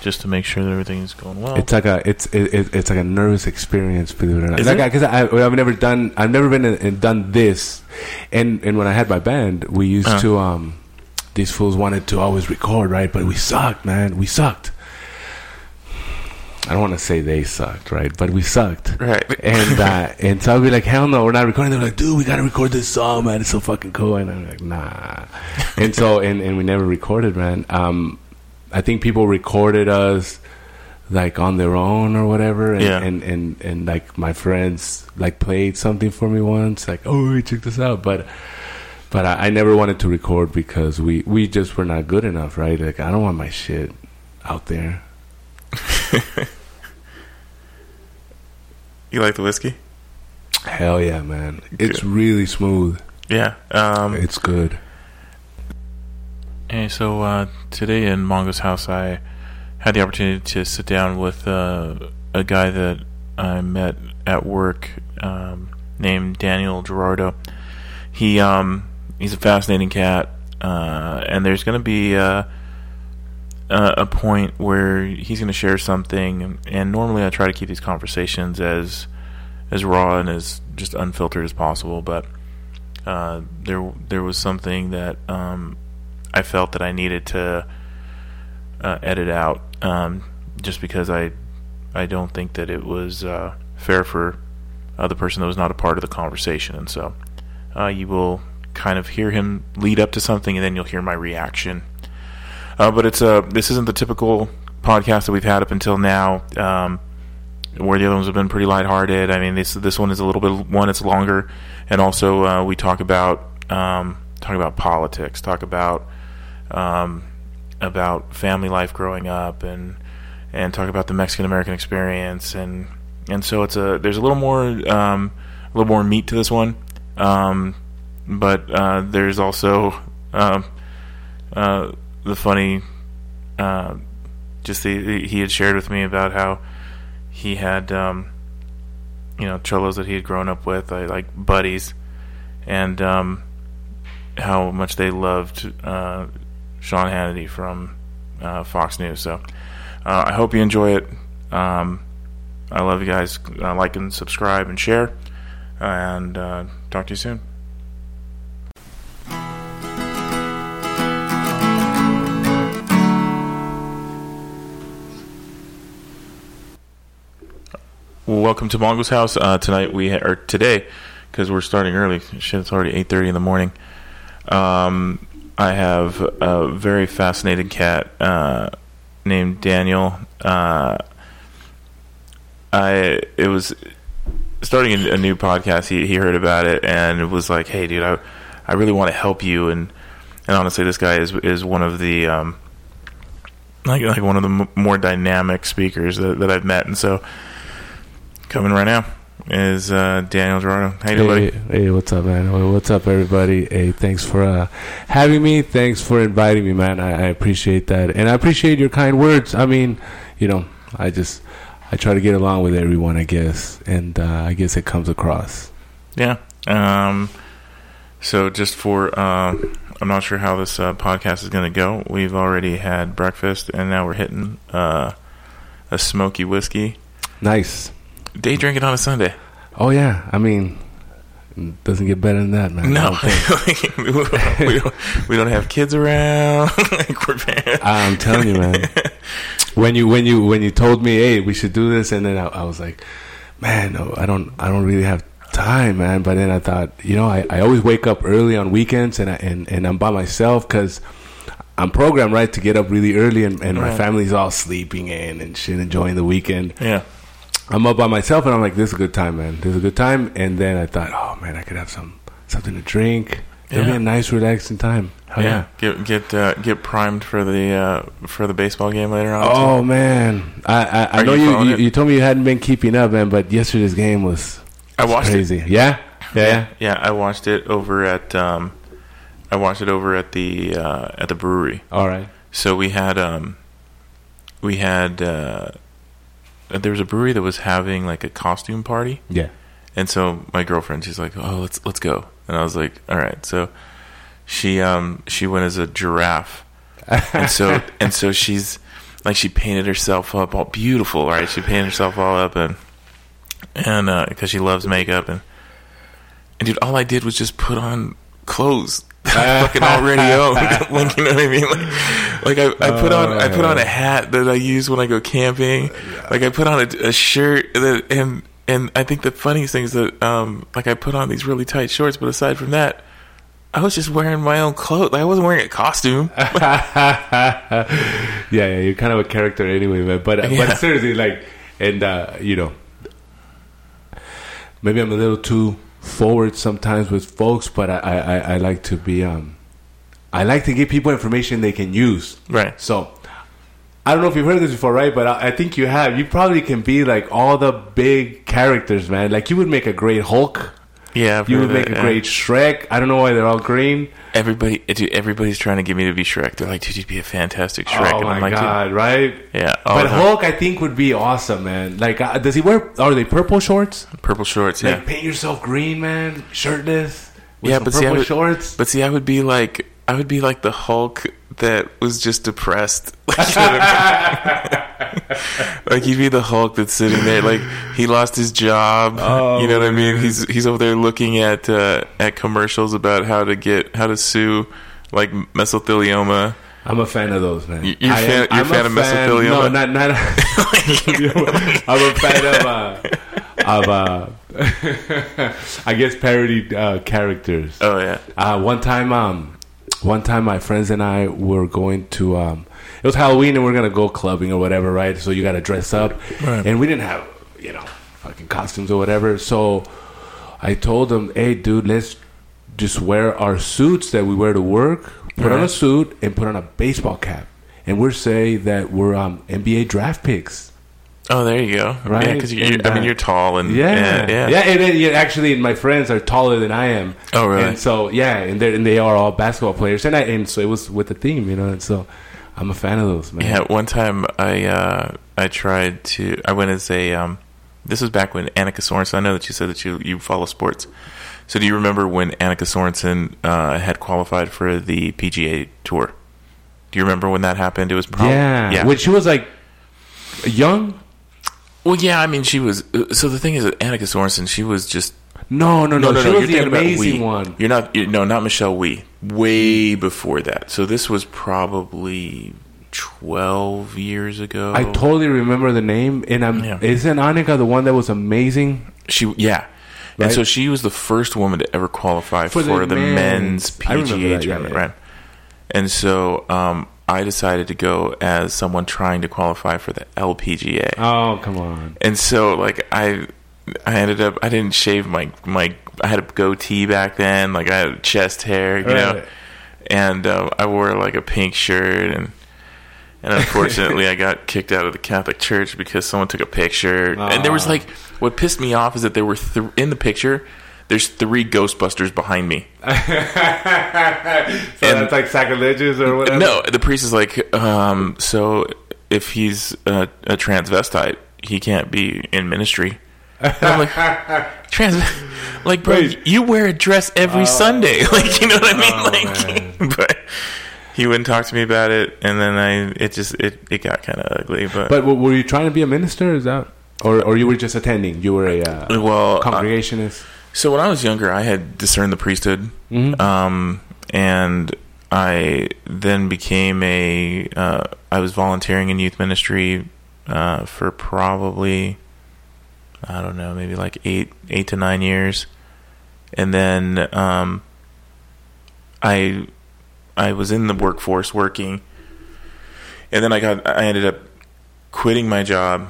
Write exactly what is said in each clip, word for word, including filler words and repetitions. just to make sure that everything is going well. It's like a it's it, it, it's like a nervous experience, believe it or not. Is like because I've never done I've never been and done this, and and when I had my band, we used uh-huh. to um these fools wanted to always record, right? But we sucked, man. We sucked. I don't want to say they sucked, right? But we sucked, right? And uh, and so I'd be like, hell no, we're not recording. They're like, dude, we gotta record this song, man. It's so fucking cool. And I'm like, nah. And so and, and we never recorded, man. Um, I think people recorded us like on their own or whatever. And, yeah. And, and and like my friends like played something for me once, like, oh, check this out. But but I, I never wanted to record because we we just were not good enough, right? Like I don't want my shit out there. You like the whiskey? Hell yeah, man. Good. It's really smooth. Yeah. Um, it's good. And so uh, today in Mongo's House, I had the opportunity to sit down with uh, a guy that I met at work um, named Daniel Gerardo. He um, he's a fascinating cat, uh, and there's going to be... Uh, Uh, a point where he's going to share something, and normally I try to keep these conversations as as raw and as just unfiltered as possible, but uh, there there was something that um, I felt that I needed to uh, edit out um, just because I I don't think that it was uh, fair for uh, the person that was not a part of the conversation, and so uh, you will kind of hear him lead up to something, and then you'll hear my reaction. Uh, but it's uh, this isn't the typical podcast that we've had up until now, um, where the other ones have been pretty lighthearted. I mean, this this one is a little bit one it's longer, and also uh, we talk about um, talk about politics, talk about um, about family life growing up, and and talk about the Mexican American experience, and and so it's a there's a little more um, a little more meat to this one, um, but uh, there's also uh, uh, the funny, uh, just the, the, he had shared with me about how he had, um, you know, cholos that he had grown up with, I, like buddies, and um, how much they loved uh, Sean Hannity from uh, Fox News. So uh, I hope you enjoy it. Um, I love you guys. Uh, like and subscribe and share, and uh, talk to you soon. Welcome to Mongo's House. Uh, tonight we ha- or today, because we're starting early. Shit, it's already eight thirty in the morning. Um, I have a very fascinating cat uh, named Daniel. Uh, I it was starting a, a new podcast. He he heard about it and it was like, "Hey, dude, I I really want to help you." And and honestly, this guy is is one of the um, like like one of the m- more dynamic speakers that, that I've met, and so. Coming right now is uh, Daniel Gerardo. How you doing, hey, buddy? Hey, what's up, man? What's up, everybody? Hey, thanks for uh, having me. Thanks for inviting me, man. I, I appreciate that. And I appreciate your kind words. I mean, you know, I just, I try to get along with everyone, I guess. And uh, I guess it comes across. Yeah. Um. So just for, uh, I'm not sure how this uh, podcast is going to go. We've already had breakfast, and now we're hitting uh, a smoky whiskey. Nice. Day drinking on a Sunday. Oh, yeah. I mean, it doesn't get better than that, man. No. we, don't, we, don't, we don't have kids around. like we're bad. I'm telling you, man. When you when you, when you told me, hey, we should do this, and then I, I was like, man, no, I don't I don't really have time, man. But then I thought, you know, I, I always wake up early on weekends, and, I, and, and I'm by myself because I'm programmed, right, to get up really early, and, and right. My family's all sleeping in and shit, enjoying the weekend. Yeah. I'm up by myself, and I'm like, this is a good time, man. This is a good time. And then I thought, oh, man, I could have some something to drink. It'll yeah. be a nice, relaxing time. Hell yeah. yeah. Get get uh, get primed for the uh, for the baseball game later on. Oh, too. man. I, I, I know you you, you you told me you hadn't been keeping up, man, but yesterday's game was, was I watched crazy. It. Yeah? yeah? Yeah. Yeah, I watched it over at um, I watched it over at the uh, at the brewery. All right. So we had um, we had uh, there was a brewery that was having like a costume party. Yeah. And so my girlfriend, she's like, "Oh, let's let's go." And I was like, "All right." So she um she went as a giraffe. And so and so she's like she painted herself up all beautiful, right? She painted herself all up and and uh, because she loves makeup and and dude, all I did was just put on clothes that I fucking already own. Like, you know what I mean? Like, like I, I put on I put on a hat that I use when I go camping. Like I put on a, a shirt that, and and I think the funniest thing is that um like I put on these really tight shorts, but aside from that, I was just wearing my own clothes. Like, I wasn't wearing a costume. yeah, yeah, you're kind of a character anyway, man. But uh, yeah. but seriously, like, and uh, you know, maybe I'm a little too forward sometimes with folks, but I, I, I like to be um, I like to give people information they can use. Right. So I don't know if you've heard this before, right? But I, I think you have. You probably can be like all the big characters, man. Like you would make a great Hulk. Yeah, I've you would make that, a yeah. great Shrek. I don't know why they're all green. Everybody, dude, everybody's trying to get me to be Shrek. They're like, dude, you'd be a fantastic Shrek. Oh and my I'm like, god, dude. Right? Yeah, but Hulk, I think, would be awesome, man. Like, uh, does he wear? Are they purple shorts? Purple shorts. Like, yeah. Paint yourself green, man. Shirtless. With yeah, some but purple see, I would, shorts. But see, I would be like, I would be like the Hulk that was just depressed. Like he'd be the Hulk that's sitting there, like he lost his job. Oh, you know what I mean? He's he's over there looking at uh, at commercials about how to get how to sue like mesothelioma. I'm a fan of those, man. You're, I fan, am, you're a fan a of fan, mesothelioma? No, not not. I'm a fan of uh, of uh, I guess parody uh, characters. Oh yeah. Uh, one time, um, one time, my friends and I were going to. Um, It was Halloween and we're going to go clubbing or whatever, right? So you got to dress up. Right. And we didn't have, you know, fucking costumes or whatever. So I told them, hey, dude, let's just wear our suits that we wear to work. Put right. on a suit and put on a baseball cap. And we're say that we're um, N B A draft picks. Oh, there you go. Right? Yeah, because, I mean, you're tall. And Yeah. And, yeah. yeah, and, and actually, my friends are taller than I am. Oh, really? And so, yeah, and, and they are all basketball players. And, I, and so it was with the theme, you know, and so... I'm a fan of those, man. Yeah, one time I uh, I tried to... I went as a... Um, this was back when Annika Sorensen... I know that you said that you, you follow sports. So do you remember when Annika Sorensen uh, had qualified for the P G A Tour? Do you remember when that happened? It was probably... Yeah, yeah. When she was, like, young? Well, yeah, I mean, she was... So the thing is, Annika Sorensen, she was just... No, no, no, no, no, she no. was You're the amazing one. You're not... You're, no, not Michelle Wee. Way before that. So this was probably twelve years ago. I totally remember the name. And I'm, yeah. Isn't Annika the one that was amazing? She Yeah. Right? And so she was the first woman to ever qualify for, for the, the men's, men's P G A tournament, right? And so um, I decided to go as someone trying to qualify for the L P G A. Oh, come on. And so, like, I... I ended up I didn't shave my my I had a goatee back then, like I had chest hair, you right. know, and um, I wore like a pink shirt and and unfortunately I got kicked out of the Catholic Church because someone took a picture. Aww. And there was like what pissed me off is that there were th- in the picture there's three Ghostbusters behind me. So and, that's like sacrilegious or whatever. No, the priest is like um, so if he's a, a transvestite he can't be in ministry. And I'm like, trans, like, bro, Wait. you wear a dress every oh, Sunday, like, you know what I mean? Oh, like, but he wouldn't talk to me about it, and then I, it just, it, it got kind of ugly. But but were you trying to be a minister? Is that, or or you were just attending? You were a uh, well congregationist. Uh, so when I was younger, I had discerned the priesthood, mm-hmm. um, and I then became a. Uh, I was volunteering in youth ministry uh, for probably. I don't know, maybe like eight, eight to nine years, and then um, I, I was in the workforce working, and then I got, I ended up quitting my job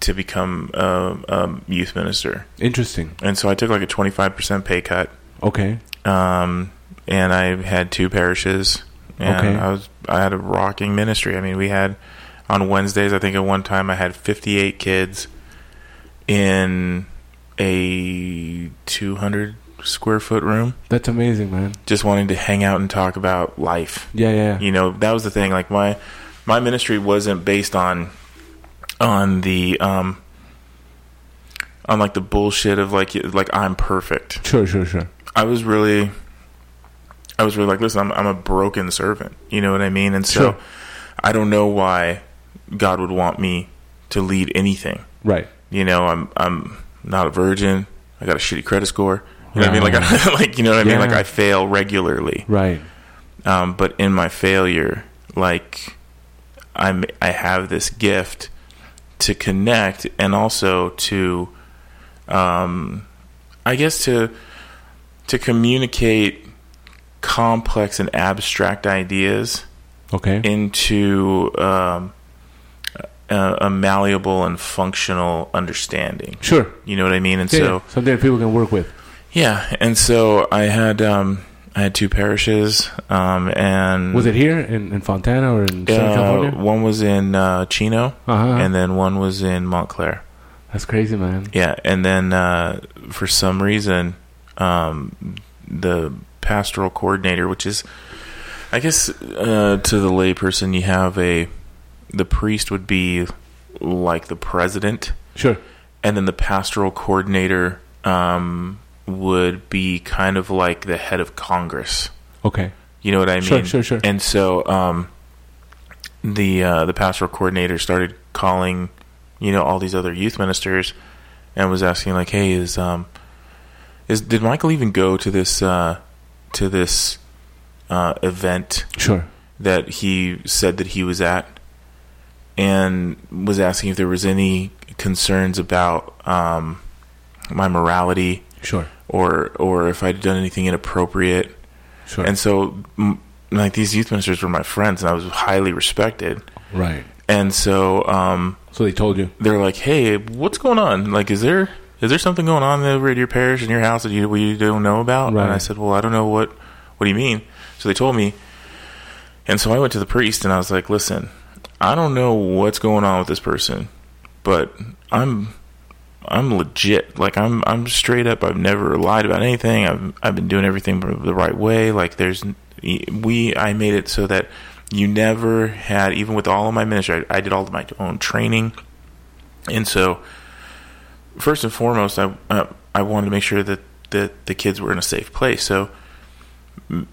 to become a, a youth minister. Interesting. And so I took like a twenty-five percent pay cut. Okay. Um, and I had two parishes, and okay. I was, I had a rocking ministry. I mean, we had on Wednesdays. I think at one time I had fifty-eight kids. In a two hundred square foot room. That's amazing, man. Just wanting to hang out and talk about life. Yeah, yeah. You know, that was the thing. Like my my ministry wasn't based on on the um on like the bullshit of like like I'm perfect. Sure, sure, sure. I was really I was really like, listen, I'm I'm a broken servant. You know what I mean? And so sure. I don't know why God would want me to lead anything. Right. You know, I'm I'm not a virgin. I got a shitty credit score. You know yeah. what I mean? Like, I, like you know what yeah. I mean? Like, I fail regularly. Right. Um, but in my failure, like, I'm I have this gift to connect and also to, um, I guess to to communicate complex and abstract ideas okay. into um, a, a malleable and functional understanding. Sure. You know what I mean? And yeah, so something that people can work with. Yeah, and so I had um, I had two parishes, um, and was it here in, in Fontana or in Southern uh, California? One was in uh, Chino, uh-huh. and then one was in Montclair. That's crazy, man. Yeah, and then uh, for some reason, um, the pastoral coordinator, which is, I guess, uh, to the layperson, you have a the priest would be like the president, sure, and then the pastoral coordinator. Um, would be kind of like the head of Congress. Okay. You know what I mean? Sure, sure, sure. And so um, the uh, the pastoral coordinator started calling, you know, all these other youth ministers and was asking like, hey, is um is did Michael even go to this uh, to this uh, event sure. that he said that he was at? And was asking if there was any concerns about um, my morality. Sure. Or or if I'd done anything inappropriate. Sure. And so, m- like, these youth ministers were my friends, and I was highly respected. Right. And so... Um, so they told you? They're like, hey, what's going on? Like, is there is there something going on over at your parish in your house that you, you don't know about? Right. And I said, well, I don't know what... What do you mean? So they told me. And so I went to the priest, and I was like, listen, I don't know what's going on with this person, but I'm... I'm legit. Like I'm, I'm straight up. I've never lied about anything. I've, I've been doing everything the right way. Like there's, we, I made it so that you never had, even with all of my ministry, I, I did all of my own training. And so first and foremost, I, uh, I wanted to make sure that the, the kids were in a safe place. So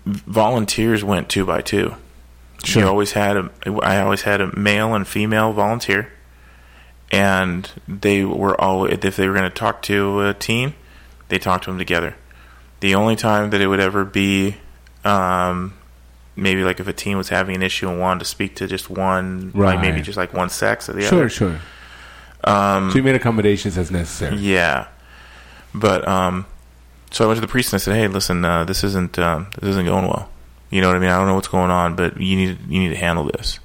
volunteers went two by two. Sure. You always had a, I always had a male and female volunteer. And they were always, if they were going to talk to a teen, they talked to them together. The only time that it would ever be, um, maybe like if a teen was having an issue and wanted to speak to just one, right. like maybe just like one sex or the sure, other. Sure, sure. Um, so you made accommodations as necessary. Yeah, but um, so I went to the priest and I said, "Hey, listen, uh, this isn't um, this isn't going well. You know what I mean? I don't know what's going on, but you need you need to handle this."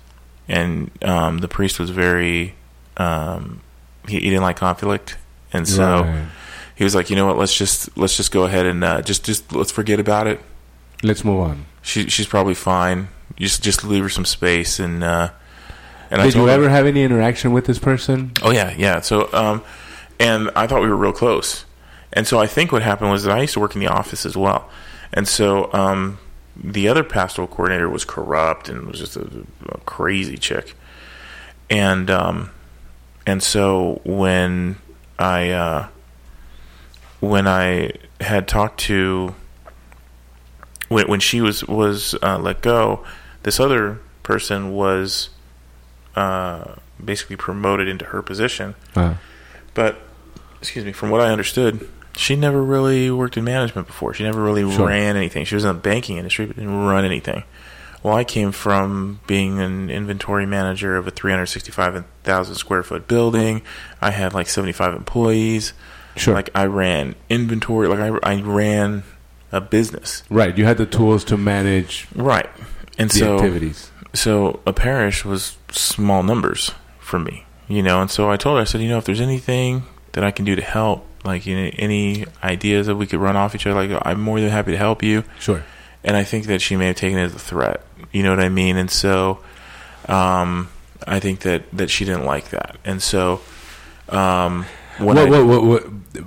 And um, the priest was very. Um, he, he didn't like conflict, and so right. he was like, "You know what? Let's just let's just go ahead and uh, just just let's forget about it. Let's move on. She she's probably fine. Just just leave her some space." And uh, and did I told you ever him, have any interaction with this person? Oh yeah, yeah. So um, and I thought we were real close, and so I think what happened was that I used to work in the office as well, and so um, the other pastoral coordinator was corrupt and was just a, a crazy chick, and um. And so when I uh, when I had talked to when when she was was uh, let go, this other person was uh, basically promoted into her position. Uh-huh. But excuse me, from what I understood, she never really worked in management before. She never really sure. ran anything. She was in the banking industry, but didn't run anything. Well, I came from being an inventory manager of a three hundred sixty-five thousand square foot building. I had like seventy-five employees. Sure. Like I ran inventory. Like I, I ran a business. Right. You had the tools to manage. Right. And the so activities. So a parish was small numbers for me, you know. And so I told her, I said, you know, if there's anything that I can do to help, like you know, any ideas that we could run off each other, like I'm more than happy to help you. Sure. And I think that she may have taken it as a threat. You know what I mean? And so um, I think that, that she didn't like that. And so... Um, what, what, I, what, what, what,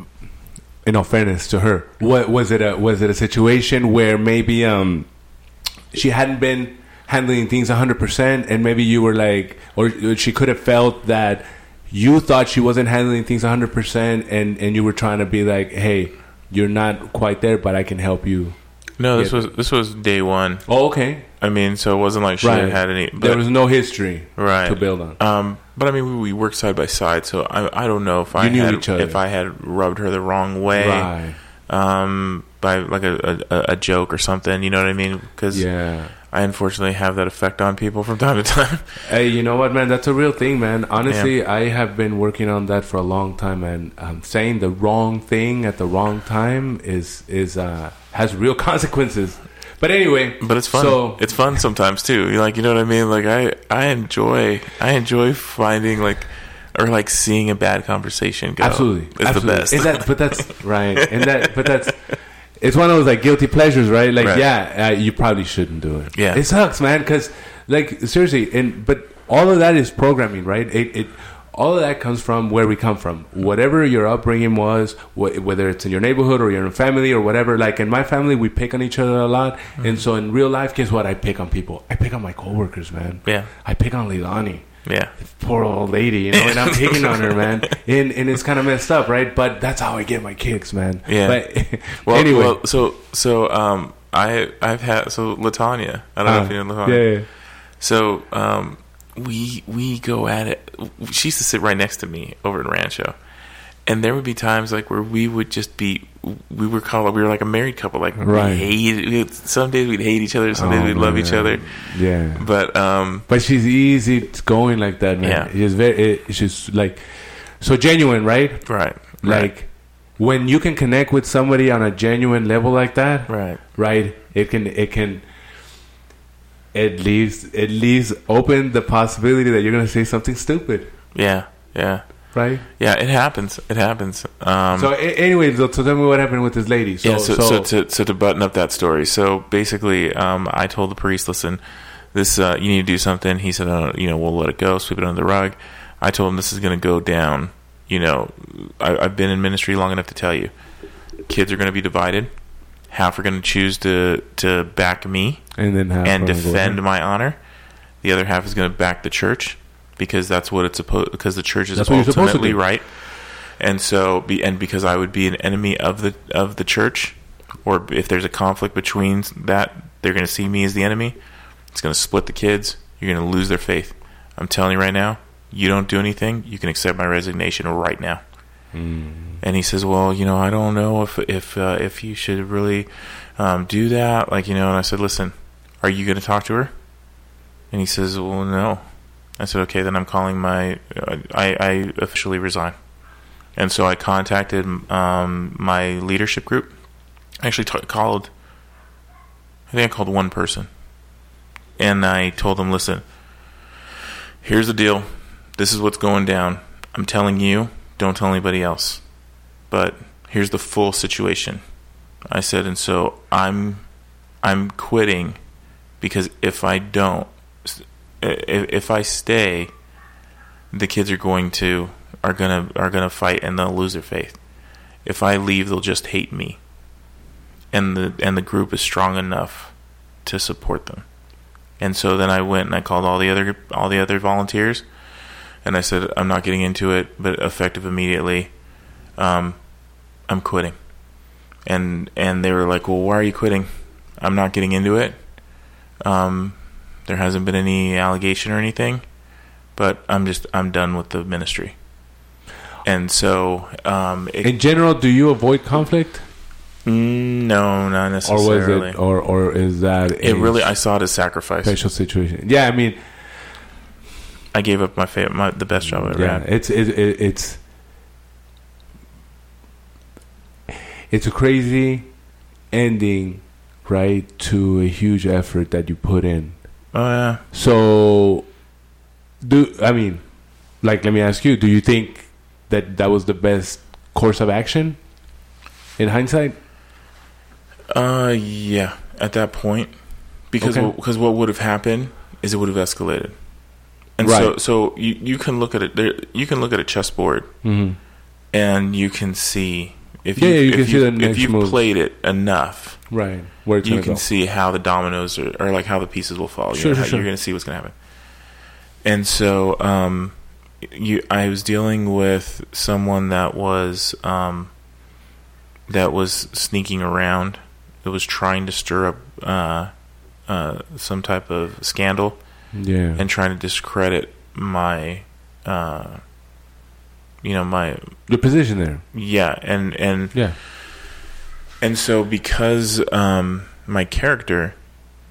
in all fairness to her, what, was it a, was it a situation where maybe um, she hadn't been handling things one hundred percent and maybe you were like... Or she could have felt that you thought she wasn't handling things one hundred percent and, and you were trying to be like, hey, you're not quite there, but I can help you... No, this was this was day one. Oh, okay. I mean, so it wasn't like she right. had any. But, there was no history right. to build on. Um, but I mean, we, we worked side by side, so I I don't know if you I knew had each other. if I had rubbed her the wrong way, right. um, by like a, a a joke or something. You know what I mean? Because yeah. I unfortunately have that effect on people from time to time. Hey, you know what, man? That's a real thing, man. Honestly, yeah. I have been working on that for a long time, and um, saying the wrong thing at the wrong time is is uh, has real consequences. But anyway, but it's fun. So, it's fun sometimes too. Like, you know what I mean? Like I, I enjoy I enjoy finding like or like seeing a bad conversation go. Absolutely, it's absolutely. the best. And that, but that's right. And that, but that's. It's one of those like guilty pleasures, right? Like, right. yeah, uh, you probably shouldn't do it. Yeah, it sucks, man. Because, like, seriously, and but all of that is programming, right? It, it, all of that comes from where we come from. Whatever your upbringing was, wh- whether it's in your neighborhood or your family or whatever. Like in my family, we pick on each other a lot, mm-hmm. and so in real life, guess what? I pick on people. I pick on my coworkers, man. Yeah, I pick on Leilani. Yeah, poor old lady, you know, and I'm picking on her, man, and and it's kind of messed up, right? But that's how I get my kicks, man. Yeah. But, well, anyway, well, so so um, I I've had so LaTanya, I don't uh, know if you know LaTanya. Yeah, yeah. So um, we we go at it. She used to sit right next to me over at Rancho, and there would be times like where we would just be we were called we were like a married couple, like right. we hated. Some days we'd hate each other, some days oh, we'd love man. each other. Yeah, but um, but she's easy going like that, man. Yeah, she's very it, she's like so genuine, right? Right, like right. when you can connect with somebody on a genuine level like that, right, right, it can it can. It leaves it leaves open the possibility that you're gonna say something stupid. Yeah, yeah. Right? Yeah, it happens. It happens. Um, so, a- anyway, so tell me what happened with this lady. So, yeah, so, so, so, to, so to button up that story. So, basically, um, I told the priest, listen, this uh, you need to do something. He said, oh, you know, we'll let it go, sweep it under the rug. I told him this is going to go down. You know, I, I've been in ministry long enough to tell you. Kids are going to be divided. Half are going to choose to to back me and, then half and defend my honor. The other half is going to back the church. Because that's what it's supposed. Because the church is that's ultimately right, and so be, and because I would be an enemy of the of the church, or if there's a conflict between that, they're going to see me as the enemy. It's going to split the kids. You're going to lose their faith. I'm telling you right now. You don't do anything. You can accept my resignation right now. Mm. And he says, "Well, you know, I don't know if if uh, if you should really um, do that." Like you know, and I said, "Listen, are you going to talk to her?" And he says, "Well, no." I said, okay, then I'm calling my, uh, I, I officially resign. And so I contacted um, my leadership group. I actually t- called, I think I called one person. And I told them, listen, here's the deal. This is what's going down. I'm telling you, don't tell anybody else. But here's the full situation. I said, and so I'm, I'm quitting because if I don't, if I stay, the kids are going to are gonna are gonna fight and they'll lose their faith. If I leave, they'll just hate me. And the and the group is strong enough to support them. And so then I went and I called all the other all the other volunteers, and I said, I'm not getting into it, but effective immediately, um, I'm quitting. And and they were like, well, why are you quitting? I'm not getting into it. Um. There hasn't been any allegation or anything, but I'm just I'm done with the ministry. And so, um, it, in general, do you avoid conflict? No, not necessarily. Or was it, or or is that it? Really, I saw it as sacrifice. Special situation. Yeah, I mean, I gave up my, favorite, my the best job I ever yeah, had. It's it, it, it's it's a crazy ending, right, to a huge effort that you put in. Oh yeah. So, do I mean, like, let me ask you: do you think that that was the best course of action in hindsight? Uh, yeah. At that point, because okay. because what would have happened is it would have escalated, and right. so so you, you can look at it. There, you can look at a chessboard, mm-hmm. and you can see if yeah, you, yeah, you if can you, see the next if you've move. played it enough. Right, where you can go. see how the dominoes are, or like how the pieces will fall. Sure, you know, sure, how, sure. You're going to see what's going to happen. And so, um, you, I was dealing with someone that was um, that was sneaking around it was trying to stir up uh, uh, some type of scandal, yeah, and trying to discredit my, uh, you know, my the position there. Yeah, and and yeah, and so because um, my character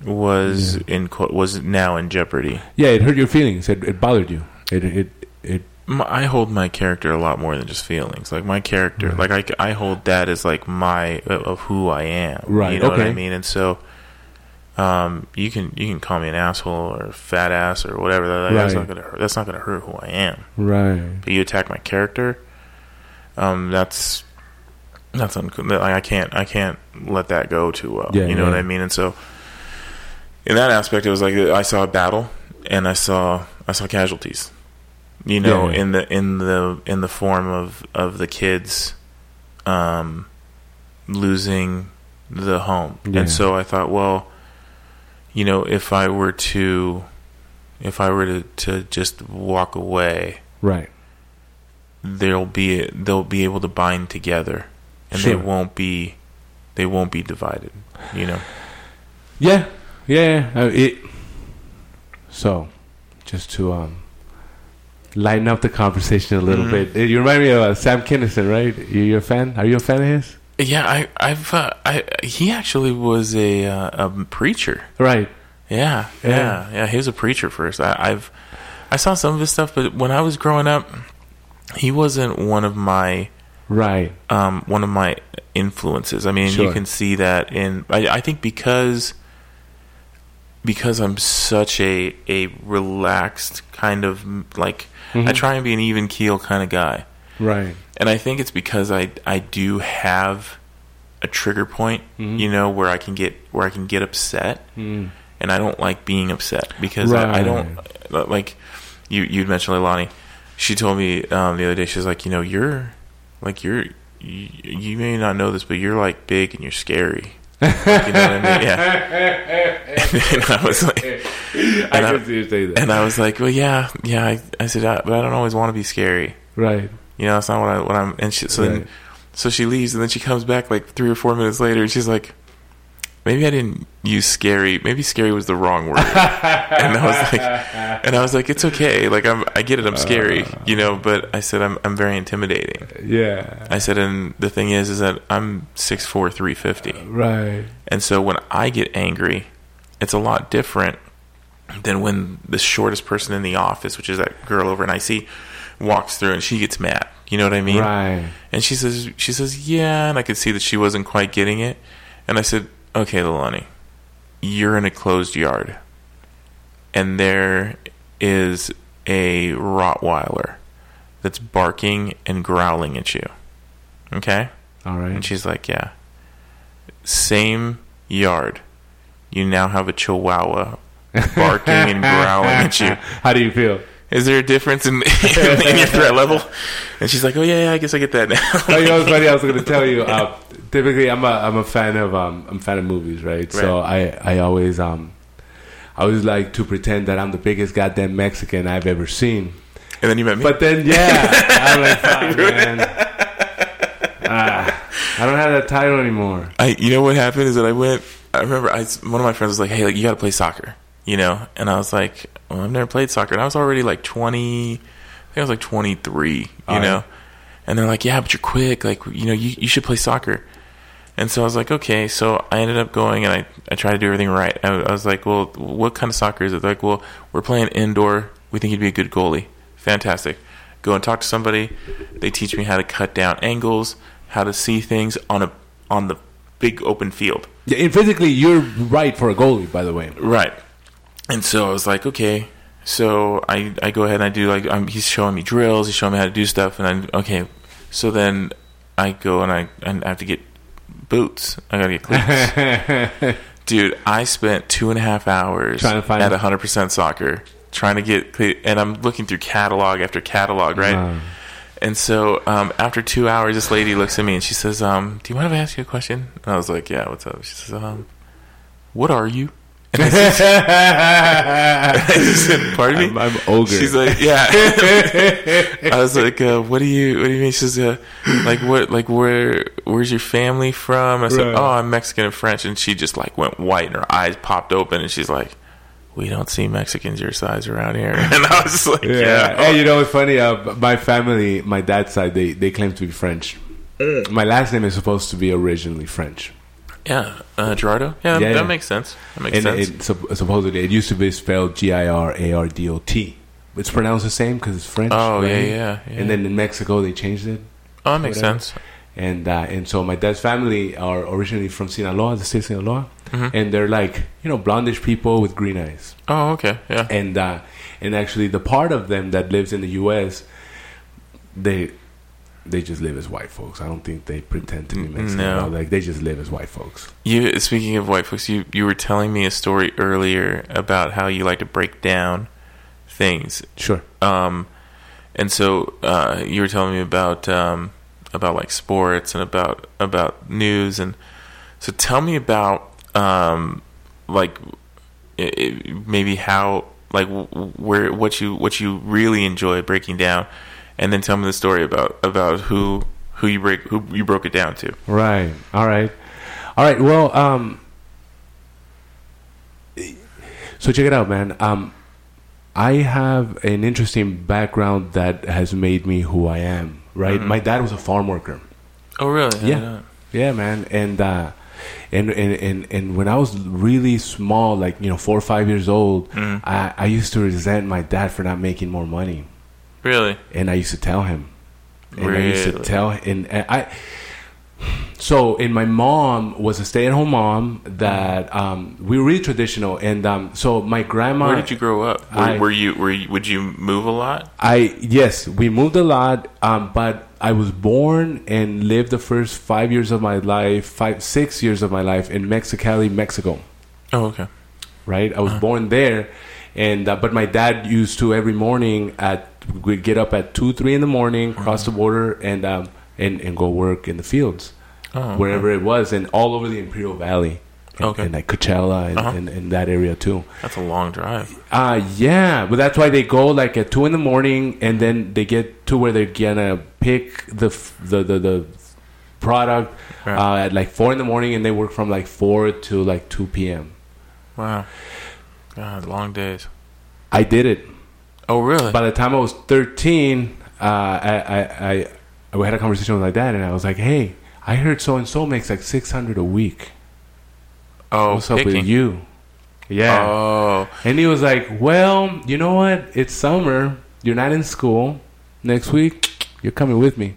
was yeah. in was now in jeopardy. Yeah, it hurt your feelings. It, it bothered you. It it it. I hold my character a lot more than just feelings. Like my character, right. like I, I hold that as like my of who I am. Right. You know okay. what I mean? And so, um, you can you can call me an asshole or a fat ass or whatever. That, right. That's not gonna hurt. That's not gonna hurt who I am. Right. But you attack my character. Um, that's that's uncool. Like I can't I can't let that go too well. Yeah, you know yeah. what I mean? And so, in that aspect, it was like I saw a battle and I saw I saw casualties. You know, yeah, yeah. in the in the in the form of, of the kids um, losing the home, yeah. and so I thought, well, you know, if I were to, if I were to, to just walk away, right, there'll be a, they'll be able to bind together, and sure. they won't be they won't be divided. You know, yeah, yeah. yeah. It, so, just to um. lighten up the conversation a little mm-hmm. bit. You remind me of uh, Sam Kinison, right? You, you're a fan? Are you a fan of his? Yeah, I, I've. Uh, I he actually was a uh, a preacher, right? Yeah, yeah, yeah, yeah. He was a preacher first. I, I've I saw some of his stuff, but when I was growing up, he wasn't one of my right um one of my influences. I mean, sure. you can see that in. I, I think because because I'm such a a relaxed kind of like. Mm-hmm. I try and be an even keel kind of guy. Right. And I think it's because I, I do have a trigger point, mm-hmm. you know, where I can get where I can get upset. Mm. And I don't like being upset because right. I, I don't like you you'd mentioned Leilani. She told me um, the other day, she was like, you know, you're like you're you, you may not know this, but you're like big and you're scary. Like, you know what I mean? Yeah. And, and I was like, and I, I, say that. And I was like, well, yeah, yeah. I, I said, I, but I don't always want to be scary, right? You know, that's not what I what I'm. And she, so right. then, so she leaves, and then she comes back like three or four minutes later, and she's like, maybe I didn't use scary. Maybe scary was the wrong word. And I was like, and I was like, it's okay. Like I'm, I get it. I'm scary, uh, you know. But I said, I'm, I'm very intimidating. Yeah. I said, and the thing is, is that I'm six four, three fifty. Uh, right. And so when I get angry, it's a lot different than when the shortest person in the office, which is that girl over in I C, walks through and she gets mad. You know what I mean? Right. And she says, she says, yeah. And I could see that she wasn't quite getting it. And I said, okay, Leilani, you're in a closed yard. And there is a Rottweiler that's barking and growling at you. Okay? All right. And she's like, yeah. Same yard. You now have a Chihuahua barking and growling at you. How do you feel? Is there a difference in, in, in your threat level? And she's like, oh, yeah, yeah, I guess I get that now. No, you know what's funny? I was going to tell you, uh, typically I'm a, I'm a fan of um, I'm a fan of movies, right? right. So I, I always um I always like to pretend that I'm the biggest goddamn Mexican I've ever seen. And then you met me? But then, yeah. I'm like, fuck, man. Ah, I don't have that title anymore. I, you know what happened is that I went... I remember I, one of my friends was like, hey, like, you got to play soccer, you know? And I was like, well, I've never played soccer. And I was already like twenty, I think I was like twenty-three, you All know? Right. And they're like, yeah, but you're quick. Like, you know, you, you should play soccer. And so I was like, okay. So I ended up going and I, I tried to do everything right. I, I was like, well, what kind of soccer is it? They're like, well, we're playing indoor. We think you'd be a good goalie. Fantastic. Go and talk to somebody. They teach me how to cut down angles, how to see things on a on the big open field. Yeah, and physically, you're right for a goalie, by the way. Right. And so I was like, okay. So I, I go ahead and I do, like, I'm, he's showing me drills. He's showing me how to do stuff. And I okay. So then I go and I, and I have to get boots. I got to get cleats. Dude, I spent two and a half hours trying to find at one hundred percent soccer trying to get cleats. And I'm looking through catalog after catalog, right? Um. And so um, after two hours, this lady looks at me and she says, um, do you mind if I ask you a question? And I was like, yeah, what's up? She says, um, what are you? And I said, "Pardon me, I'm, I'm ogre." She's like, "Yeah." I was like, uh, "What do you? What do you mean?" She's uh, like, "What? Like, where? Where's your family from?" I said, right. "Oh, I'm Mexican and French." And she just like went white, and her eyes popped open, and she's like, "We don't see Mexicans your size around here." And I was like, "Yeah." yeah. Oh. Hey, you know, it's funny. Uh, my family, my dad's side, they they claim to be French. Mm. My last name is supposed to be originally French. Yeah, uh, Gerardo. Yeah, yeah, that yeah. makes sense. That makes and sense. It, it, supposedly, it used to be spelled G I R A R D O T. It's pronounced the same because it's French. Oh, right? yeah, yeah, yeah. And then in Mexico, they changed it. Oh, that makes whatever. sense. And uh, and so my dad's family are originally from Sinaloa, the state of Sinaloa. Mm-hmm. And they're like, you know, blondish people with green eyes. Oh, okay, yeah. And, uh, and actually, the part of them that lives in the U S, they... They just live as white folks. I don't think they pretend to be Mexican. No. Like, they just live as white folks. You, speaking of white folks, you, you were telling me a story earlier about how you like to break down things. Sure. Um, and so uh, you were telling me about um, about like sports and about about news, and so tell me about um, like it, it, maybe how like where what you what you really enjoy breaking down. And then tell me the story about, about who who you break who you broke it down to. Right. All right. All right. Well, um, so check it out, man. Um, I have an interesting background that has made me who I am. Right. Mm-hmm. My dad was a farm worker. Oh, really? Yeah. Yeah, yeah man. And, uh, and and and and when I was really small, like you know, four or five years old, mm-hmm. I, I used to resent my dad for not making more money. Really? And I used to tell him. And really? I used to tell him. And I, so, and my mom was a stay-at-home mom that um, we were really traditional. And um, so my grandma... Where did you grow up? Were, I, were, you, were you... Would you move a lot? I Yes, we moved a lot. Um, but I was born and lived the first five years of my life, five, six years of my life in Mexicali, Mexico. Oh, okay. Right? I was uh-huh. born there. and uh, But my dad used to every morning at... We'd get up at two, three in the morning, cross the border, and um, and, and go work in the fields, oh, wherever okay. it was, and all over the Imperial Valley, and, okay. and like Coachella and, uh-huh. and, and that area too. That's a long drive. Uh, yeah, but that's why they go like at two in the morning, and then they get to where they're gonna pick the the the, the product right. uh, at like four in the morning, and they work from like four to like two p m. Wow, God, long days. I did it. Oh, really? By the time I was thirteen, uh, I, I, I, I had a conversation with my dad, and I was like, hey, I heard so-and-so makes like six hundred a week. Oh, what's picking. up with you? Yeah. Oh. And he was like, well, you know what? It's summer. You're not in school. Next week, you're coming with me.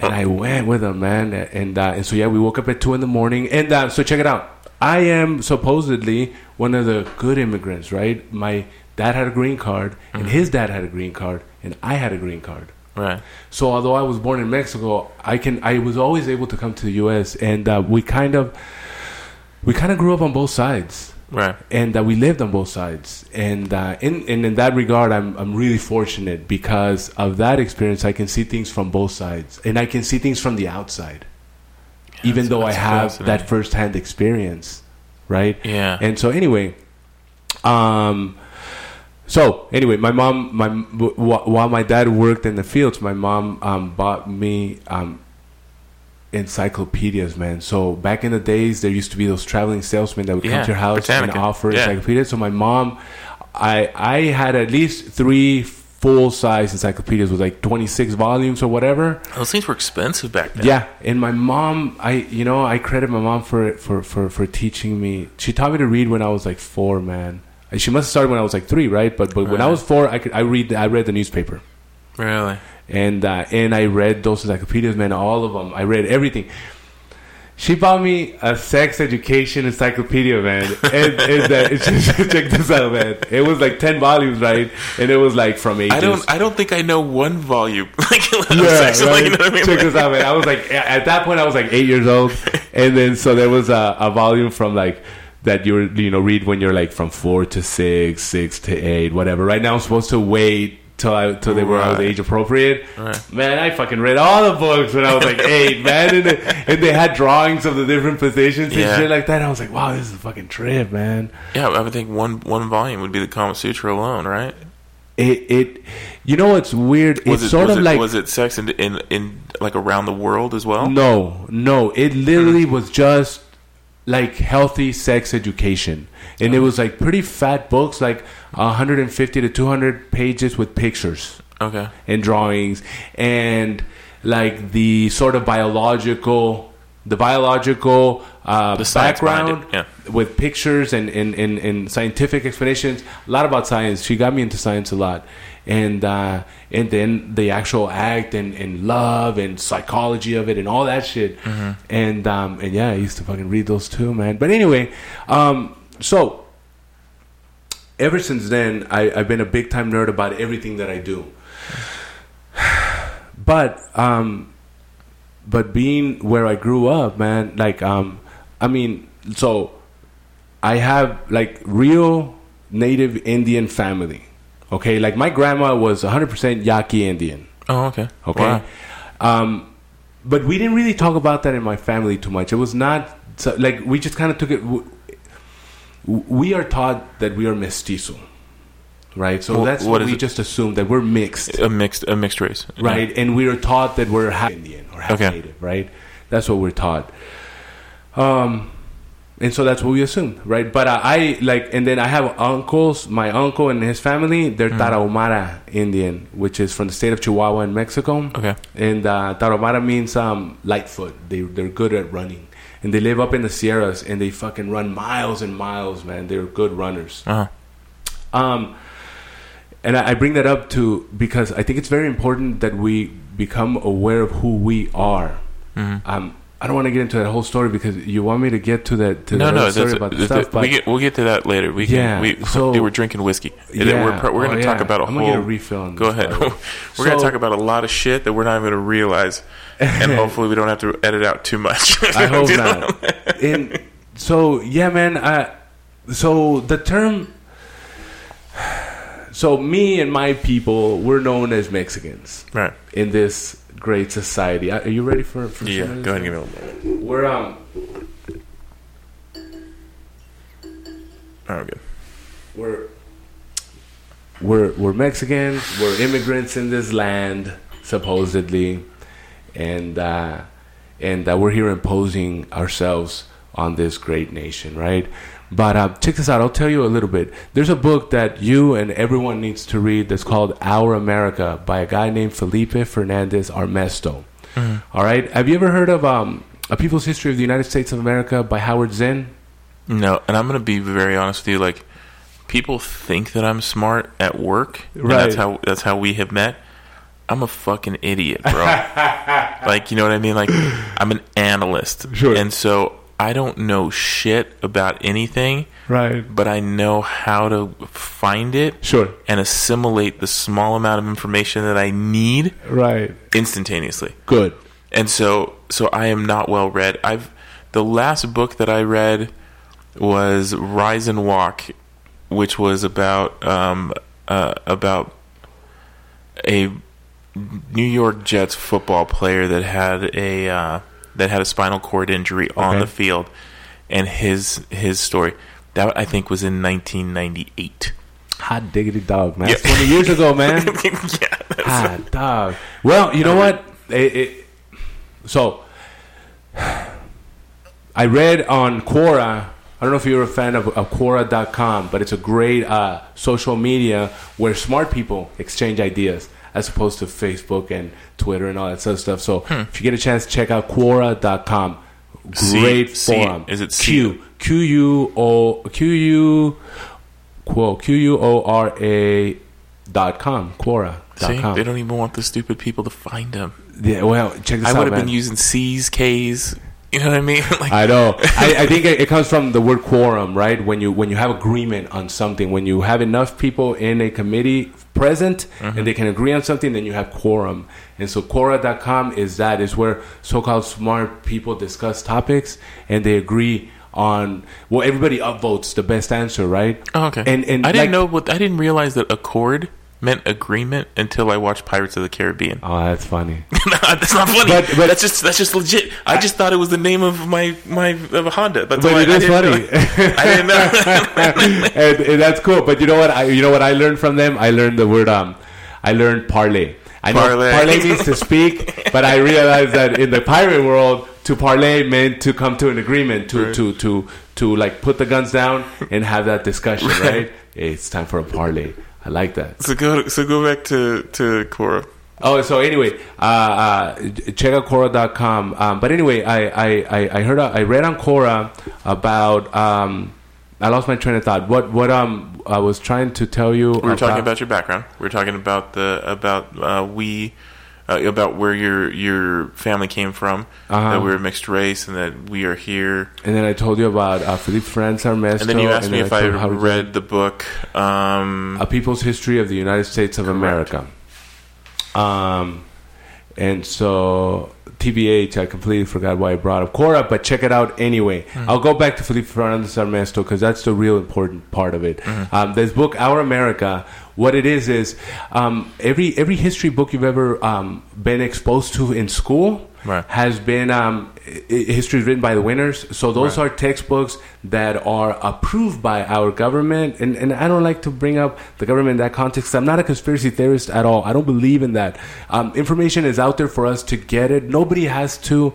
And I went with him, man. And, uh, and so, yeah, we woke up at two in the morning. And uh, so check it out. I am supposedly one of the good immigrants, right? My... Dad had a green card, and mm-hmm. his dad had a green card, and I had a green card. Right. So although I was born in Mexico, I can I was always able to come to the U S, and uh, we kind of we kind of grew up on both sides. Right. And uh, we lived on both sides, and uh, in and in that regard, I'm I'm really fortunate because of that experience. I can see things from both sides, and I can see things from the outside, yeah, even though I have that firsthand experience. Right. Yeah. And so anyway, um. So anyway, my mom, my w- while my dad worked in the fields, my mom um, bought me um, encyclopedias, man. So back in the days, there used to be those traveling salesmen that would yeah, come to your house Britannica. and offer yeah. encyclopedias. So my mom, I I had at least three full size encyclopedias with like twenty-six volumes or whatever. Those things were expensive back then. Yeah, and my mom, I you know I credit my mom for for for, for teaching me. She taught me to read when I was like four, man. She must have started when I was like three, right? But but right. when I was four, I could I read I read the newspaper, really, and uh, and I read those encyclopedias, man, all of them. I read everything. She bought me a sex education encyclopedia, man. And, and uh, check this out, man. It was like ten volumes, right? And it was like from ages. I don't I don't think I know one volume. Like, yeah, sex, right? Like, you know what I mean? Check this out, man. I was like at that point I was like eight years old, and then so there was a, a volume from like. That you you know read when you're like from four to six, six to eight, whatever. Right now I'm supposed to wait till I till they were right. I was age appropriate. Right. Man, I fucking read all the books when I was like eight, man, and, and they had drawings of the different positions yeah. and shit like that. And I was like, wow, this is a fucking trip, man. Yeah, I would think one one volume would be the Kama Sutra alone, right? It, it, you know what's weird? Was it's it, sort of it, like was it sex in, in in like around the world as well? No, no, it literally was just like healthy sex education, and oh. it was like pretty fat books, like one hundred fifty to two hundred pages with pictures, okay, and drawings, and like the sort of biological, the biological uh, the background yeah. with pictures and, and, and, and scientific explanations. A lot about science. She got me into science a lot. And uh, and then the actual act and, and love and psychology of it and all that shit. Mm-hmm. And, um, and yeah, I used to fucking read those too, man. But anyway, um, so ever since then, I, I've been a big time nerd about everything that I do. But... Um, But being where I grew up, man, like, um, I mean, so I have like real native Indian family. Okay. Like my grandma was one hundred percent Yaqui Indian. Oh, okay. Okay. Wow. Um, but we didn't really talk about that in my family too much. It was not so, like, we just kind of took it. W- we are taught that we are mestizo. Right, so well, that's what, what we it? just assume that we're mixed, a mixed, a mixed race, right? Yeah. And we are taught that we're half Indian or half okay. Native, right? That's what we're taught, um, and so that's what we assumed, right? But uh, I like, and then I have uncles. My uncle and his family, they're mm. Tarahumara Indian, which is from the state of Chihuahua in Mexico. Okay, and uh, Tarahumara means um, lightfoot. They they're good at running, and they live up in the Sierras, and they fucking run miles and miles, man. They're good runners. Uh-huh. Um. And I bring that up to because I think it's very important that we become aware of who we are. Mm-hmm. Um, I don't want to get into that whole story because you want me to get to that. To no, that no, story about the stuff. That, but we get, we'll get to that later. We yeah. Can, we, so, dude, we're drinking whiskey. Yeah, we're we're going to oh, talk yeah. about a I'm whole. I'm going to get a refill. On go ahead. we're so, going to talk about a lot of shit that we're not even going to realize, and hopefully we don't have to edit out too much. I hope not. And so yeah, man. I, so the term. So me and my people, we're known as Mexicans, right? In this great society. Are you ready for? for yeah, some go ahead and give me a little bit. We're um. Oh, we're good. We're we're we're Mexicans. We're immigrants in this land, supposedly, and uh, and uh, we're here imposing ourselves on this great nation, right? But uh, check this out. I'll tell you a little bit. There's a book that you and everyone needs to read that's called Our America by a guy named Felipe Fernández Armesto. Mm-hmm. All right? Have you ever heard of um, A People's History of the United States of America by Howard Zinn? No. And I'm going to be very honest with you. Like, people think that I'm smart at work. Right. That's how, that's how we have met. I'm a fucking idiot, bro. Like, you know what I mean? Like, I'm an analyst. Sure. And so... I don't know shit about anything, right? But I know how to find it, sure, and assimilate the small amount of information that I need, right, instantaneously. Good. And so, so I am not well read. I've the last book that I read was Rise and Walk, which was about um, uh, about a New York Jets football player that had a. Uh, that had a spinal cord injury on okay. the field, and his his story that I think was in nineteen ninety-eight. Hot diggity dog, man! Yeah. That's twenty years ago, man. Yeah, hot dog. Well, you know what? It, it, so I read on Quora. I don't know if you're a fan of, of Quora dot com, but it's a great uh, social media where smart people exchange ideas. As opposed to Facebook and Twitter and all that sort of stuff. So hmm. if you get a chance, check out Quora dot com. Great C, forum. C, is it C? Q. Q U O Q U Quo Q U O R A dot com. Quora. See, they don't even want the stupid people to find them. Yeah. Well, check this I out. I would have man. been using C's, K's. You know what I mean? Like, I know. I, I think it comes from the word quorum, right? When you when you have agreement on something, when you have enough people in a committee present mm-hmm. and they can agree on something, then you have quorum. And so Quora dot com is that is where so-called smart people discuss topics and they agree on well, everybody upvotes the best answer, right? Oh, okay. And and I didn't like, know what I didn't realize that accord meant agreement until I watched Pirates of the Caribbean. Oh, that's funny. No, that's not funny. But, but that's just that's just legit. I, I just thought it was the name of my my of a Honda. That's but it I, is I funny. I didn't know. and, and that's cool. But you know what? I you know what I learned from them. I learned the word um. I learned parlay. I know parlay, parlay means to speak, but I realized that in the pirate world, to parlay meant to come to an agreement, to right. to to to like put the guns down and have that discussion. Right? right? It's time for a parlay. I like that. So go so go back to, to Quora. Oh, so anyway, uh, uh, check out Quora dot com. Um, but anyway, I I, I heard uh, I read on Quora about um, I lost my train of thought. What what um I was trying to tell you. We were about, talking about your background. We were talking about the about uh, we uh, about where your your family came from. Uh-huh. That we were mixed race and that we are here. And then I told you about uh, Felipe Fernández Armesto. And then you asked me if I, I read the book um, A People's History of the United States of correct. America. Um, and so. T B H, I completely forgot why I brought up Quora, but check it out anyway. Mm-hmm. I'll go back to Felipe Fernández Armesto because that's the real important part of it. Mm-hmm. Um, this book, Our America, what it is is um, every every history book you've ever um, been exposed to in school right. has been um, history written by the winners. So those right. are textbooks that are approved by our government. And, and I don't like to bring up the government in that context. I'm not a conspiracy theorist at all. I don't believe in that. Um, information is out there for us to get it. Nobody has to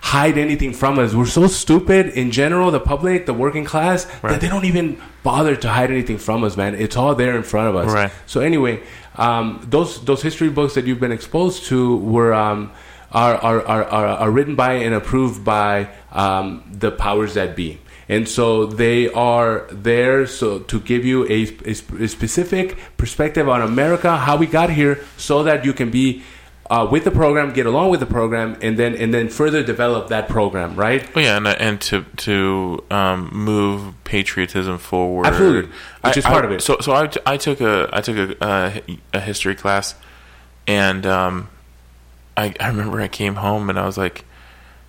hide anything from us. We're so stupid in general, the public, the working class, right. that they don't even bother to hide anything from us, man. It's all there in front of us. Right. So anyway, um, those those history books that you've been exposed to were um, are, are, are, are are written by and approved by um, the powers that be. And so they are there so to give you a, a, a specific perspective on America, how we got here, so that you can be Uh, with the program, get along with the program, and then and then further develop that program, right? Oh, yeah, and and to to um, move patriotism forward, absolutely, which I, is part I, of it. So so I, I took a I took a uh, a history class, and um, I I remember I came home and I was like,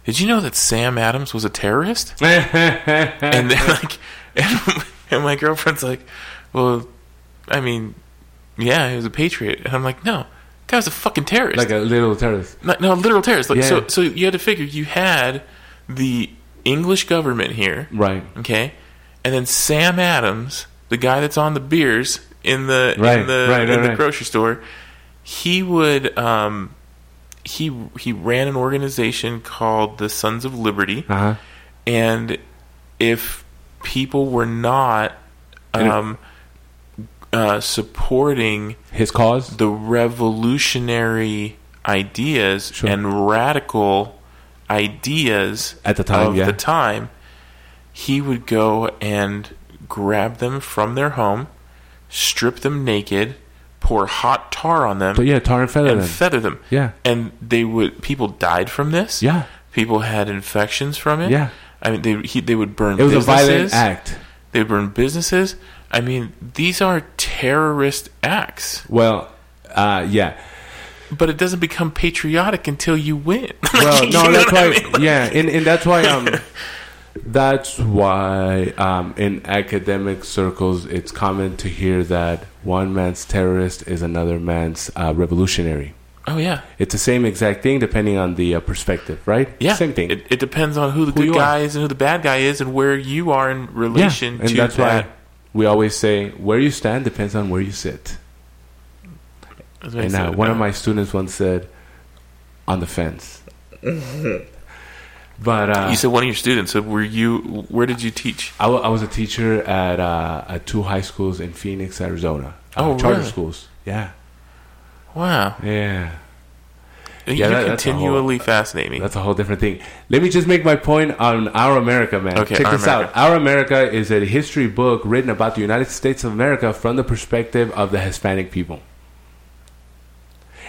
did you know that Sam Adams was a terrorist? and then like and, and my girlfriend's like, well, I mean, yeah, he was a patriot, and I'm like, no. Guy was a fucking terrorist, like a literal terrorist. No, no literal terrorist. Like, yeah. So, so you had to figure you had the English government here, right? Okay, and then Sam Adams, the guy that's on the beers in the right. in the right, in right, the right. grocery store, he would um, he he ran an organization called the Sons of Liberty, uh-huh. and if people were not um. Uh, supporting his cause, the revolutionary ideas sure. and radical ideas at the time, of yeah. the time, he would go and grab them from their home, strip them naked, pour hot tar on them, but yeah, tar and feather and them, feather them, yeah, and they would. People died from this, yeah. People had infections from it, yeah. I mean, they he, they would burn. It was businesses. A violent act. They would burn businesses. I mean, these are terrorist acts. Well, uh, yeah. But it doesn't become patriotic until you win. Well, no, that's why. I mean? Like, yeah, and, and that's why. Um, that's why um, in academic circles, it's common to hear that one man's terrorist is another man's uh, revolutionary. Oh yeah, it's the same exact thing depending on the uh, perspective, right? Yeah, same thing. It, it depends on who the who good guy is and who the bad guy is, and where you are in relation yeah. and to that's that. Why we always say where you stand depends on where you sit. And uh, one of my students once said, "On the fence." But uh, you said one of your students. So were you? Where did you teach? I, w- I was a teacher at, uh, at two high schools in Phoenix, Arizona. Oh, uh, charter really? Schools. Yeah. Wow. Yeah. You're yeah, that, continually that's whole, fascinating. That's a whole different thing. Let me just make my point on Our America, man. Okay, check Our this America. out. Our America is a history book written about the United States of America from the perspective of the Hispanic people.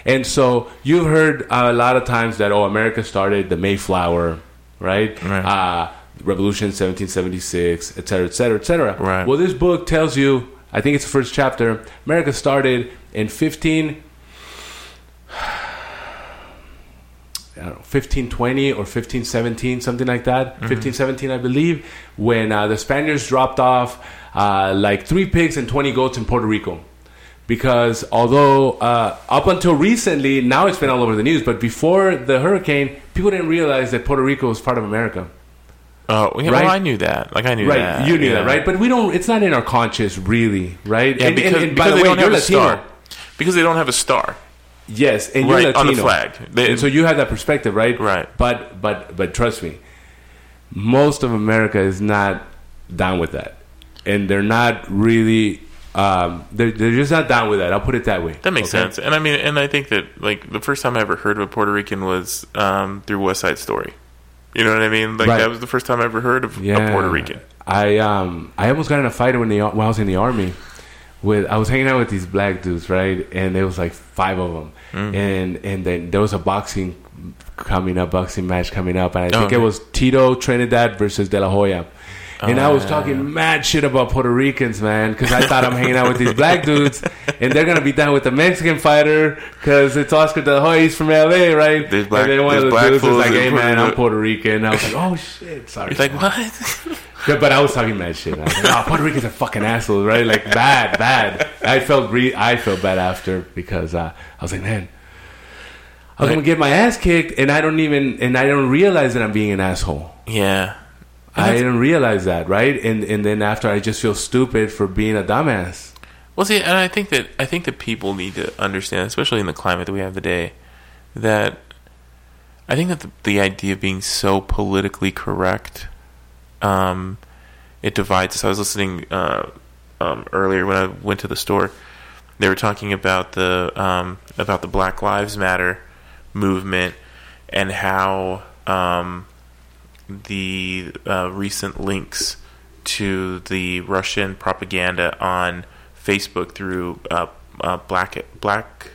And so you've heard a lot of times that, oh, America started the Mayflower, right? Right. Uh, Revolution, seventeen seventy-six, et cetera, et cetera, et cetera. Right. Well, this book tells you, I think it's the first chapter, America started in fifteen... I don't know, fifteen twenty or fifteen seventeen, something like that. Mm-hmm. fifteen seventeen, I believe, when uh, the Spaniards dropped off uh, like three pigs and twenty goats in Puerto Rico. because although uh, up until recently, now it's been all over the news, but before the hurricane, people didn't realize that Puerto Rico was part of America. Oh, yeah, right? Well, I knew that. Like, I knew right. that. Right, you knew yeah. that, right? But we don't, it's not in our conscious, really, right? Yeah, and, because, and, and because by the way, you're Latino. Because they don't have a star. Yes, and right, you're Latino. On the flag. They, and so you have that perspective, right? Right. But, but, but trust me, most of America is not down with that. And they're not really, um, they're, they're just not down with that. I'll put it that way. That makes okay? sense. And I mean, and I think that, like, the first time I ever heard of a Puerto Rican was um, through West Side Story. You know what I mean? Like, right. that was the first time I ever heard of yeah. a Puerto Rican. I um I almost got in a fight when, the, when I was in the Army. With I was hanging out with these black dudes, right? And there was like five of them. Mm-hmm. And and then there was a boxing coming up, boxing match coming up. And I think oh, okay. it was Tito Trinidad versus De La Hoya. And oh, I was yeah, talking yeah. mad shit about Puerto Ricans, man, because I thought I'm hanging out with these black dudes, and they're going to be down with the Mexican fighter because it's Oscar De La Hoya. He's from L A, right? There's black, and then one of the dudes was like, hey, man, I'm Puerto Rican. I was like, oh, shit. Sorry. He's like, what? Yeah, but I was talking mad shit. I was like, oh, Puerto Ricans are fucking assholes, right? Like, bad, bad. I felt re- I felt bad after because uh, I was like, man, I was like, going to get my ass kicked, and I don't even, and I don't realize that I'm being an asshole. Yeah. I didn't realize that, right? And and then after, I just feel stupid for being a dumbass. Well, see, and I think that I think that people need to understand, especially in the climate that we have today, that I think that the, the idea of being so politically correct, um, it divides us. I was listening uh, um, earlier when I went to the store. They were talking about the um, about the Black Lives Matter movement and how. Um, the uh, recent links to the Russian propaganda on Facebook through uh, uh, Black Black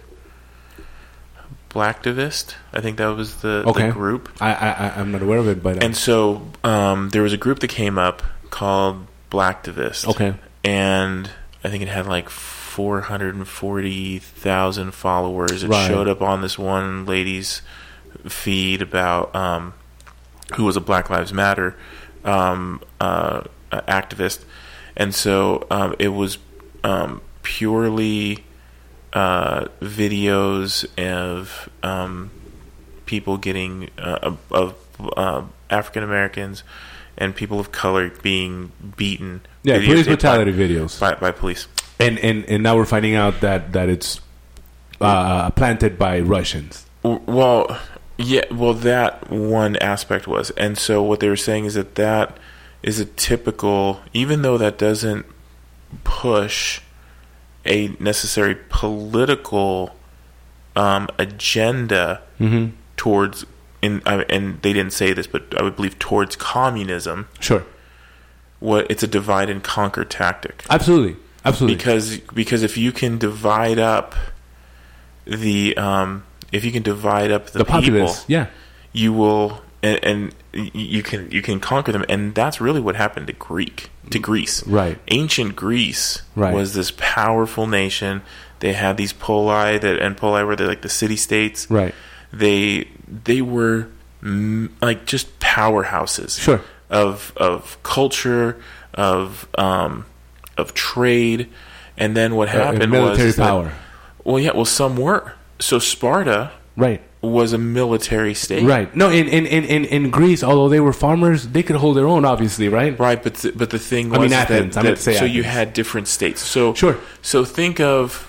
Blacktivist, I think that was the, okay. the group. I, I I'm not aware of it, but and so um, there was a group that came up called Blacktivist. Okay, and I think it had like four hundred forty thousand followers. It right. showed up on this one lady's feed about. Um, who was a Black Lives Matter um, uh, activist. And so um, it was um, purely uh, videos of um, people getting, uh, of uh, African Americans and people of color being beaten. Yeah, police brutality videos. By, by police. And, and and now we're finding out that, that it's uh, planted by Russians. Well... Yeah, well, that one aspect was. And so what they were saying is that that is a typical, even though that doesn't push a necessary political um, agenda mm-hmm. towards, in, I, and they didn't say this, but I would believe towards communism. Sure. What, it's a divide and conquer tactic. Absolutely, absolutely. Because, because if you can divide up the... Um, If you can divide up the, the people, yeah. you will, and, and you can you can conquer them, and that's really what happened to Greek to Greece. Right, ancient Greece right. was this powerful nation. They had these poli that and poli were like the city states. Right, they they were like just powerhouses. Sure. of of culture, of um, of trade, and then what happened uh, military was power. That, well, yeah, well, some were. So Sparta right. was a military state. Right. No, in, in, in, in Greece, although they were farmers, they could hold their own, obviously, right? Right, but th- but the thing was I mean, Athens, that, that say so Athens. You had different states. So sure. So think of...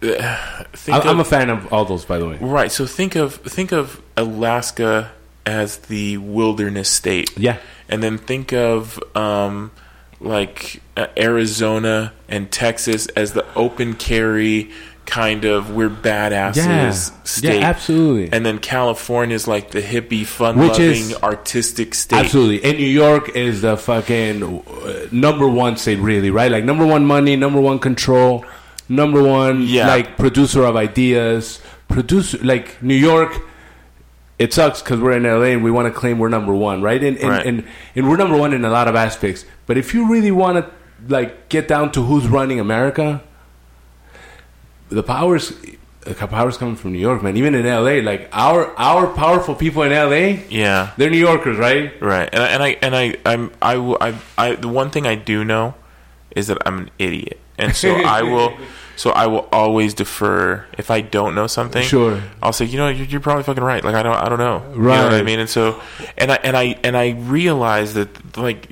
Uh, think I'm of, a fan of all those, by the way. Right, so think of think of Alaska as the wilderness state. Yeah. And then think of... Um, like uh, Arizona and Texas as the open carry... kind of we're badasses yeah. state. Yeah, absolutely. And then California is like the hippie, fun-loving, artistic state. Absolutely. And New York is the fucking uh, number one state, really, right? Like number one money, number one control, number one yeah. like producer of ideas. Producer like New York. It sucks because we're in L A and we want to claim we're number one, right? And and, right. and and we're number one in a lot of aspects. But if you really want to like get down to who's running America. The powers, the powers coming from New York, man. Even in L A, like our our powerful people in L A, yeah, they're New Yorkers, right? Right. And I and I and I I'm, I, will, I I the one thing I do know is that I'm an idiot, and so I will. So I will always defer if I don't know something. Sure, I'll say, you know, you're, you're probably fucking right. Like I don't, I don't know. Right. You know what I mean? And so, and I and I and I realize that like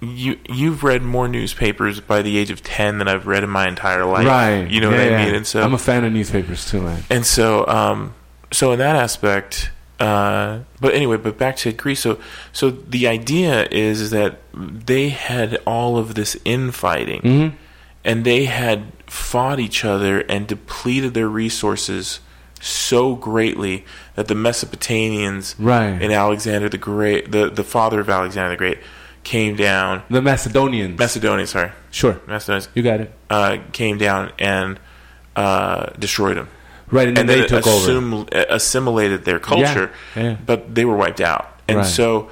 you you've read more newspapers by the age of ten than I've read in my entire life. Right. You know yeah, what I mean? And so I'm a fan of newspapers too, man. And so, um, so in that aspect. Uh, but anyway, but back to Greece. So, so the idea is, is that they had all of this infighting, mm-hmm. and they had fought each other and depleted their resources so greatly that the Mesopotamians, right, and Alexander the Great, the, the father of Alexander the Great, came down. The Macedonians, Macedonians, sorry, sure, Macedonians, you got it. Uh, came down and uh, destroyed them. Right, and, and then they took assume, over. Assimilated their culture, yeah, yeah. but they were wiped out. And right. so,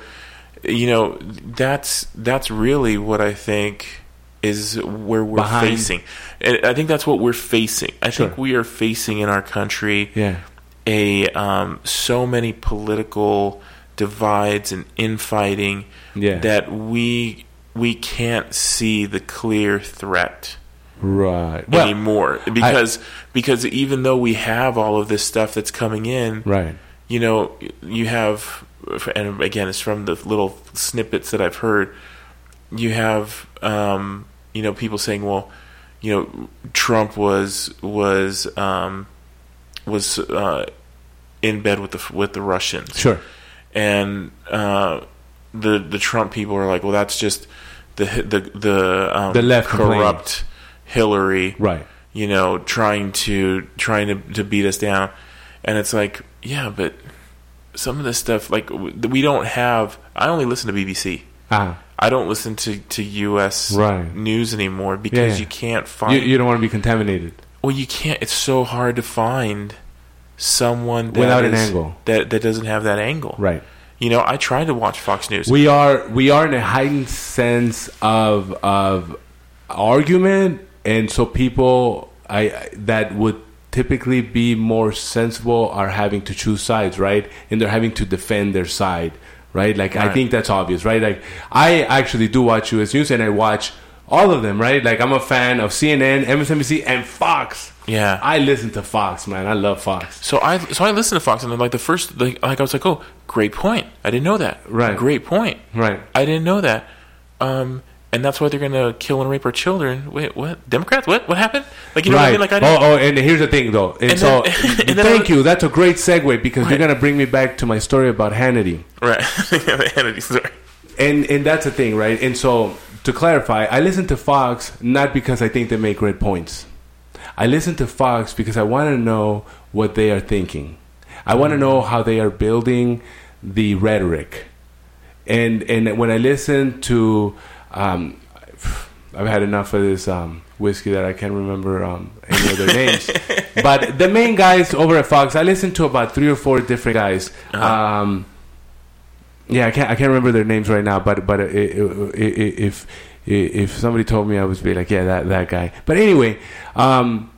you know, that's that's really what I think is where we're Behind. facing. And I think that's what we're facing. I sure. think we are facing in our country yeah. a um, so many political divides and infighting yeah. that we we can't see the clear threat. Right. Well, anymore because I, because even though we have all of this stuff that's coming in, right? You know, you have, and again, it's from the little snippets that I've heard. You have, um, you know, people saying, "Well, you know, Trump was was um, was uh, in bed with the with the Russians." Sure. And uh, the the Trump people are like, "Well, that's just the the the um, the left corrupt." Hillary, right? You know, trying to trying to, to beat us down, and it's like, yeah, but some of this stuff, like we don't have. I only listen to B B C. Uh-huh. I don't listen to to U S right. news anymore because yeah. you can't find. You, you don't want to be contaminated. Well, you can't. It's so hard to find someone that without is, an angle that that doesn't have that angle, right? You know, I tried to watch Fox News. We are we are in a heightened sense of of argument. And so people I, that would typically be more sensible are having to choose sides, right? And they're having to defend their side, right? Like, right. I think that's obvious, right? Like, I actually do watch U S News, and I watch all of them, right? Like, I'm a fan of C N N, M S N B C, and Fox. Yeah. I listen to Fox, man. I love Fox. So I so I listen to Fox, and then, like, the first, like, like I was like, oh, great point. I didn't know that. Right. Great point. Right. I didn't know that. Um... And that's why they're going to kill and rape our children. Wait, what? Democrats? What? What happened? Like, you know right. what I mean? Like, I didn't... Oh, oh, and here's the thing, though. And, and so, then, and thank was... you. That's a great segue because right. you're going to bring me back to my story about Hannity. Right. The Hannity story. And, and that's the thing, right? And so, to clarify, I listen to Fox not because I think they make great points. I listen to Fox because I want to know what they are thinking. I want to mm. know how they are building the rhetoric. And, and when I listen to... Um, I've had enough of this um, whiskey that I can't remember um, any of their names. But the main guys over at Fox, I listened to about three or four different guys. Uh-huh. Um, yeah, I can't I can't remember their names right now. But but it, it, it, if if somebody told me, I would be like, yeah, that that guy. But anyway, um,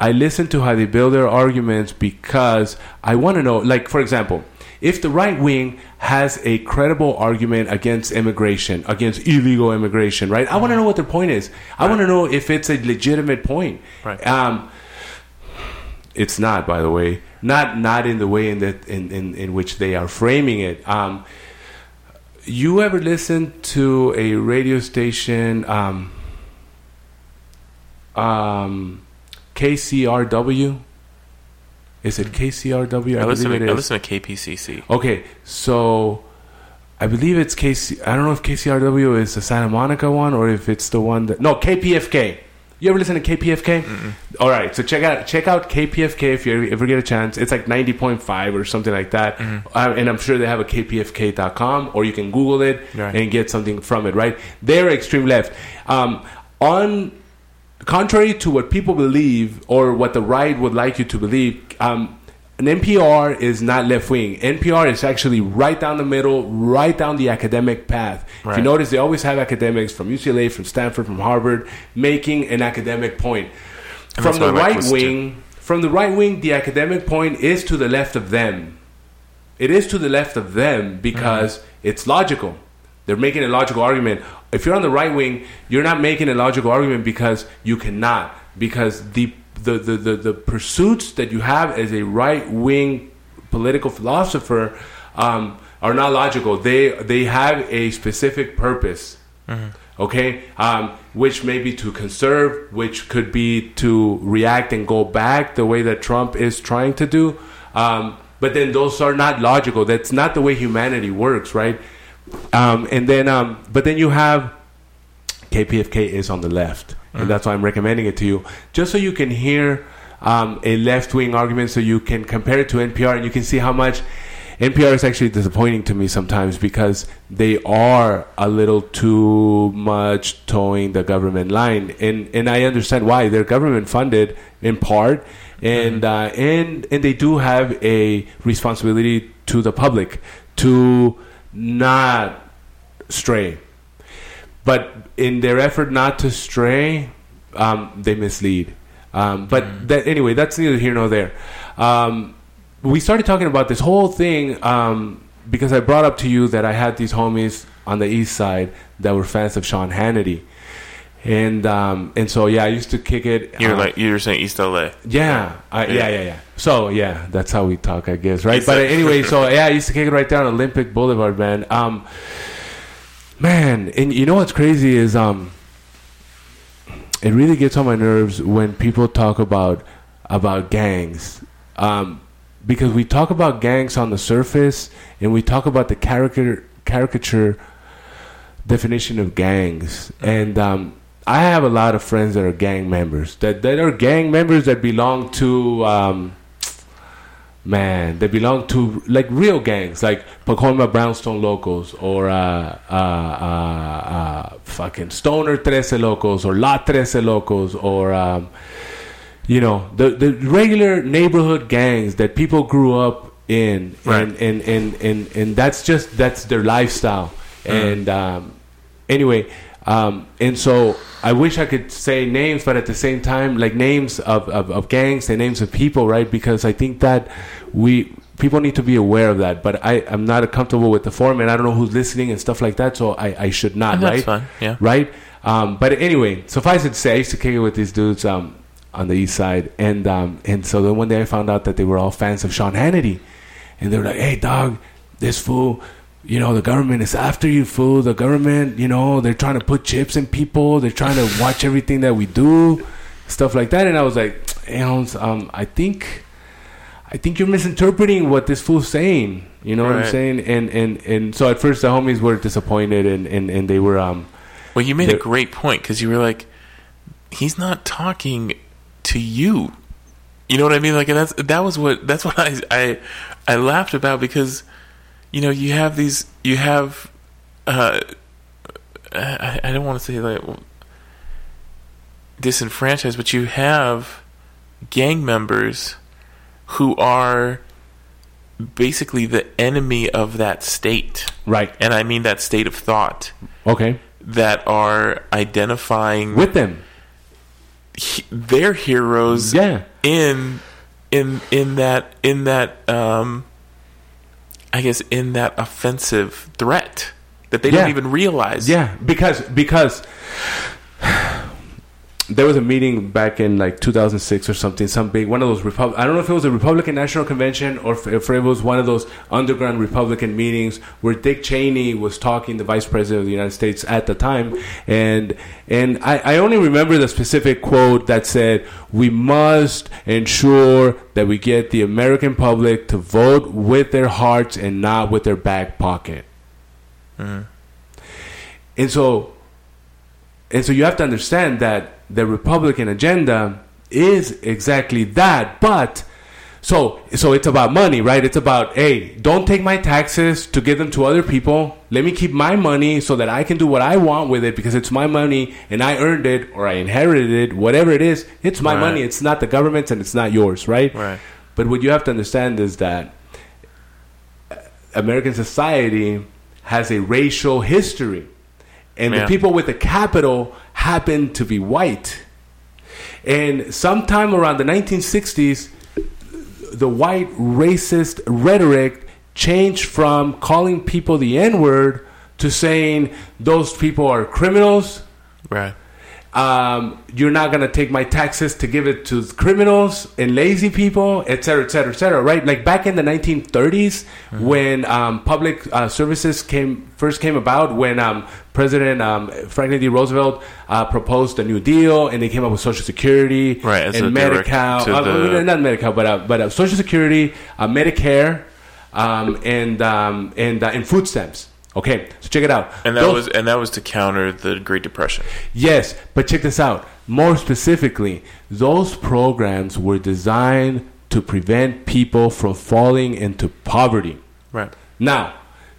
I listened to how they build their arguments because I want to know. Like, for example. If the right wing has a credible argument against immigration, against illegal immigration, right? I want to know what their point is. I right. want to know if it's a legitimate point. Right. Um, it's not, by the way, not not in the way in that in, in, in which they are framing it. Um, you ever listen to a radio station, um, um, K C R W? Is it K C R W? I, I, listen, it I listen to K P C C. Okay, so I believe it's K C... I don't know if K C R W is the Santa Monica one or if it's the one that... No, K P F K. You ever listen to K P F K? Mm-mm. All right, so check out check out K P F K if you ever get a chance. It's like ninety point five or something like that. Mm-hmm. Um, and I'm sure they have a K P F K dot com or you can Google it right. and get something from it, right? They're extreme left. Um, on... Contrary to what people believe or what the right would like you to believe, um, an N P R is not left-wing. N P R is actually right down the middle, right down the academic path. Right. If you notice, they always have academics from U C L A, from Stanford, from Harvard, making an academic point. And from the right wing, from the right wing, the academic point is to the left of them. It is to the left of them because mm-hmm. it's logical. They're making a logical argument. If you're on the right wing, you're not making a logical argument because you cannot. because the the the the, the pursuits that you have as a right wing political philosopher um, are not logical. They they have a specific purpose. Mm-hmm. Okay, um, which may be to conserve, which could be to react and go back the way that Trump is trying to do. Um, but then those are not logical. That's not the way humanity works, right? Um, and then, um, but then you have K P F K is on the left, mm-hmm. and that's why I'm recommending it to you, just so you can hear um, a left-wing argument, so you can compare it to N P R, and you can see how much. N P R is actually disappointing to me sometimes because they are a little too much towing the government line, and and I understand why. They're government funded in part, and mm-hmm. uh, and and they do have a responsibility to the public to not stray. But in their effort not to stray, um, they mislead. Um, but mm-hmm. that, anyway, that's neither here nor there. Um, We started talking about this whole thing um, because I brought up to you that I had these homies on the east side that were fans of Sean Hannity, and um, and so yeah, I used to kick it. You're uh, like you were saying East L A. Yeah, I, yeah, yeah, yeah, yeah. So yeah, that's how we talk, I guess, right? East but uh, anyway, so yeah, I used to kick it right down Olympic Boulevard, man. Um, man, and you know what's crazy is um, it really gets on my nerves when people talk about about gangs. Um, Because we talk about gangs on the surface, and we talk about the caricature, caricature definition of gangs. And um, I have a lot of friends that are gang members, that, that are gang members that belong to, um, man, they belong to, like, real gangs, like Pacoima Brownstone Locos, or uh, uh, uh, uh, fucking Stoner Trece Locos, or La Trece Locos, or... Um, You know, the the regular neighborhood gangs that people grew up in, right. and, and, and, and, and that's just, that's their lifestyle. Mm-hmm. And um, anyway, um, and so I wish I could say names, but at the same time, like names of, of, of gangs and names of people, right? Because I think that we people need to be aware of that. But I, I'm not comfortable with the form, and I don't know who's listening and stuff like that, so I, I should not, and that's right? Fine. Yeah. Right? Um, but anyway, suffice it to say, I used to kick it with these dudes. Um, on the east side, and um, and so then one day I found out that they were all fans of Sean Hannity, and they were like, hey dog, this fool, you know, the government is after you, fool, the government, you know, they're trying to put chips in people, they're trying to watch everything that we do, stuff like that. And I was like, hey Holmes, um, I think I think you're misinterpreting what this fool's saying, you know, right. What I'm saying, and, and, and so at first the homies were disappointed, and, and, and they were um, well, you made a great point, because you were like, he's not talking to you, you know what I mean? Like, and that's that was what that's what I, I I laughed about, because you know you have these you have uh, I, I don't want to say like disenfranchised, but you have gang members who are basically the enemy of that state, right? And I mean that state of thought, okay? That are identifying with them. He, they're heroes, yeah. in in in that in that um, I guess in that offensive threat that they yeah. don't even realize. Yeah, because because there was a meeting back in like two thousand six or something. Some big one of those Repub- I don't know if it was a Republican National Convention or if, if it was one of those underground Republican meetings where Dick Cheney was talking, the Vice President of the United States at the time, and and I, I only remember the specific quote that said, "We must ensure that we get the American public to vote with their hearts and not with their back pocket." Mm-hmm. And so, and so you have to understand that. The Republican agenda is exactly that, but so so it's about money, right? It's about, hey, don't take my taxes to give them to other people. Let me keep my money so that I can do what I want with it, because it's my money and I earned it or I inherited it, whatever it is. It's my right. money. It's not the government's and it's not yours, right? Right. But what you have to understand is that American society has a racial history. And yeah. the people with the capital happened to be white. And sometime around the nineteen sixties, the white racist rhetoric changed from calling people the N-word to saying those people are criminals. Right. Um, you're not going to take my taxes to give it to criminals and lazy people, et cetera, et cetera, et cetera, right? Like back in the nineteen thirties, mm-hmm. when um, public uh, services came first came about, when um, President um, Franklin D. Roosevelt uh, proposed the New Deal, and they came up with Social Security, right, and Medi-Cal, uh, the... not Medi-Cal, but, uh, but uh, Social Security, uh, Medicare, um, and, um, and, uh, and food stamps. Okay, so check it out. And that Those, was and that was to counter the Great Depression. Yes, but check this out. More specifically, those programs were designed to prevent people from falling into poverty. Right. Now,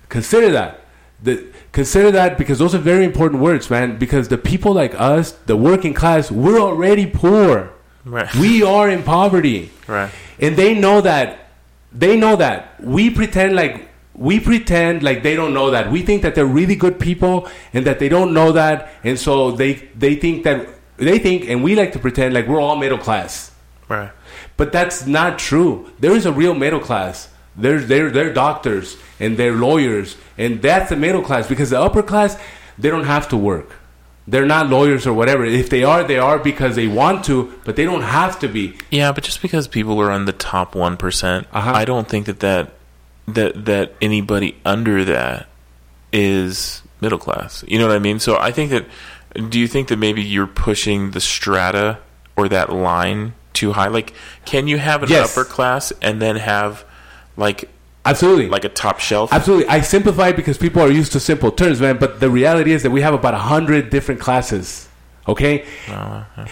consider that. The, consider that because those are very important words, man. Because the people like us, the working class, we're already poor. Right. We are in poverty. Right. And they know that. They know that. We pretend like... We pretend like they don't know that. We think that they're really good people and that they don't know that. And so they they think that they think, and we like to pretend like we're all middle class. Right. But that's not true. There is a real middle class. There's they're they're doctors and they're lawyers, and that's the middle class, because the upper class, they don't have to work. They're not lawyers or whatever. If they are, they are because they want to, but they don't have to be. Yeah, but just because people are in the top one percent, uh-huh. I don't think that that... that that anybody under that is middle class. You know what I mean? So I think that, do you think that maybe you're pushing the strata or that line too high? Like, can you have an yes. upper class and then have like absolutely like a top shelf? Absolutely. I simplify because people are used to simple terms, man. But the reality is that we have about a hundred different classes. Okay. Uh-huh.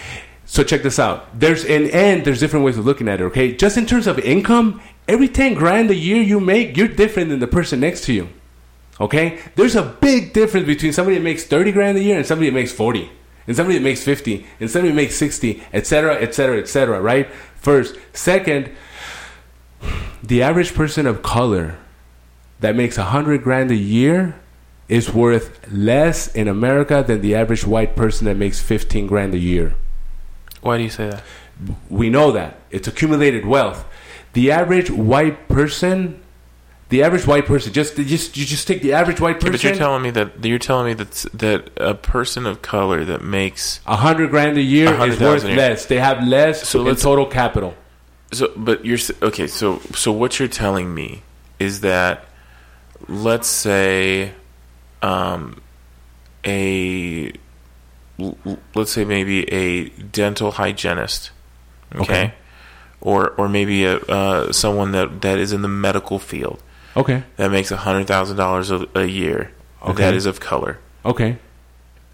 So check this out. There's and, and there's different ways of looking at it. Okay, just in terms of income, every ten grand a year you make, you're different than the person next to you. Okay, there's a big difference between somebody that makes thirty grand a year and somebody that makes forty, and somebody that makes fifty, and somebody that makes sixty, et cetera, et cetera, et cetera. Right? First, second, the average person of color that makes a hundred grand a year is worth less in America than the average white person that makes fifteen grand a year. Why do you say that? We know that. It's accumulated wealth. The average white person, the average white person, just just you just take the average white person. Yeah, but you're telling me that you're telling me that that a person of color that makes a hundred grand a year is worth less. They have less so in total capital. So, but you're okay. So, so what you're telling me is that, let's say, um, a. let's say maybe a dental hygienist, okay, okay. or or maybe a uh, someone that, that is in the medical field, okay, that makes a hundred thousand dollars a year, okay, that is of color, okay,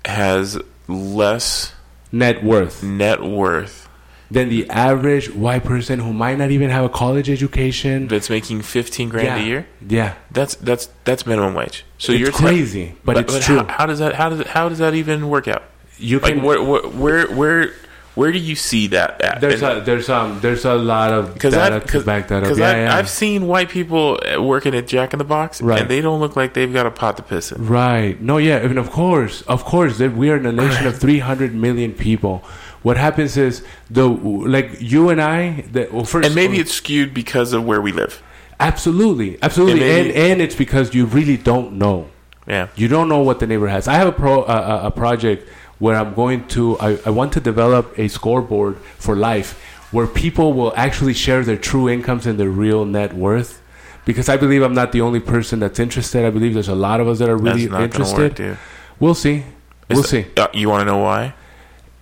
has less net worth net worth than the average white person who might not even have a college education that's making fifteen grand yeah. a year. Yeah, that's that's that's minimum wage. So it's you're crazy, t- but, but it's but true. How, how does that how does how does that even work out? You can, like, where, where where where do you see that at? There's and, a, there's um there's a lot of data to back that up. Because yeah, yeah. I've seen white people working at Jack in the Box, right. and they don't look like they've got a pot to piss in. Right? No, yeah, I mean, of course, of course, we are in a nation of three hundred million people. What happens is the like you and I, the, well, first, and maybe it's skewed because of where we live. Absolutely, absolutely, and, and and it's because you really don't know. Yeah, you don't know what the neighbor has. I have a pro uh, a project where I'm going to, I, I want to develop a scoreboard for life where people will actually share their true incomes and their real net worth. Because I believe I'm not the only person that's interested. I believe there's a lot of us that are really that's not interested. Work, dude. We'll see. We'll Is see. The, you want to know why?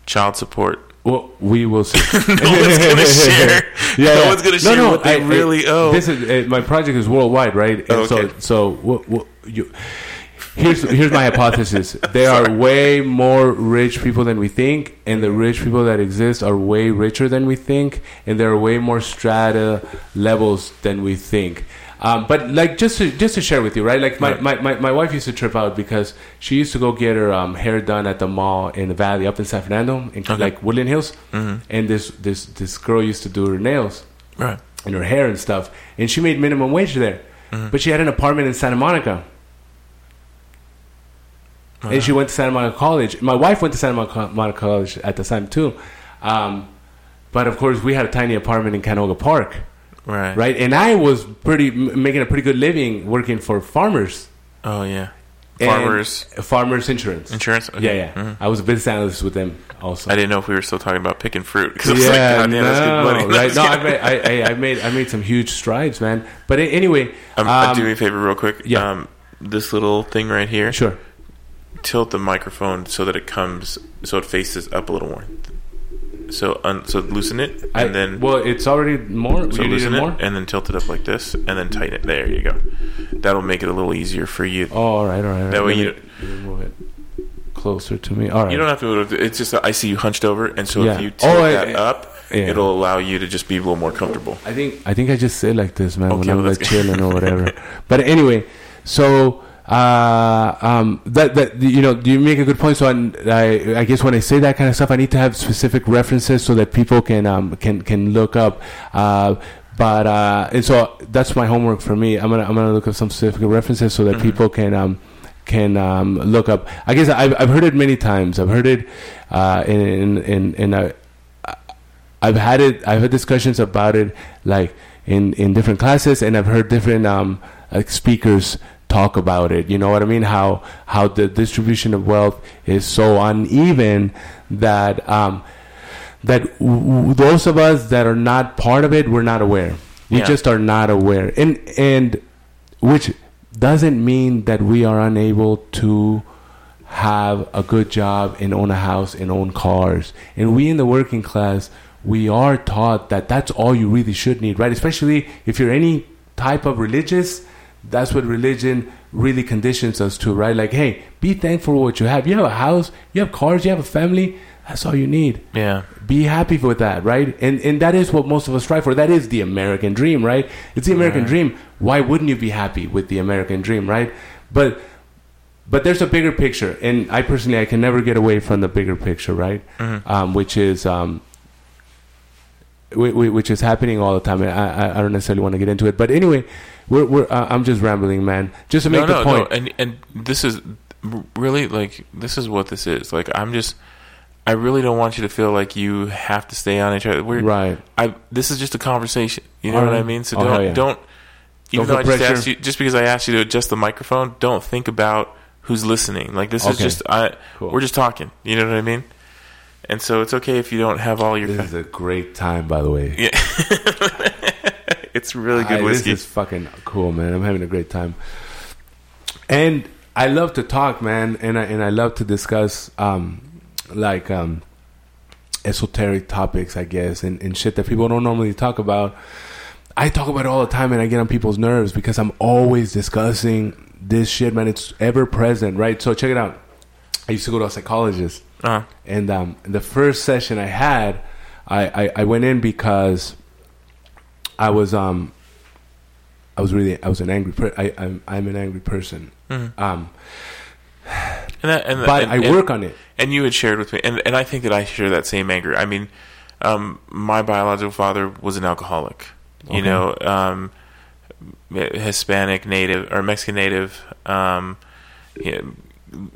Child support. Well, we will see. No one's going to share. Yeah, no yeah. one's going to no, share no, what I, they really I, owe. This is, my project is worldwide, right? And oh, okay. So, so we'll, we'll, you... Here's here's my hypothesis. There are way more rich people than we think, and the rich people that exist are way richer than we think, and there are way more strata levels than we think. Um, but like just to, just to share with you, right? Like my, my, my, my wife used to trip out because she used to go get her um, hair done at the mall in the valley up in San Fernando, in okay. like Woodland Hills, mm-hmm. and this, this this girl used to do her nails right. and her hair and stuff, and she made minimum wage there, mm-hmm. but she had an apartment in Santa Monica. Wow. And she went to Santa Monica College. My wife went to Santa Monica College at the time too, um, but of course we had a tiny apartment in Canoga Park, right? Right, and I was pretty making a pretty good living working for farmers. Oh yeah, Farmers. Farmers Insurance. Insurance? Okay. Yeah, yeah. Mm-hmm. I was a business analyst with them also. I didn't know if we were still talking about picking fruit. Cause yeah, like, no, that's good money. Right? No, I made, I, I, made, I made some huge strides, man. But anyway. Um, um, do me a favor real quick. Yeah. Um, this little thing right here. Sure. Tilt the microphone so that it comes, so it faces up a little more. So un, so loosen it, and I, then... Well, it's already more. So you loosen it, more? And then tilt it up like this, and then tighten it. There you go. That'll make it a little easier for you. Oh, all right, all right. That all right. way Maybe you... Move it closer to me. All right. You don't have to move it. It's just that I see you hunched over, and so yeah. if you tilt oh, that I, up, yeah. it'll allow you to just be a little more comfortable. I think I think I just say like this, man, okay, when well, I'm like chilling or whatever. But anyway, so... Uh, um, that, that, you know, you make a good point. So I, I, I guess when I say that kind of stuff, I need to have specific references so that people can, um, can, can look up, uh, but, uh, and so that's my homework for me. I'm going to, I'm going to look up some specific references so that mm-hmm. people can, um, can, um, look up. I guess I've, I've heard it many times. I've heard it, uh, in, in, in, in uh, I've had it, I've had discussions about it, like in, in different classes, and I've heard different, um, like speakers talk about it. You know what I mean? How how the distribution of wealth is so uneven that um, that w- those of us that are not part of it, we're not aware. We yeah. just are not aware, and and which doesn't mean that we are unable to have a good job and own a house and own cars. And we in the working class, we are taught that that's all you really should need, right? Especially if you're any type of religious. That's what religion really conditions us to, right? Like, hey, be thankful for what you have. You have a house, you have cars, you have a family. That's all you need. Yeah. Be happy with that, right? And and that is what most of us strive for. That is the American dream, right? It's the American yeah. dream. Why wouldn't you be happy with the American dream, right? But but there's a bigger picture, and I personally I can never get away from the bigger picture, right? Mm-hmm. Um, which is um, which is happening all the time. And I I don't necessarily want to get into it, but anyway. We're, we're, uh, I'm just rambling, man. Just to make no, no, the point. No. And and this is really like this is what this is. Like I'm just, I really don't want you to feel like you have to stay on each other. We're, right. I this is just a conversation. You know right. what I mean? So oh, don't yeah. don't. Even don't though I just asked you, just because I asked you to adjust the microphone, don't think about who's listening. Like this okay. is just I. Cool. We're just talking. You know what I mean? And so it's okay if you don't have all your. This is a great time, by the way. Yeah. It's really good I, whiskey. This is fucking cool, man. I'm having a great time, and I love to talk, man, and I and I love to discuss um, like um, esoteric topics, I guess, and, and shit that people don't normally talk about. I talk about it all the time, and I get on people's nerves because I'm always discussing this shit, man. It's ever present, right? So check it out. I used to go to a psychologist, uh-huh. and um, the first session I had, I, I, I went in because. I was um, I was really I was an angry per- I I'm, I'm an angry person. Mm-hmm. Um, and that, and but and, I work and, on it. And you had shared with me, and and I think that I share that same anger. I mean, um, my biological father was an alcoholic. Okay. You know, um, Hispanic native or Mexican native. Um, yeah,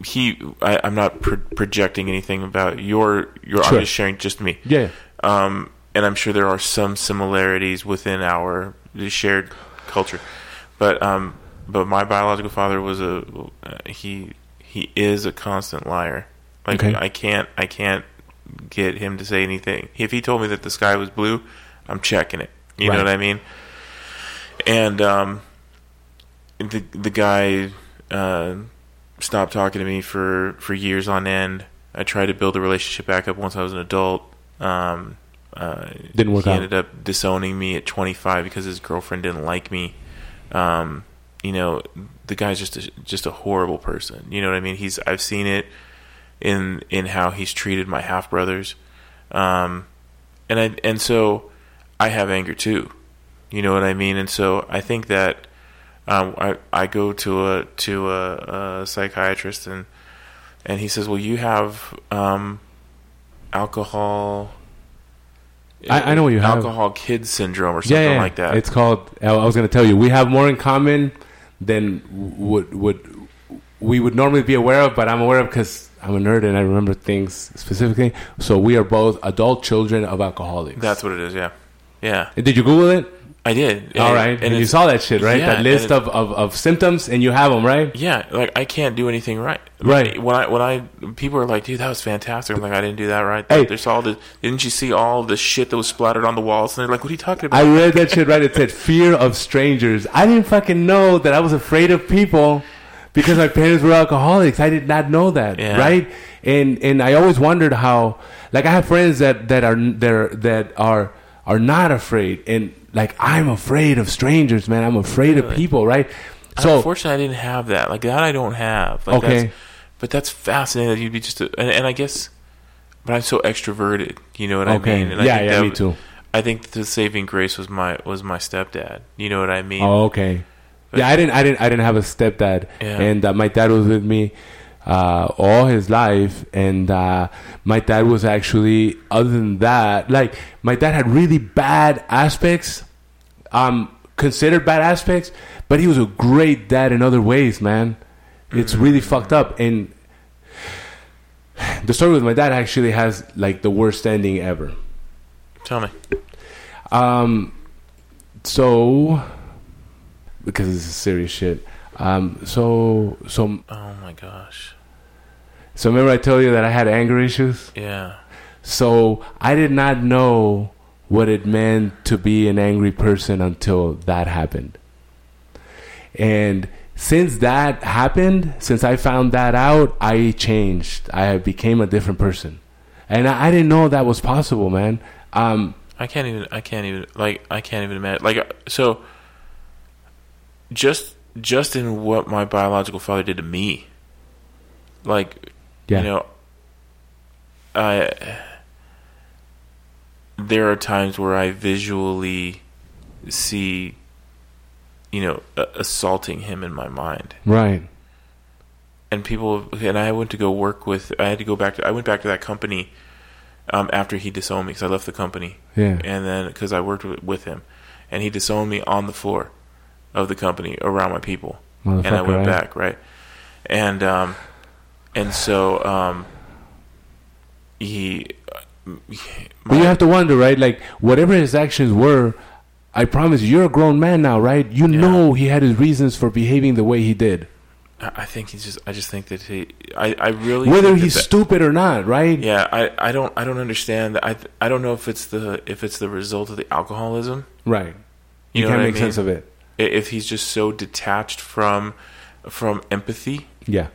he I, I'm not pro- projecting anything about your your. Sure. I'm just sharing just me. Yeah. Um. And I'm sure there are some similarities within our shared culture, but um, but my biological father was a uh, he he is a constant liar. Like okay. I can't I can't get him to say anything. If he told me that the sky was blue, I'm checking it. You right. know what I mean? And um, the the guy uh, stopped talking to me for, for years on end. I tried to build a relationship back up once I was an adult. Um, Uh, didn't work he out. Ended up disowning me at twenty-five because his girlfriend didn't like me. Um, you know, the guy's just a, just a horrible person. You know what I mean? He's I've seen it in in how he's treated my half brothers, um, and I and so I have anger too. You know what I mean? And so I think that um, I I go to a to a, a psychiatrist and and he says, well, you have um, alcohol. I, I know what you have. Alcohol kid syndrome or something yeah, yeah. like that. It's called, I was going to tell you, we have more in common than would, would we would normally be aware of, but I'm aware of because I'm a nerd and I remember things specifically. So we are both adult children of alcoholics. That's what it is, yeah. Yeah. Did you Google it? I I did. All right. And, and you saw that shit, right? Yeah, that list of, of, of symptoms, and you have them, right? Yeah. Like, I can't do anything right. Right. Like, when I, when I, people are like, dude, that was fantastic. I'm like, I didn't do that right. Hey. There's all the, didn't you see all the shit that was splattered on the walls? And they're like, what are you talking about? I read that shit, right? It said, fear of strangers. I didn't fucking know that I was afraid of people because my parents were alcoholics. I did not know that, yeah. right? And, and I always wondered how, like, I have friends that, that are, that are, are not afraid, and, like, I'm afraid of strangers, man. I'm afraid really? of people, right? So unfortunately, I didn't have that. Like, that I don't have. Like, okay. That's, but that's fascinating. That you'd be just... A, and, and I guess... But I'm so extroverted. You know what okay. I mean? And yeah, I yeah, that, me too. I think the saving grace was my was my stepdad. You know what I mean? Oh, okay. But, yeah, I didn't I didn't, I didn't have a stepdad. Yeah. And uh, my dad was with me uh, all his life. And uh, my dad was actually... Other than that... Like, my dad had really bad aspects... Um, considered bad aspects, but he was a great dad in other ways, man. It's really fucked up. And the story with my dad actually has like the worst ending ever. Tell me. Um, so because this is serious shit. Um, so so. Oh my gosh. So remember I told you that I had anger issues? Yeah. So I did not know what it meant to be an angry person until that happened. And since that happened, since I found that out, I changed. I became a different person. And I, I didn't know that was possible, man. Um, I can't even, I can't even, like, I can't even imagine. Like, so, just, just in what my biological father did to me, like, yeah. you know, I... There are times where I visually see, you know, assaulting him in my mind. Right. And people, and I went to go work with, I had to go back to, I went back to that company um, after he disowned me because I left the company. Yeah. And then, because I worked with him. And he disowned me on the floor of the company around my people. And I went right? back, right? And, um, and so, um, he... But you have to wonder, right? Like, whatever his actions were, I promise you, you're a grown man now, right? You yeah. know he had his reasons for behaving the way he did. I think he's just. I just think that he. I. I really. Whether he's that, stupid or not, right? Yeah. I. I don't. I don't understand. I. I don't know if it's the. If it's the result of the alcoholism, right? You, you can't make I mean? sense of it. If he's just so detached from, from empathy. Yeah.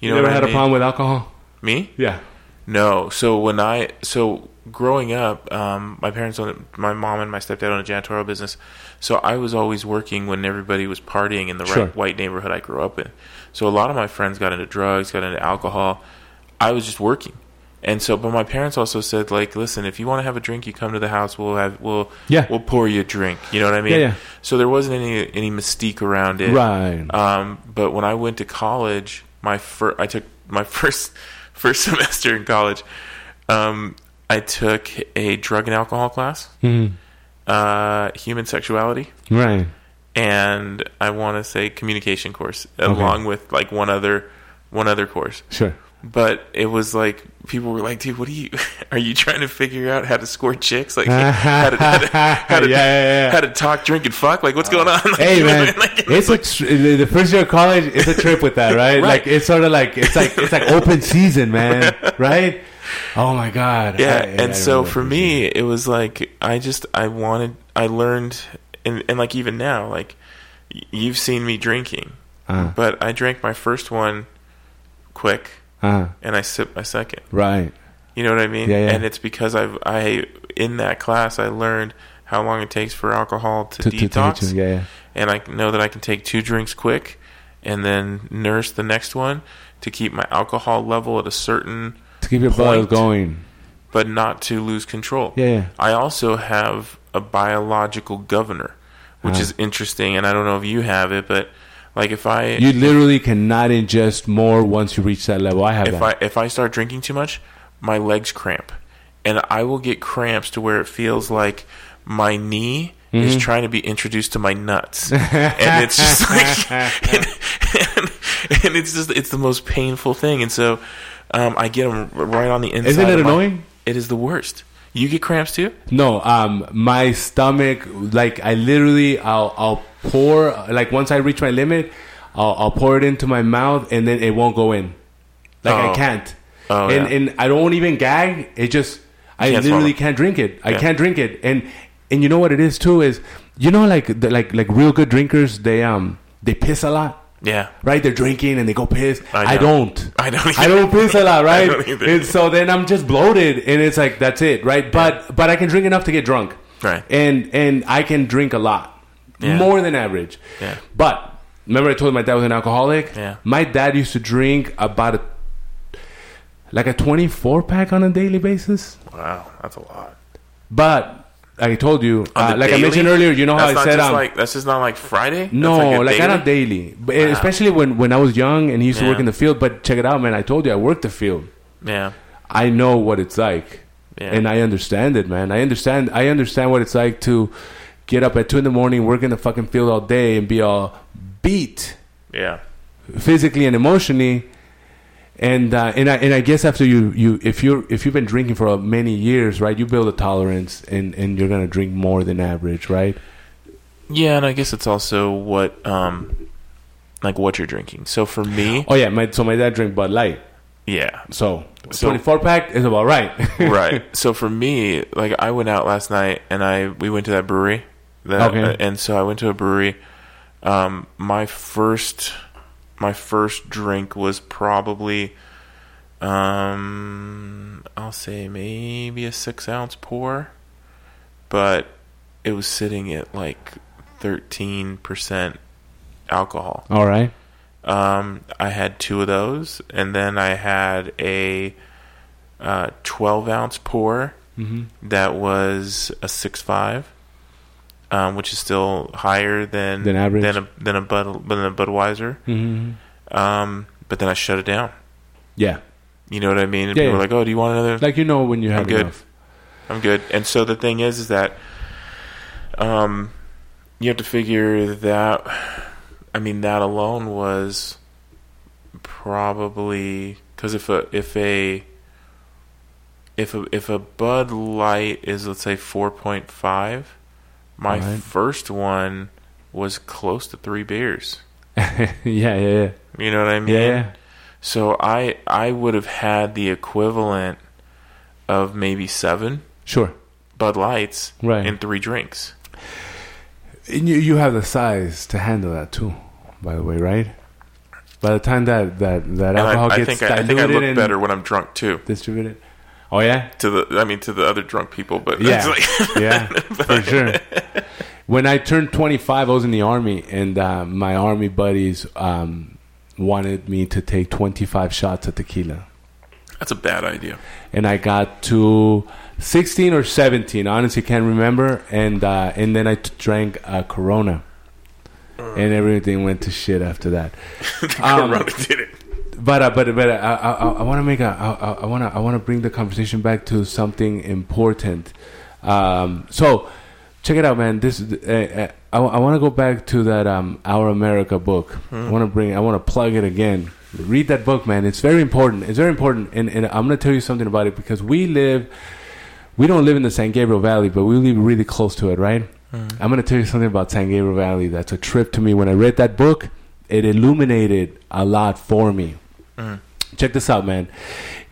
You, you know never had I mean? a problem with alcohol? Me? Yeah. No, so when I so growing up, um, my parents owned, my mom and my stepdad owned a janitorial business, so I was always working when everybody was partying in the sure. right, white neighborhood I grew up in. So a lot of my friends got into drugs, got into alcohol. I was just working, and so but my parents also said like, listen, if you want to have a drink, you come to the house. We'll have we'll yeah. we'll pour you a drink. You know what I mean? Yeah, yeah. So there wasn't any any mystique around it, right? Um, but when I went to college, my fir- I took my first. First semester in college, um, I took a drug and alcohol class, mm. uh, human sexuality, right, and I want to say communication course, okay. along with like one other, one other course. Sure, but it was like people were like, "Dude, what are you? Are you trying to figure out how to score chicks? Like how to how to, how to, yeah, yeah, yeah. how to talk, drink, and fuck? Like what's going on?" Like, hey man, like, like, it's like tr- the first year of college is a trip with that, right? right? Like it's sort of like it's like it's like open season, man, right? Oh my god, yeah. I, I, and I so for me, it was like I just I wanted I learned, and and like even now, like you've seen me drinking, uh-huh. but I drank my first one. Quick, uh-huh. and I sip my second. Right, you know what I mean. Yeah, yeah. And it's because I've I in that class I learned how long it takes for alcohol to, to detox. To, to, to, yeah, yeah. And I know that I can take two drinks quick, and then nurse the next one to keep my alcohol level at a certain to keep your blood going, but not to lose control. Yeah, yeah. I also have a biological governor, which uh-huh. is interesting, and I don't know if you have it, but. Like if I, you literally cannot ingest more once you reach that level. I have if that. I, if I start drinking too much, my legs cramp, and I will get cramps to where it feels like my knee mm-hmm. is trying to be introduced to my nuts, and it's just like, and, and, and it's just it's the most painful thing. And so, um, I get them right on the inside. Isn't it annoying? My, it is the worst. You get cramps too? No, um, my stomach, like I literally, I'll, I'll pour, like once I reach my limit, I'll, I'll pour it into my mouth and then it won't go in. Like oh. I can't. Oh, and, yeah. and I don't even gag. It just, I can't literally swallow. can't drink it. I yeah. can't drink it. And, and you know what it is too is, you know, like, the, like, like real good drinkers, they, um, they piss a lot. Yeah. Right? They're drinking and they go piss. I, I don't. I don't either. I don't piss a lot, right? I don't either. And so then I'm just bloated and it's like, that's it, right? Yeah. But but I can drink enough to get drunk. Right. And and I can drink a lot. Yeah. More than average. Yeah. But remember I told you my dad was an alcoholic? Yeah. My dad used to drink about a like a twenty-four pack on a daily basis. Wow. That's a lot. But like I told you, uh, like daily? I mentioned earlier, you know that's how I said, um, like, that's just not like Friday. No, like, like I not daily, but wow. especially when, when I was young and he used yeah. to work in the field. But check it out, man! I told you I worked the field. Yeah, I know what it's like, yeah. and I understand it, man. I understand. I understand what it's like to get up at two in the morning, work in the fucking field all day, and be all beat, yeah, physically and emotionally. And uh, and I and I guess after you, you if you if you've been drinking for many years, right, you build a tolerance and, and you're gonna drink more than average, right? Yeah, and I guess it's also what um like what you're drinking. So for me, oh yeah, my so my dad drank Bud Light. Yeah, so, so twenty-four pack is about right. Right. So for me, like I went out last night and I we went to that brewery. That, okay. Uh, and so I went to a brewery. Um, my first. My first drink was probably, um, I'll say maybe a six-ounce pour, but it was sitting at like thirteen percent alcohol. All right. Um, I had two of those, and then I had a uh, twelve-ounce pour mm-hmm. that was a six point five. Um, which is still higher than than average. than a than a, Bud, than a Budweiser, mm-hmm. um, but then I shut it down. Yeah, you know what I mean. And yeah, people yeah. are like, "Oh, do you want another?" Like you know when you have I'm good. Enough. I'm good. And so the thing is, is that um, you have to figure that. I mean, that alone was probably because if a if a if a if a Bud Light is let's say four point five. My right. first one was close to three beers. yeah, yeah, yeah. You know what I mean? Yeah, yeah. So I I would have had the equivalent of maybe seven sure. Bud Lights right. and three drinks. And you, you have the size to handle that too, by the way, right? By the time that, that, that alcohol I, I gets think diluted I, I think I look better when I'm drunk too. Distributed. Oh yeah, to the I mean to the other drunk people, but yeah, like yeah, but for sure. When I turned twenty-five, I was in the army, and uh, my army buddies um, wanted me to take twenty-five shots of tequila. That's a bad idea. And I got to sixteen or seventeen. Honestly, can't remember. And uh, and then I t- drank uh, Corona, mm. and everything went to shit after that. um, Corona did it. But uh, but but uh, I I, I want to make a I, I want to I want to bring the conversation back to something important. Um, so check it out, man. This uh, I I want to go back to that um, Our America book. Mm. I want to bring I want to plug it again. Read that book, man. It's very important. It's very important. And and I'm gonna tell you something about it because we live we don't live in the San Gabriel Valley, but we live really close to it, right? Mm. I'm gonna tell you something about San Gabriel Valley. That's a trip to me. When I read that book, it illuminated a lot for me. Mm. Check this out, man.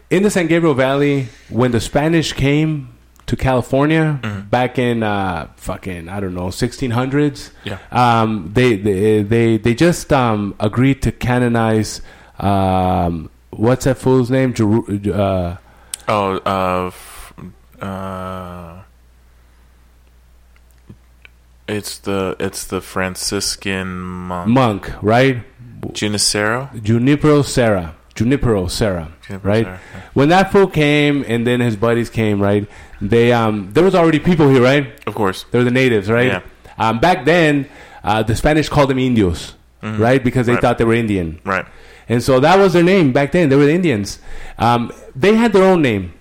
In the San Gabriel Valley, when the Spanish came to California mm. back in uh, fucking I don't know sixteen hundreds, yeah. um, they, they they they just um, agreed to canonize um, what's that fool's name? Jeru- uh, oh, uh, f- uh, it's the it's the Franciscan monk, monk right? Junicero? Junipero Serra. Junipero Serra. Junipero right? Serra, yeah. When that fool came and then his buddies came, right? They um there was already people here, right? Of course. They were the natives, right? Yeah. Um back then, uh, the Spanish called them Indios, mm-hmm. right? Because they right. thought they were Indian. Right. And so that was their name back then. They were the Indians. Um they had their own name.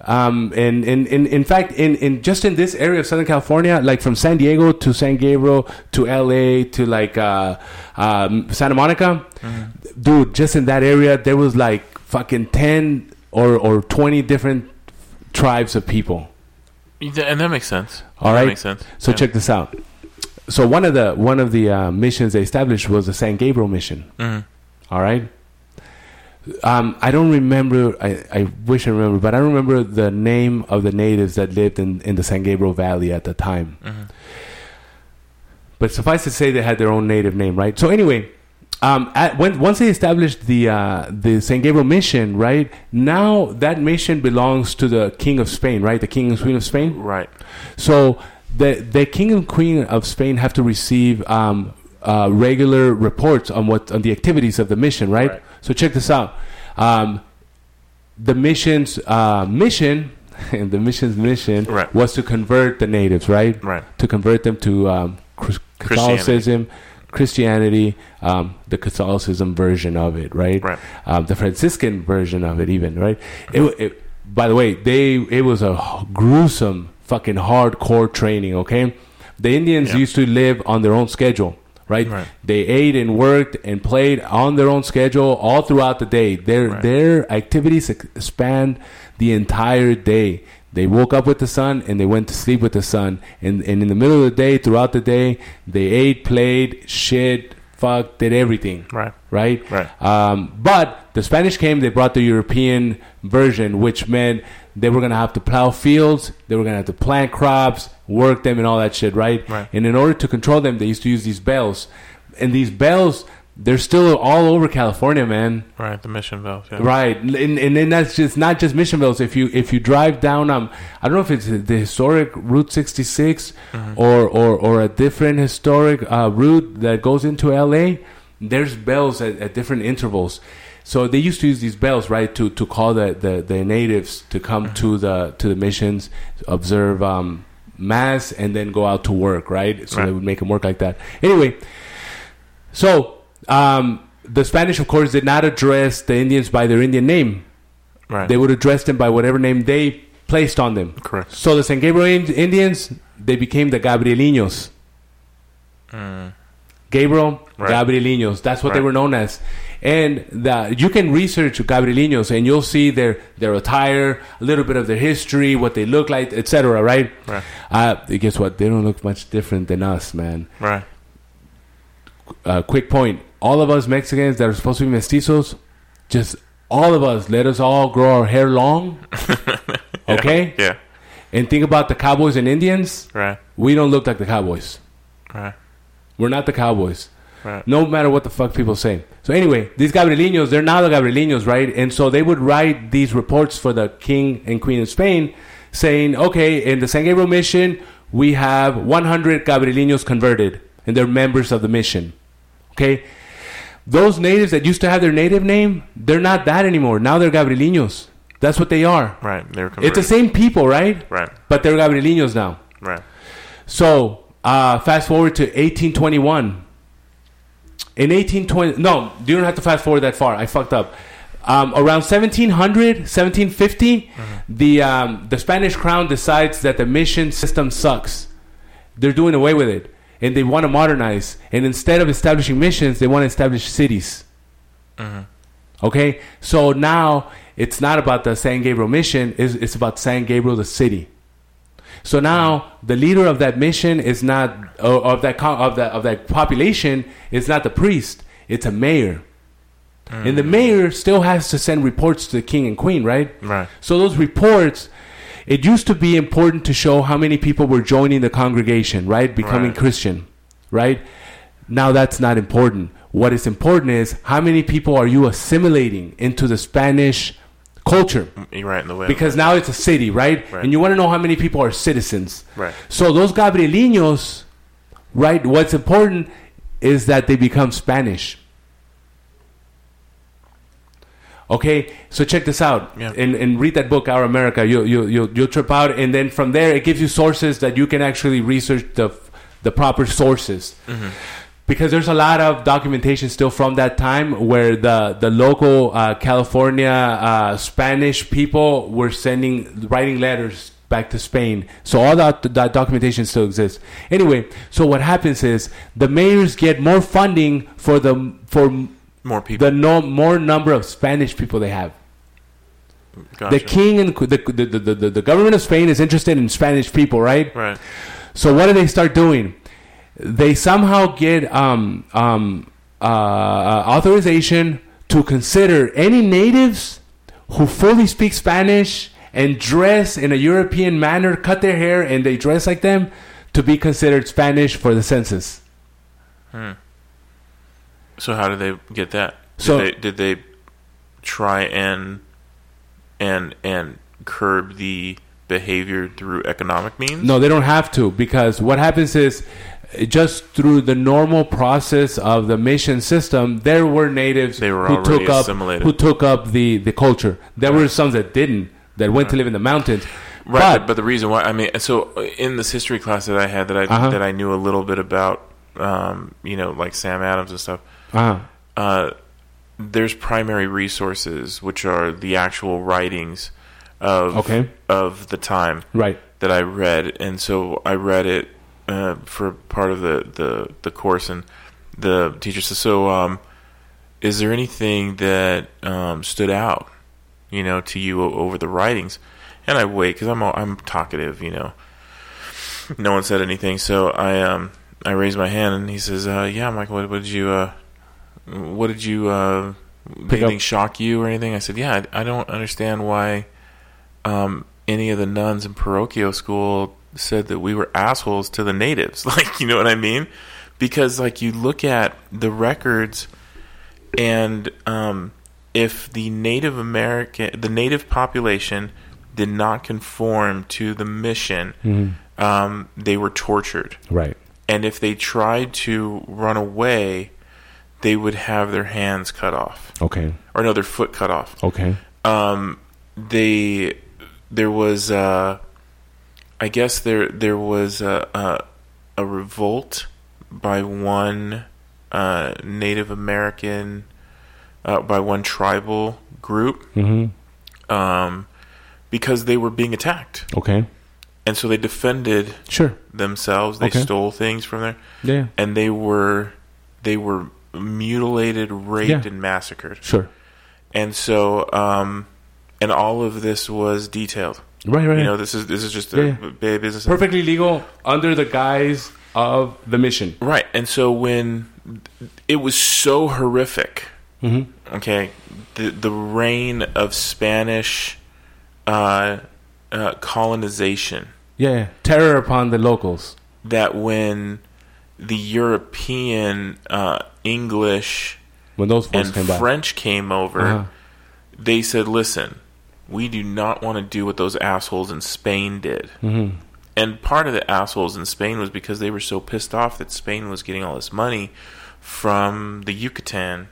Um and, and, and in fact in, in just in this area of Southern California, like from San Diego to San Gabriel to L A to like uh, um, Santa Monica, mm-hmm. dude, just in that area there was like fucking ten or, or twenty different tribes of people. And that makes sense. All right. That makes sense. So yeah. Check this out. So one of the one of the uh, missions they established was the San Gabriel Mission. Mm-hmm. All right. Um, I don't remember. I, I wish I remember, but I remember the name of the natives that lived in, in the San Gabriel Valley at the time. Mm-hmm. But suffice to say, they had their own native name, right? So anyway, um, at, when, once they established the uh, the San Gabriel Mission, right? Now that mission belongs to the King of Spain, right? The King and Queen of Spain, right? So the the King and Queen of Spain have to receive um, uh, regular reports on what on the activities of the mission, right? right. So check this out. Um, the mission's uh, mission. And the mission's mission right. was to convert the natives, right? Right. To convert them to um, Catholicism, Christianity, Christianity um, the Catholicism version of it, right? Right. Um, the Franciscan version of it, even, right? It, it, by the way, they it was a gruesome, fucking hardcore training. Okay, the Indians yeah. used to live on their own schedule. Right? Right, they ate and worked and played on their own schedule all throughout the day. Their right. their activities spanned the entire day. They woke up with the sun and they went to sleep with the sun. And and in the middle of the day, throughout the day, they ate, played, shit, fucked, did everything. Right, right, right. Um, but the Spanish came. They brought the European version, which meant they were gonna have to plow fields. They were gonna have to plant crops. Work them and all that shit, right? Right. And in order to control them, they used to use these bells. And these bells, they're still all over California, man. Right, the mission bells. Yeah. Right, and and then that's just not just mission bells. If you if you drive down, um, I don't know if it's the historic Route sixty-six mm-hmm. or, or or a different historic uh, route that goes into L A. There's bells at, at different intervals. So they used to use these bells, right, to to call the the, the natives to come mm-hmm. to the to the missions, observe. Um, mass and then go out to work, right? So right. they would make them work like that. Anyway, so um, the Spanish, of course, did not address the Indians by their Indian name. Right. They would address them by whatever name they placed on them. Correct. So the San Gabriel Indians, they became the Gabrielinos. Mm. Gabriel, right. Gabrielinos. That's what right. they were known as. And the, you can research Gabrielinos, and you'll see their, their attire, a little bit of their history, what they look like, et cetera. Right? Right. Uh, guess what? They don't look much different than us, man. Right. Uh, quick point: all of us Mexicans that are supposed to be mestizos, just all of us, let us all grow our hair long. Okay. Yeah. yeah. And think about the cowboys and Indians. Right. We don't look like the cowboys. Right. We're not the cowboys. Right. No matter what the fuck people say. So anyway, these Gabrielinos, they're now the Gabrielinos, right? And so they would write these reports for the King and Queen of Spain saying, okay, in the San Gabriel Mission, we have one hundred Gabrielinos converted, and they're members of the mission. Okay? Those natives that used to have their native name, they're not that anymore. Now they're Gabrielinos. That's what they are. Right. They're converted. It's the same people, right? Right. But they're Gabrielinos now. Right. So uh, fast forward to eighteen twenty-one. In eighteen twenty... No, you don't have to fast forward that far. I fucked up. Um, around seventeen hundred, seventeen fifty, mm-hmm. the um, the Spanish crown decides that the mission system sucks. They're doing away with it. And they want to modernize. And instead of establishing missions, they want to establish cities. Mm-hmm. Okay? So now, it's not about the San Gabriel mission. It's, it's about San Gabriel, the city. So now the leader of that mission is not of that of that of that population is not the priest. It's a mayor, mm. and the mayor still has to send reports to the king and queen, right? Right. So those reports, it used to be important to show how many people were joining the congregation, right, becoming right. Christian, right? Now that's not important. What is important is how many people are you assimilating into the Spanish culture. Right, in the way. Because now it's a city, right? right? And you want to know how many people are citizens. Right. So those Gabrielinos, right, what's important is that they become Spanish. Okay, so check this out. Yeah. And and read that book, Our America. You, you, you, you'll trip out. And then from there, it gives you sources that you can actually research the the proper sources. Mm-hmm. Because there's a lot of documentation still from that time where the, the local uh, California uh, Spanish people were sending, writing letters back to Spain. So all that, that documentation still exists. Anyway, so what happens is the mayors get more funding for the for more people, the no, more number of Spanish people they have. Gotcha. The king and the the, the the the government of Spain is interested in Spanish people, right? Right. So what do they start doing? They somehow get um, um, uh, authorization to consider any natives who fully speak Spanish and dress in a European manner, cut their hair, and they dress like them, to be considered Spanish for the census. Hmm. So how did they get that? Did so they, did they try and and and curb the behavior through economic means? No, they don't have to, because what happens is, just through the normal process of the mission system, there were natives they were who took assimilated. up who took up the, the culture. There right. were some that didn't, that went right. to live in the mountains. Right, but, but, but the reason why I mean, so in this history class that I had, that I uh-huh. that I knew a little bit about, um, you know, like Sam Adams and stuff. Uh-huh. Uh, there's primary resources, which are the actual writings of okay. of the time, right. that I read, and so I read it. Uh, for part of the, the, the course, and the teacher says, so um, is there anything that um, stood out, you know, to you over the writings? And I wait, because I'm all, I'm talkative, you know. No one said anything, so I um I raised my hand, and he says, uh, yeah, Michael, what, what did you uh, what did you uh, anything shock you or anything? I said, yeah, I, I don't understand why um, any of the nuns in parochial school said that we were assholes to the natives, like, you know what I mean? Because, like, you look at the records, and um, if the Native American, the Native population did not conform to the mission, mm-hmm. um, they were tortured. Right. And if they tried to run away, they would have their hands cut off. Okay. Or no, their foot cut off. Okay. Um, they, there was uh I guess there there was a a, a revolt by one uh, Native American, uh, by one tribal group, mm-hmm. um, because they were being attacked. Okay, and so they defended sure. themselves. They okay. stole things from there. Yeah, and they were they were mutilated, raped, yeah. and massacred. Sure, and so um, and all of this was detailed. Right, right. You know, this is this is just a yeah, yeah. business. Perfectly legal under the guise of the mission. Right. And so when it was so horrific, mm-hmm. okay, the the reign of Spanish uh, uh, colonization. Yeah, yeah. Terror upon the locals. That when the European, uh, English, when those folks and came French by. came over, uh-huh. they said, listen, we do not want to do what those assholes in Spain did. Mm-hmm. And part of the assholes in Spain was because they were so pissed off that Spain was getting all this money from the Yucatan,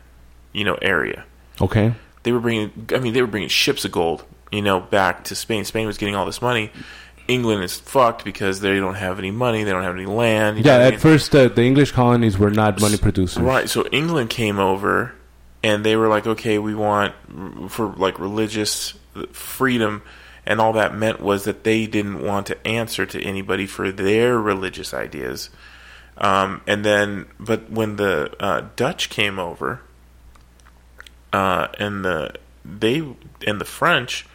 you know, area. Okay. They were bringing, I mean, they were bringing ships of gold, you know, back to Spain. Spain was getting all this money. England is fucked because they don't have any money. They don't have any land. Yeah, at I mean? first, uh, the English colonies were not money producers. Right, so England came over, and they were like, okay, we want, for like religious freedom, and all that meant was that they didn't want to answer to anybody for their religious ideas. Um, and then, but when the uh, Dutch came over, uh, and the they and the French,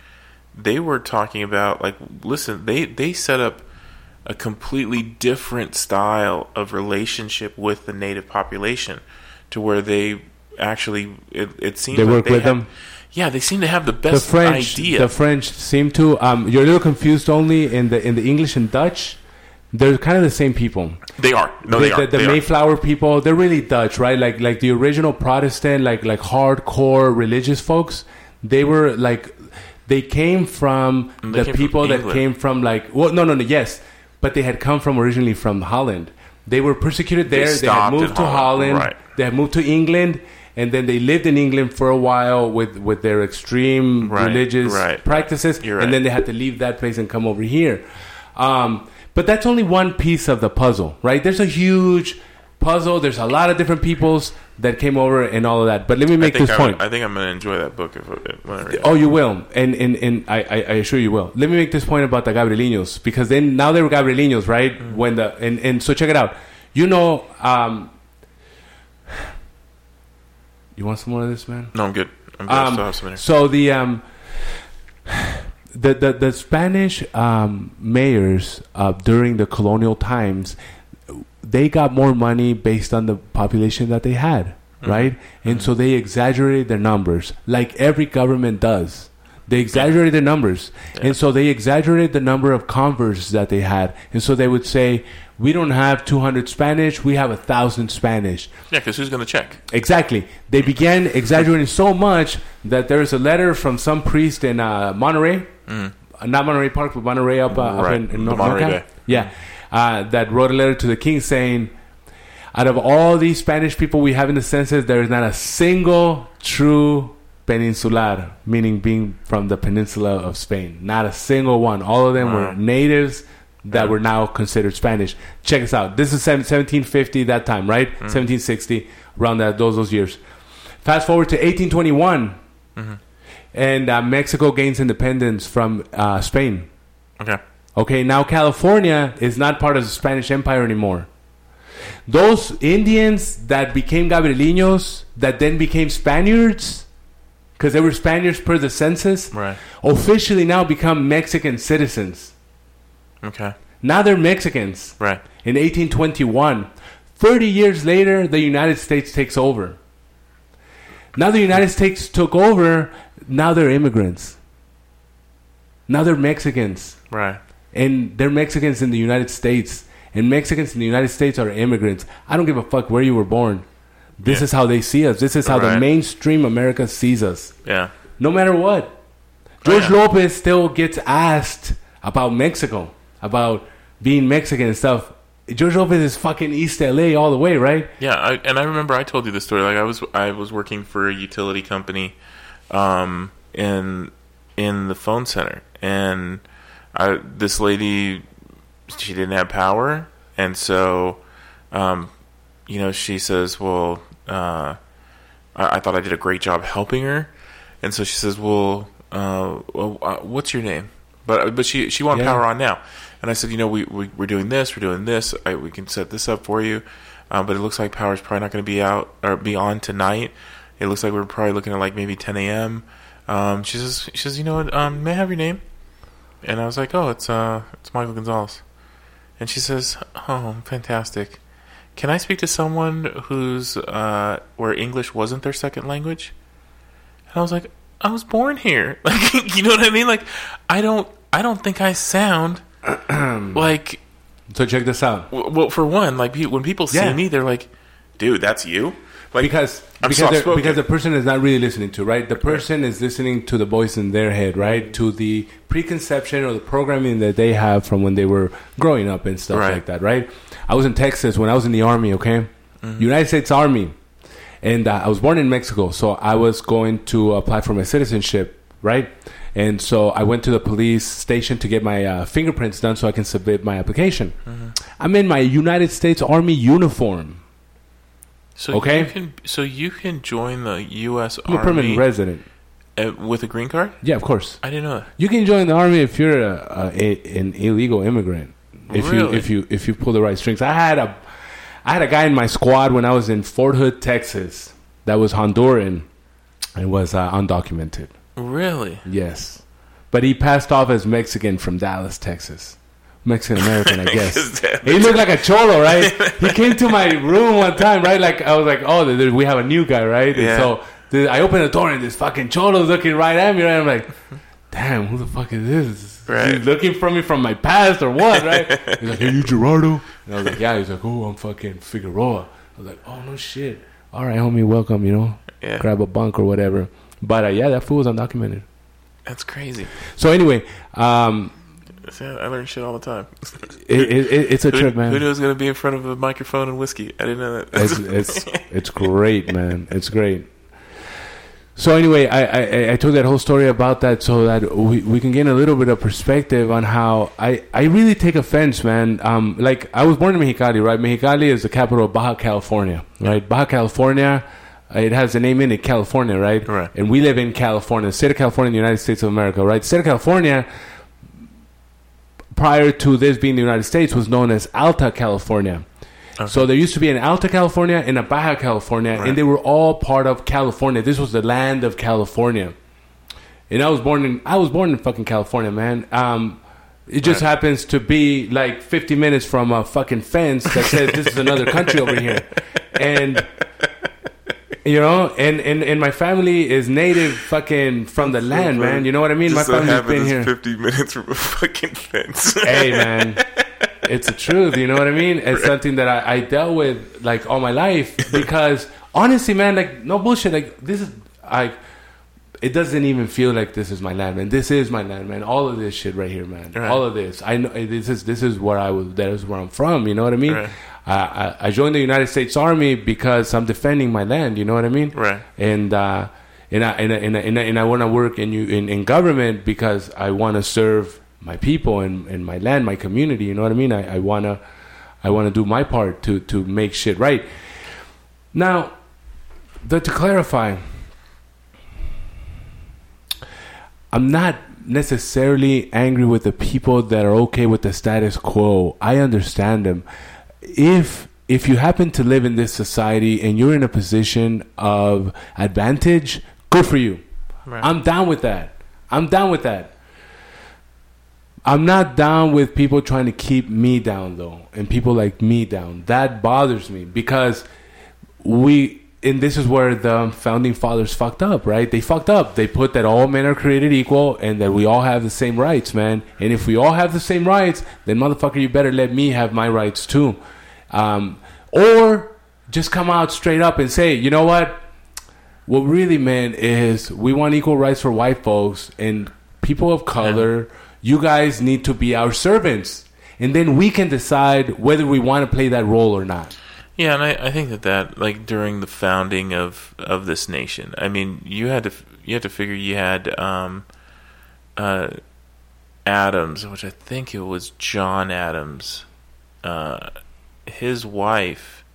they were talking about, like, listen, they they set up a completely different style of relationship with the native population, to where they actually it, it seems they like work they with had, them. Yeah, they seem to have the best the French, idea. The French seem to. Um, you're a little confused only in the in the English and Dutch. They're kind of the same people. They are. No, they, they are. The, the they Mayflower are. people. They're really Dutch, right? Like like the original Protestant, like like hardcore religious folks. They were like, they came from they the came people from that came from like. Well, no, no, no. Yes, but they had come from originally from Holland. They were persecuted there. They, they had moved to Holland. Holland. Right. They had moved to England. And then they lived in England for a while with, with their extreme right, religious right. practices. You're right. And then they had to leave that place and come over here. Um, but that's only one piece of the puzzle, right? There's a huge puzzle. There's a lot of different peoples that came over and all of that. But let me make this I, point. I think I'm going to enjoy that book. If, if, whenever, yeah. Oh, you will. And and, and I, I assure you will. Let me make this point about the Gabrielinos. Because then now they were Gabrielinos, right? Mm-hmm. When the and, and so check it out. You know... Um, You want some more of this, man? No, I'm good. I'm good. Um, so the um, the the, the Spanish um, mayors uh, during the colonial times, they got more money based on the population that they had, mm-hmm. right? And mm-hmm. so they exaggerated their numbers, like every government does. They exaggerated their numbers. Yeah. And so they exaggerated the number of converts that they had. And so they would say, we don't have two hundred Spanish, we have one thousand Spanish. Yeah, because who's going to check? Exactly. They began exaggerating so much that there is a letter from some priest in uh, Monterey, mm-hmm. not Monterey Park, but Monterey up, uh, right. up in, in North America. Yeah, uh, that wrote a letter to the king saying, out of all these Spanish people we have in the census, there is not a single true Peninsular, meaning being from the peninsula of Spain. Not a single one. All of them wow. were natives that yeah. were now considered Spanish. Check this out. This is seventeen fifty that time, right? Mm-hmm. seventeen sixty, around that, those those years. Fast forward to eighteen twenty-one, mm-hmm. and uh, Mexico gains independence from uh, Spain. Okay. Okay, now California is not part of the Spanish Empire anymore. Those Indians that became Gabrielinos, that then became Spaniards... because they were Spaniards per the census, right. officially now become Mexican citizens. Okay. Now they're Mexicans. Right. In eighteen twenty-one. thirty years later, the United States takes over. Now the United States took over. Now they're immigrants. Now they're Mexicans. Right. And they're Mexicans in the United States. And Mexicans in the United States are immigrants. I don't give a fuck where you were born. This yeah. is how they see us. This is how right. the mainstream America sees us. Yeah. No matter what. George oh, yeah. Lopez still gets asked about Mexico, about being Mexican and stuff. George Lopez is fucking East L A all the way, right? Yeah, I, and I remember I told you this story. Like I was I was working for a utility company um, in in the phone center. And I, this lady, she didn't have power. And so... Um, you know, she says, well, uh, I-, I thought I did a great job helping her. And so she says, well, uh, well uh, what's your name? But but she she wanted yeah. power on now. And I said, you know, we, we, we're doing this, we're doing this. I, we can set this up for you. Um, but it looks like power's probably not going to be out or be on tonight. It looks like we're probably looking at like maybe ten a.m. Um, she says, she says, you know what, um, may I have your name? And I was like, oh, it's uh, it's Michael Gonzalez. And she says, oh, fantastic. Can I speak to someone who's uh, where English wasn't their second language? And I was like, I was born here. Like, you know what I mean? Like, I don't, I don't think I sound like. So check this out. W- well, for one, like when people see yeah. me, they're like, "Dude, that's you." Like, because because because the person is not really listening to right. The person right. is listening to the voice in their head, right? To the preconception or the programming that they have from when they were growing up and stuff right. like that, right? I was in Texas when I was in the Army, okay? Mm-hmm. United States Army. And uh, I was born in Mexico, so I was going to apply for my citizenship, right? And so I went to the police station to get my uh, fingerprints done so I can submit my application. Mm-hmm. I'm in my United States Army uniform. So okay? You can, so you can join the U S I'm Army. I'm a permanent resident. Uh, with a green card? Yeah, of course. I didn't know that. You can join the Army if you're a, a, an illegal immigrant. If really? you if you if you pull the right strings. I had a I had a guy in my squad when I was in Fort Hood, Texas, that was Honduran and was uh, undocumented. Really? Yes. But he passed off as Mexican from Dallas, Texas. Mexican American, I guess. He looked like a cholo, right? He came to my room one time, right? Like I was like, oh, there, we have a new guy, right? Yeah. And so this, I opened the door and this fucking cholo's looking right at me, right? I'm like, damn, who the fuck is this? Right. He's looking for me from my past or what, right? He's like, are you Gerardo? And I was like, yeah. He's like, oh, I'm fucking Figueroa. I was like, oh, no shit. All right, homie, welcome, you know. Yeah. Grab a bunk or whatever. But, uh, yeah, that fool was undocumented. That's crazy. So, anyway. Um, yeah, I learn shit all the time. it, it, it, it's a who, trip, man. Who knew it was going to be in front of a microphone and whiskey? I didn't know that. it's, it's It's great, man. It's great. So anyway, I, I I told that whole story about that so that we, we can gain a little bit of perspective on how I, I really take offense, man. Um, like I was born in Mexicali, right? Mexicali is the capital of Baja California, right? Yeah. Baja California, it has the name in it, California, right? Right. And we live in California, the state of California, in the United States of America, right? The state of California, prior to this being the United States, was known as Alta California. Okay. So there used to be an Alta California and a Baja California, right. and they were all part of California. This was the land of California. And I was born in I was born in fucking California, man. Um, it just right. happens to be like fifty minutes from a fucking fence that says this is another country over here, and you know, and, and, and my family is native fucking from the land, man. You know what I mean? Just my family's been here fifty minutes from a fucking fence. Hey, man. It's the truth, you know what I mean? It's something that I, I dealt with like all my life because honestly, man, like no bullshit, like this is I it doesn't even feel like this is my land, man. This is my land, man. All of this shit right here, man. Right. All of this. I know this is this is where I was. That is where I'm from. You know what I mean? Right. Uh, I, I joined the United States Army because I'm defending my land. You know what I mean? Right. And uh, and I and I, and I, and I, and I want to work in you in, in government because I want to serve my people and, and my land, my community. You know what I mean? I, I wanna I wanna do my part to to make shit right. Now, the, to clarify. I'm not necessarily angry with the people that are okay with the status quo. I understand them. If if you happen to live in this society and you're in a position of advantage, good for you. Right. I'm down with that. I'm down with that. I'm not down with people trying to keep me down, though, and people like me down. That bothers me because we... And this is where the founding fathers fucked up, right? They fucked up. They put that all men are created equal and that we all have the same rights, man. And if we all have the same rights, then motherfucker, you better let me have my rights too. Um, or just come out straight up and say, you know what? What really, man, is we want equal rights for white folks and people of color. You guys need to be our servants. And then we can decide whether we want to play that role or not. Yeah, and I, I think that, that like during the founding of, of this nation, I mean, you had to you had to figure you had um, uh, Adams, which I think it was John Adams, uh, his wife,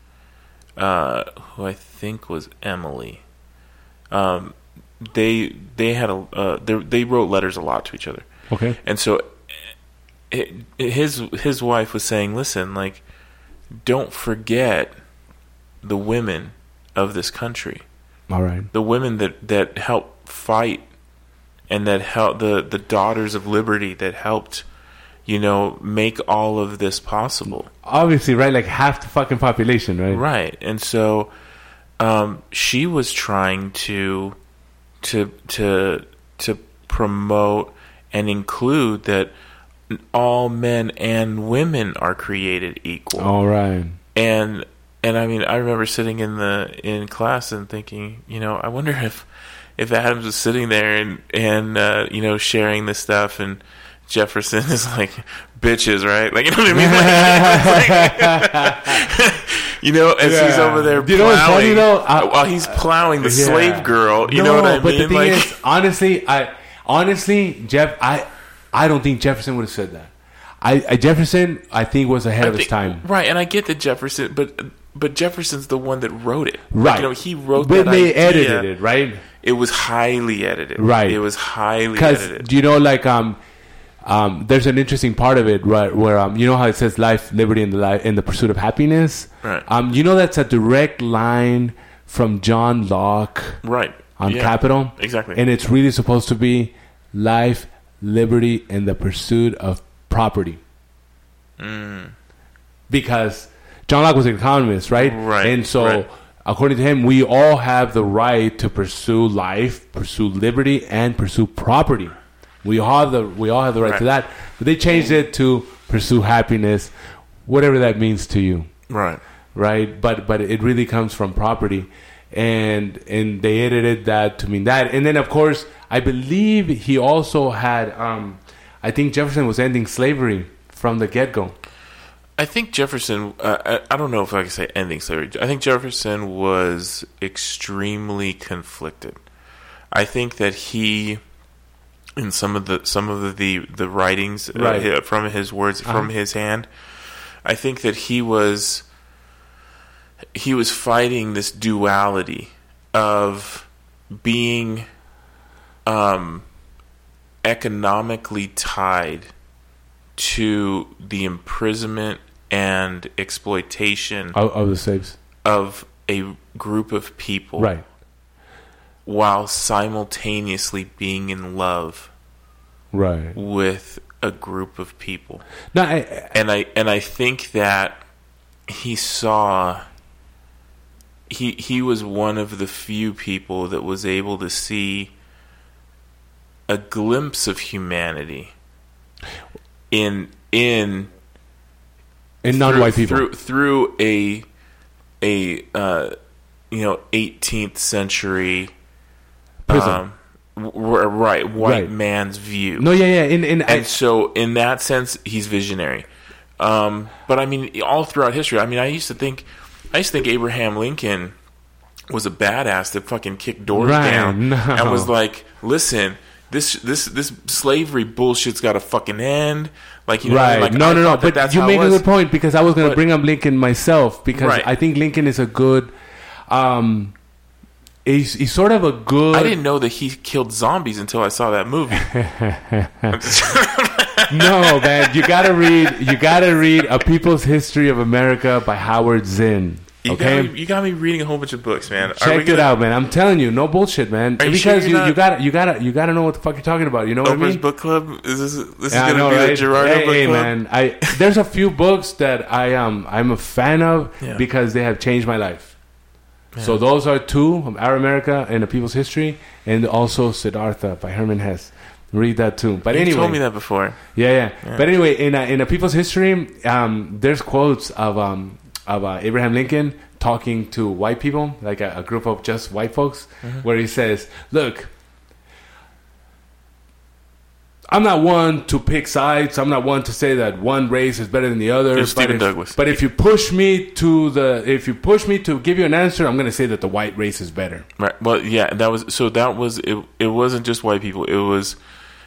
uh, who I think was Emily. Um, they they had a uh, they they wrote letters a lot to each other. Okay, and so it, his his wife was saying, listen, like. Don't forget the women of this country. All right. The women that, that helped fight and that helped the, the daughters of liberty that helped, you know, make all of this possible. Obviously, right? Like half the fucking population, right? Right. And so um, she was trying to to to to promote and include that all men and women are created equal. All right. And and I mean, I remember sitting in the in class and thinking, you know, I wonder if if Adams was sitting there and and uh, you know, sharing this stuff, and Jefferson is like, bitches, right? Like, you know what I mean? Like, you know, as yeah. he's over there, you know, plowing, what's funny though, I, while he's plowing the yeah. slave girl. You no, know what I but mean? But the thing like, is, honestly, I honestly, Jeff, I. I don't think Jefferson would have said that. I, I Jefferson, I think, was ahead I of think, his time. Right, and I get that Jefferson, but but Jefferson's the one that wrote it. Right, like, you know, he wrote but that. But they idea. edited it, right? It was highly edited. Right, it was highly edited. Because you know, like um, um, there's an interesting part of it right where um, you know how it says life, liberty, and the li- and the pursuit of happiness. Right. Um, you know that's a direct line from John Locke. Right. On yeah, Capitol. Exactly. And it's really supposed to be life, liberty, and the pursuit of property. Mm. Because John Locke was an economist, right? Right. And so, right. according to him, we all have the right to pursue life, pursue liberty, and pursue property. We all have the we all have the right, right. to that. But they changed it to pursue happiness, whatever that means to you. Right. Right. But but it really comes from property. And and they edited that to mean that. And then, of course, I believe he also had, um, I think Jefferson was ending slavery from the get-go. I think Jefferson, uh, I, I don't know if I can say ending slavery. I think Jefferson was extremely conflicted. I think that he, in some of the some of the, the writings right. uh, from his words, from uh-huh. his hand, I think that he was... He was fighting this duality of being um, economically tied to the imprisonment and exploitation of, of the slaves, of a group of people, right? while simultaneously being in love, right, with a group of people. No, I, I, and I and I think that he saw. He he was one of the few people that was able to see a glimpse of humanity in in in non-white people through through a a uh, you know eighteenth century um, w- right white right. man's view. No, yeah, yeah. In, in, and I, so in that sense, he's visionary. Um, but I mean, all throughout history. I mean, I used to think. I just think Abraham Lincoln was a badass that fucking kicked doors right, down no. and was like, "Listen, this this this slavery bullshit's got to fucking end." Like, you know, right? Like, no, I no, no. That but you made a good point because I was going to bring up Lincoln myself because right. I think Lincoln is a good. Um, he's, he's sort of a good. I didn't know that he killed zombies until I saw that movie. No, man, you gotta read. You gotta read A People's History of America by Howard Zinn. Okay, you got me, you got me reading a whole bunch of books, man. Are Check it gonna... out, man. I'm telling you, no bullshit, man. Are you because sure you're you, not... you gotta, you gotta, you gotta know what the fuck you're talking about. You know Oprah's what I mean? Book club is this. This yeah, is gonna know, be right? the Gerardo hey, book hey, club. Man, I there's a few books that I um I'm a fan of yeah. because they have changed my life. Man. So those are two: Our America and A People's History, and also Siddhartha by Herman Hesse. Read that too. But you anyway, told me that before. Yeah, yeah. yeah. But anyway, in a, in a People's History, um, there's quotes of um, of uh, Abraham Lincoln talking to white people, like a, a group of just white folks, mm-hmm. where he says, "Look, I'm not one to pick sides. I'm not one to say that one race is better than the other." But Stephen if, Douglas. But if you push me to the, if you push me to give you an answer, I'm going to say that the white race is better. Right. Well, yeah. That was so. That was it. It wasn't just white people. It was.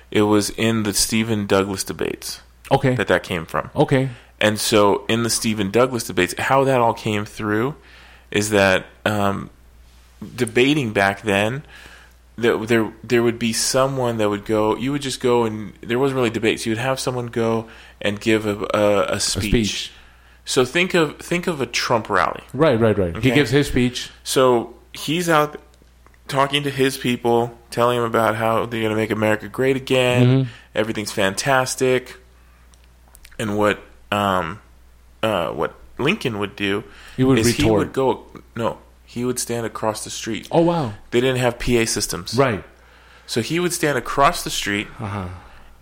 It was in the Stephen Douglas debates okay. that that came from. Okay. And so in the Stephen Douglas debates, how that all came through is that um, debating back then, there, there there would be someone that would go, you would just go and there wasn't really debates. You would have someone go and give a, a, a, speech. a speech. So think of think of a Trump rally. Right, right, right. Okay? He gives his speech. So he's out talking to his people, telling them about how they're going to make America great again, mm-hmm. everything's fantastic, and what um, uh, what Lincoln would do he would is retort. he would go no, he would stand across the street. Oh wow! They didn't have P A systems, right? So he would stand across the street, uh-huh.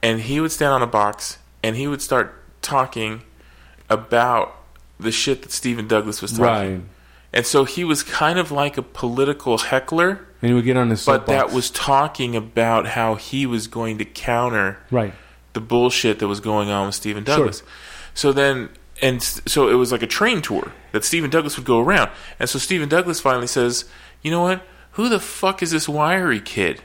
and he would stand on a box, and he would start talking about the shit that Stephen Douglas was talking. Right. And so he was kind of like a political heckler. And he would get on his soapbox. But that was talking about how he was going to counter right. the bullshit that was going on with Stephen Douglas. Sure. So then, and so it was like a train tour that Stephen Douglas would go around. And so Stephen Douglas finally says, "You know what? Who the fuck is this wiry kid?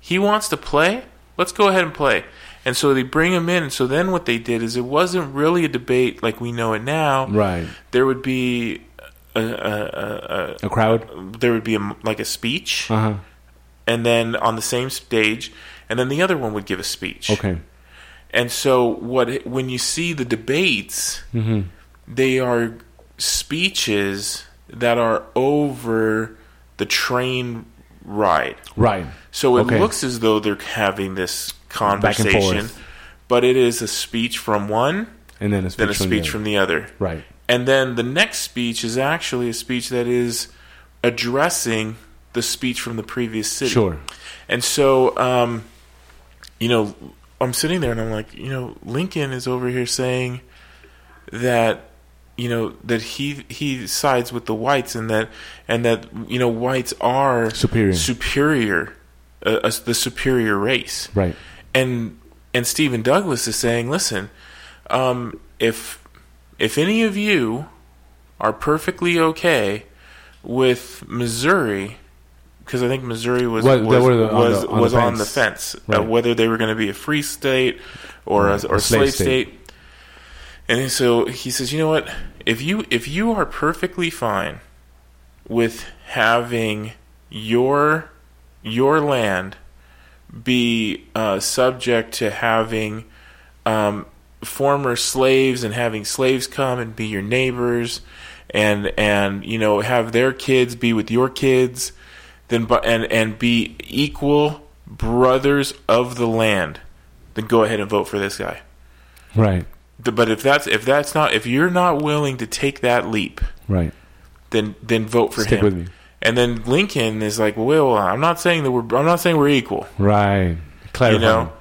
He wants to play? Let's go ahead and play." And so they bring him in. And so then what they did is it wasn't really a debate like we know it now. Right. There would be... A, a, a, a crowd. There would be a, like a speech, uh-huh. and then on the same stage, and then the other one would give a speech. Okay. And so, what when you see the debates, mm-hmm. they are speeches that are over the train ride. Right. So it okay. looks as though they're having this conversation, back and forth. But it is a speech from one, and then a speech, then a from, speech the from the other. Right. And then the next speech is actually a speech that is addressing the speech from the previous city. Sure. And so, um, you know, I'm sitting there and I'm like, you know, Lincoln is over here saying that, you know, that he he sides with the whites and that and that you know whites are superior, superior, uh, uh, the superior race. Right. And and Stephen Douglas is saying, listen, um, if If any of you are perfectly okay with Missouri, because I think Missouri was what, was, the, was, on, the, on, was the on the fence, right. uh, whether they were going to be a free state or right. a or a slave state. state, and so he says, you know what? If you if you are perfectly fine with having your your land be uh, subject to having um, former slaves and having slaves come and be your neighbors and and you know have their kids be with your kids, then and and be equal brothers of the land, then go ahead and vote for this guy. Right. But if that's if that's not if you're not willing to take that leap, right, then then vote for Stick him. With me. And then Lincoln is like, well, well, I'm not saying that we're I'm not saying we're equal, right? Clarifying. You know,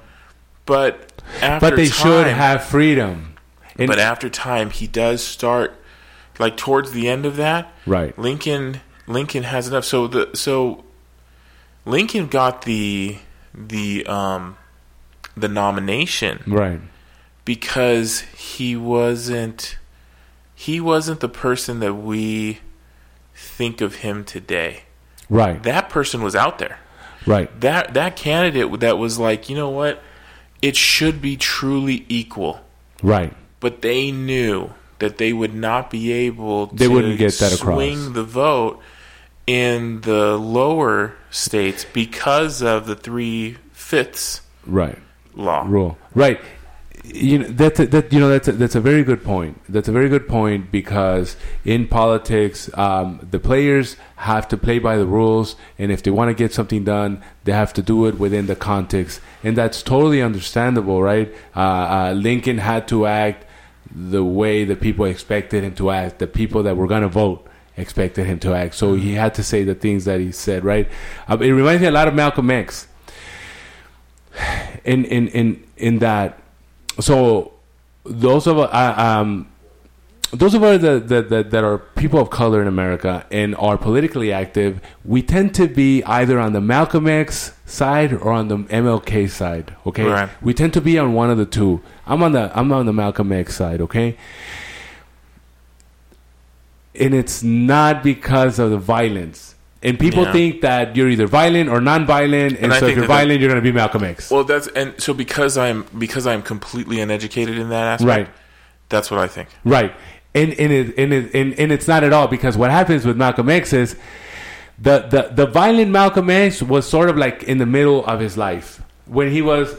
but after but they time, should have freedom. And but after time, he does start like towards the end of that, right? Lincoln Lincoln has enough. So the so Lincoln got the the um the nomination, right? Because he wasn't, he wasn't the person that we think of him today. Right. That person was out there. Right. That that candidate that was like, you know what, it should be truly equal. Right. But they knew that they would not be able they to wouldn't get that swing across. The vote in the lower states because of the three-fifths right. law rule. Right. You know that's a, that you know that's a, that's a very good point. That's a very good point because in politics, um, the players have to play by the rules, and if they want to get something done, they have to do it within the context, and that's totally understandable, right? Uh, uh, Lincoln had to act the way the people expected him to act. The people that were going to vote expected him to act, so he had to say the things that he said, right? Uh, it reminds me a lot of Malcolm X. In in in in that. So, those of uh, um, those of us that, that, that, that are people of color in America and are politically active, we tend to be either on the Malcolm X side or on the M L K side. Okay, right. We tend to be on one of the two. I'm on the I'm on the Malcolm X side. Okay, and it's not because of the violence. And people yeah. think that you're either violent or non-violent, and, and so if you're violent, you're going to be Malcolm X. Well, that's and so because I'm because I'm completely uneducated in that aspect. Right. That's what I think. Right, and and it, and, it, and and it's not at all because what happens with Malcolm X is the, the the violent Malcolm X was sort of like in the middle of his life when he was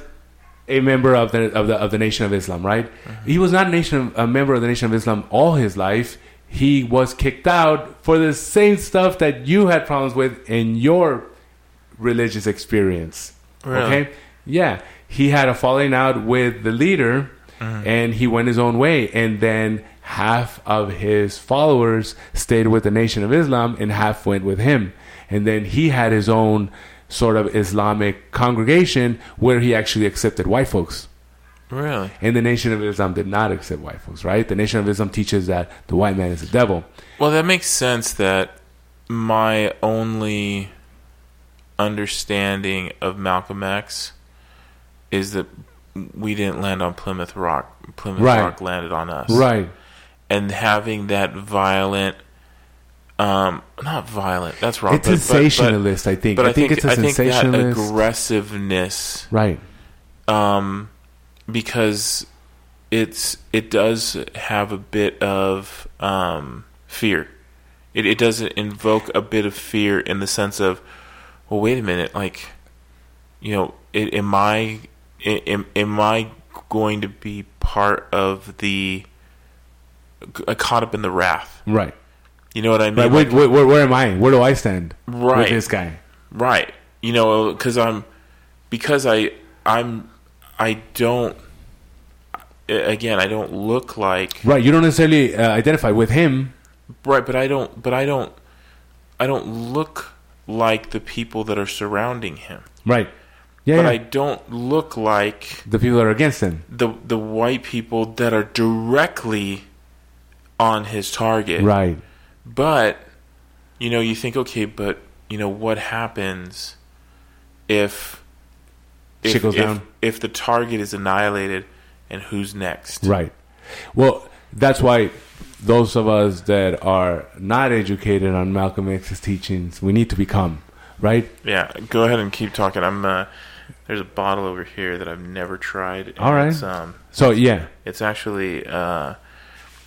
a member of the of the of the Nation of Islam. Right, mm-hmm. He was not a nation a member of the Nation of Islam all his life. He was kicked out for the same stuff that you had problems with in your religious experience. Really? Okay? Yeah. He had a falling out with the leader, mm-hmm. and he went his own way. And then half of his followers stayed with the Nation of Islam, and half went with him. And then he had his own sort of Islamic congregation where he actually accepted white folks. Really? And the Nation of Islam did not accept white folks, right? The Nation of Islam teaches that the white man is the devil. Well, that makes sense that my only understanding of Malcolm X is that we didn't land on Plymouth Rock. Plymouth right. Rock landed on us. Right. And having that violent... Um, not violent. That's wrong. It's but, sensationalist, but, but, I think. But I, I think, think it's a I sensationalist. I think that aggressiveness... Right. Um... Because it's it does have a bit of um, fear. It it does invoke a bit of fear in the sense of, well, wait a minute, like, you know, it, am I am am I going to be part of the uh, caught up in the wrath? Right. You know what I mean? Right, wait, like, wait, where, where am I? Where do I stand? Right. With this guy. Right. You know, because I'm because I I'm. I don't, again, I don't look like... Right, you don't necessarily uh, identify with him. Right, but I don't, but I don't, I don't look like the people that are surrounding him. Right. Yeah, but yeah. I don't look like... The people that are against him. The the white people that are directly on his target. Right. But, you know, you think, okay, but, you know, what happens if... If, shit goes if, down. If the target is annihilated, and who's next? Right. Well, that's why those of us that are not educated on Malcolm X's teachings, we need to become, right? Yeah. Go ahead and keep talking. I'm. Uh, there's a bottle over here that I've never tried. All right. It's, um, so yeah, it's actually uh,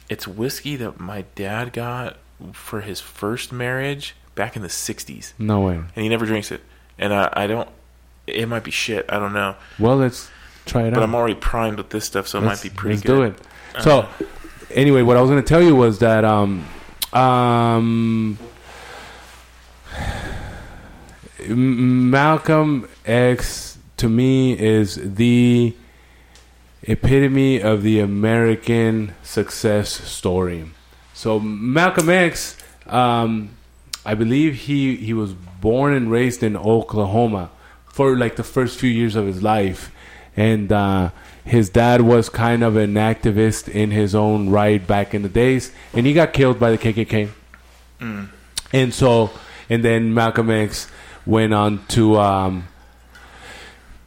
it's whiskey that my dad got for his first marriage back in the sixties. No way. And he never drinks it, and I, I don't. It might be shit. I don't know. Well, let's try it but out. But I'm already primed with this stuff, so it let's, might be pretty let's good. Let's do it. Uh, so, anyway, what I was going to tell you was that um, um, Malcolm X, to me, is the epitome of the American success story. So Malcolm X, um, I believe he, he was born and raised in Oklahoma for like the first few years of his life. And uh, his dad was kind of an activist in his own right back in the days. And he got killed by the K K K. Mm. And so, and then Malcolm X went on to... Um,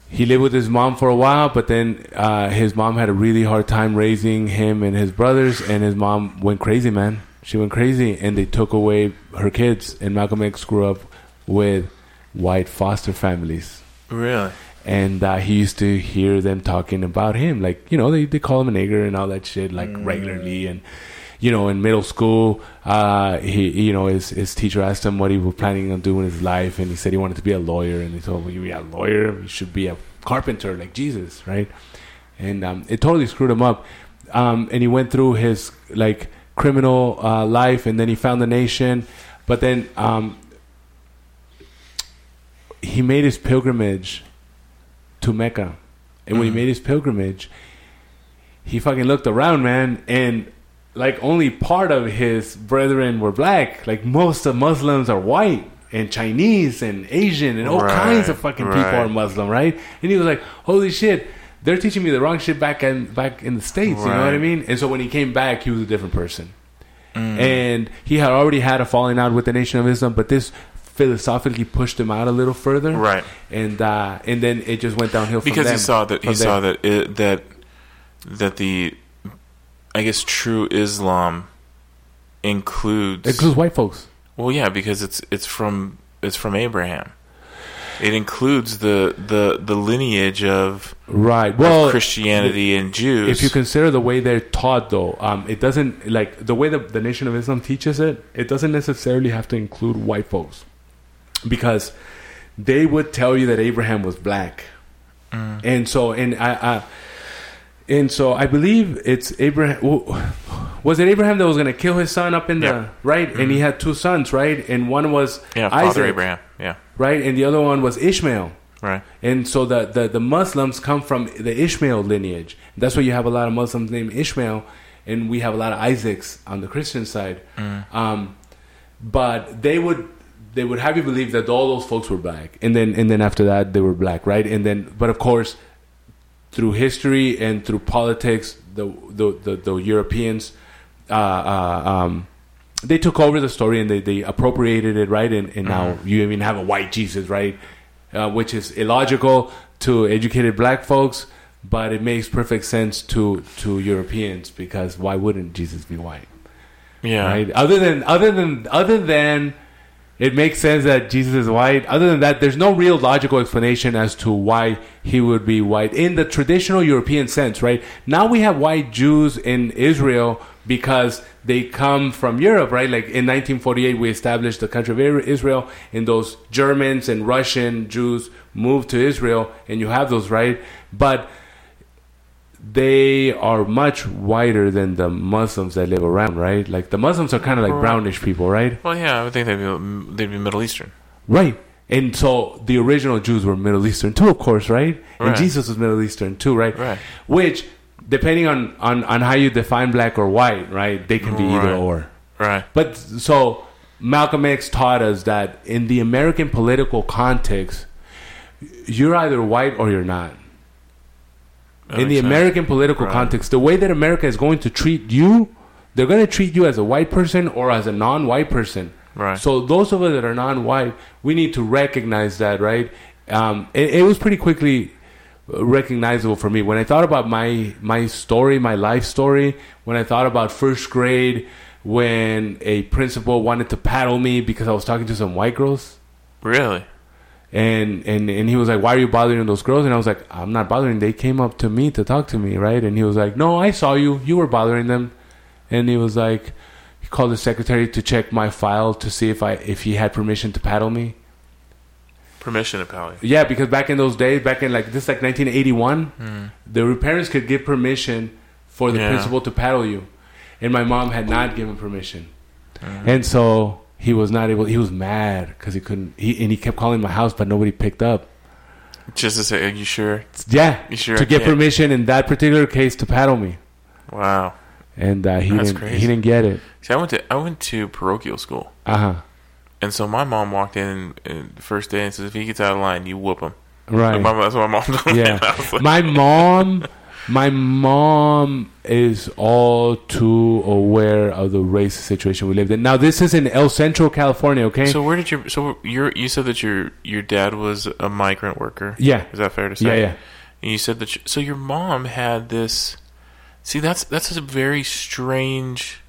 he lived with his mom for a while, but then uh, his mom had a really hard time raising him and his brothers, and his mom went crazy, man. She went crazy, and they took away her kids, and Malcolm X grew up with white foster families. Really? And uh, he used to hear them talking about him. Like, you know, they, they call him a nigger and all that shit, like, mm. regularly. And, you know, in middle school, uh, he, you know, his, his teacher asked him what he was planning on doing in his life. And he said he wanted to be a lawyer. And they told him, you be a lawyer? You should be a carpenter, like Jesus, right? And um, it totally screwed him up. Um, and he went through his, like, criminal uh, life. And then he found the nation. But then um, he made his pilgrimage to Mecca. And when mm-hmm. he made his pilgrimage, he fucking looked around, man, and like only part of his brethren were black. Like most of Muslims are white and Chinese and Asian and all right, kinds of fucking right. people are Muslim, right? And he was like, holy shit, they're teaching me the wrong shit back in back in the States, right. You know what I mean? And so when he came back, he was a different person. Mm. And he had already had a falling out with the Nation of Islam, but this philosophically pushed him out a little further, right? And uh, and then it just went downhill from because them, he saw that he them. saw that it, that that the I guess true Islam includes includes white folks. Well, yeah, because it's it's from it's from Abraham. It includes the the, the lineage of right. Well, of Christianity if, and Jews. If you consider the way they're taught, though, um, it doesn't like the way the, the Nation of Islam teaches it. It doesn't necessarily have to include white folks. Because they would tell you that Abraham was black, mm. and so and I, I and so I believe it's Abraham. Was it Abraham that was going to kill his son up in the yep. right? Mm-hmm. And he had two sons, right? And one was yeah, Isaac, Father Abraham, yeah, right, and the other one was Ishmael, right? And so the, the the Muslims come from the Ishmael lineage. That's why you have a lot of Muslims named Ishmael, and we have a lot of Isaacs on the Christian side. Mm. Um, but they would. They would have you believe that all those folks were black, and then and then after that they were black, right? And then, but of course, through history and through politics, the the the, the Europeans, uh, uh, um, they took over the story and they, they appropriated it, right? And, and now mm-hmm. you even have a white Jesus, right? Uh, which is illogical to educated black folks, but it makes perfect sense to to Europeans because why wouldn't Jesus be white? Yeah. Right? Other than other than other than. It makes sense that Jesus is white. Other than that, there's no real logical explanation as to why he would be white in the traditional European sense, right? Now we have white Jews in Israel because they come from Europe, right? Like in nineteen forty-eight, we established the country of Israel, and those Germans and Russian Jews moved to Israel, and you have those, right? But they are much whiter than the Muslims that live around, right? Like the Muslims are kind of like brownish people, right? Well, yeah, I would think they'd be they'd be Middle Eastern, right? And so the original Jews were Middle Eastern too, of course, right? right. And Jesus was Middle Eastern too, right? Right. Which, depending on, on, on how you define black or white, right, they can be right. either or, right? But so Malcolm X taught us that in the American political context, you're either white or you're not. That in the sense. American political right. context, the way that America is going to treat you, they're going to treat you as a white person or as a non-white person. Right. So those of us that are non-white, we need to recognize that, right? Um, it, it was pretty quickly recognizable for me. When I thought about my, my story, my life story, when I thought about first grade, when a principal wanted to paddle me because I was talking to some white girls. Really? And, and and he was like, why are you bothering those girls? And I was like, I'm not bothering. They came up to me to talk to me, right? And he was like, no, I saw you. You were bothering them. And he was like, he called the secretary to check my file to see if I if he had permission to paddle me. Permission to paddle. Yeah, because back in those days, back in like this, like nineteen eighty-one, mm. the parents could give permission for the yeah. principal to paddle you. And my mom had not given permission. Mm. And so he was not able. He was mad because he couldn't. He and he kept calling my house, but nobody picked up. Just to say, are you sure? Yeah, you sure? To I get can't. permission in that particular case to paddle me. Wow. And uh, he That's didn't. Crazy. He didn't get it. See, I went to I went to parochial school. Uh huh. And so my mom walked in the first day and says, if he gets out of line, you whoop him. Right. Like my, that's what my mom told yeah. me. Like, my mom, my mom is all too aware of the racist situation we lived in. Now, this is in El Centro, California, okay? So where did your, so your, you said that your, your dad was a migrant worker. Yeah. Is that fair to say? Yeah, yeah. And you said that, you, so your mom had this, see, that's, that's a very strange,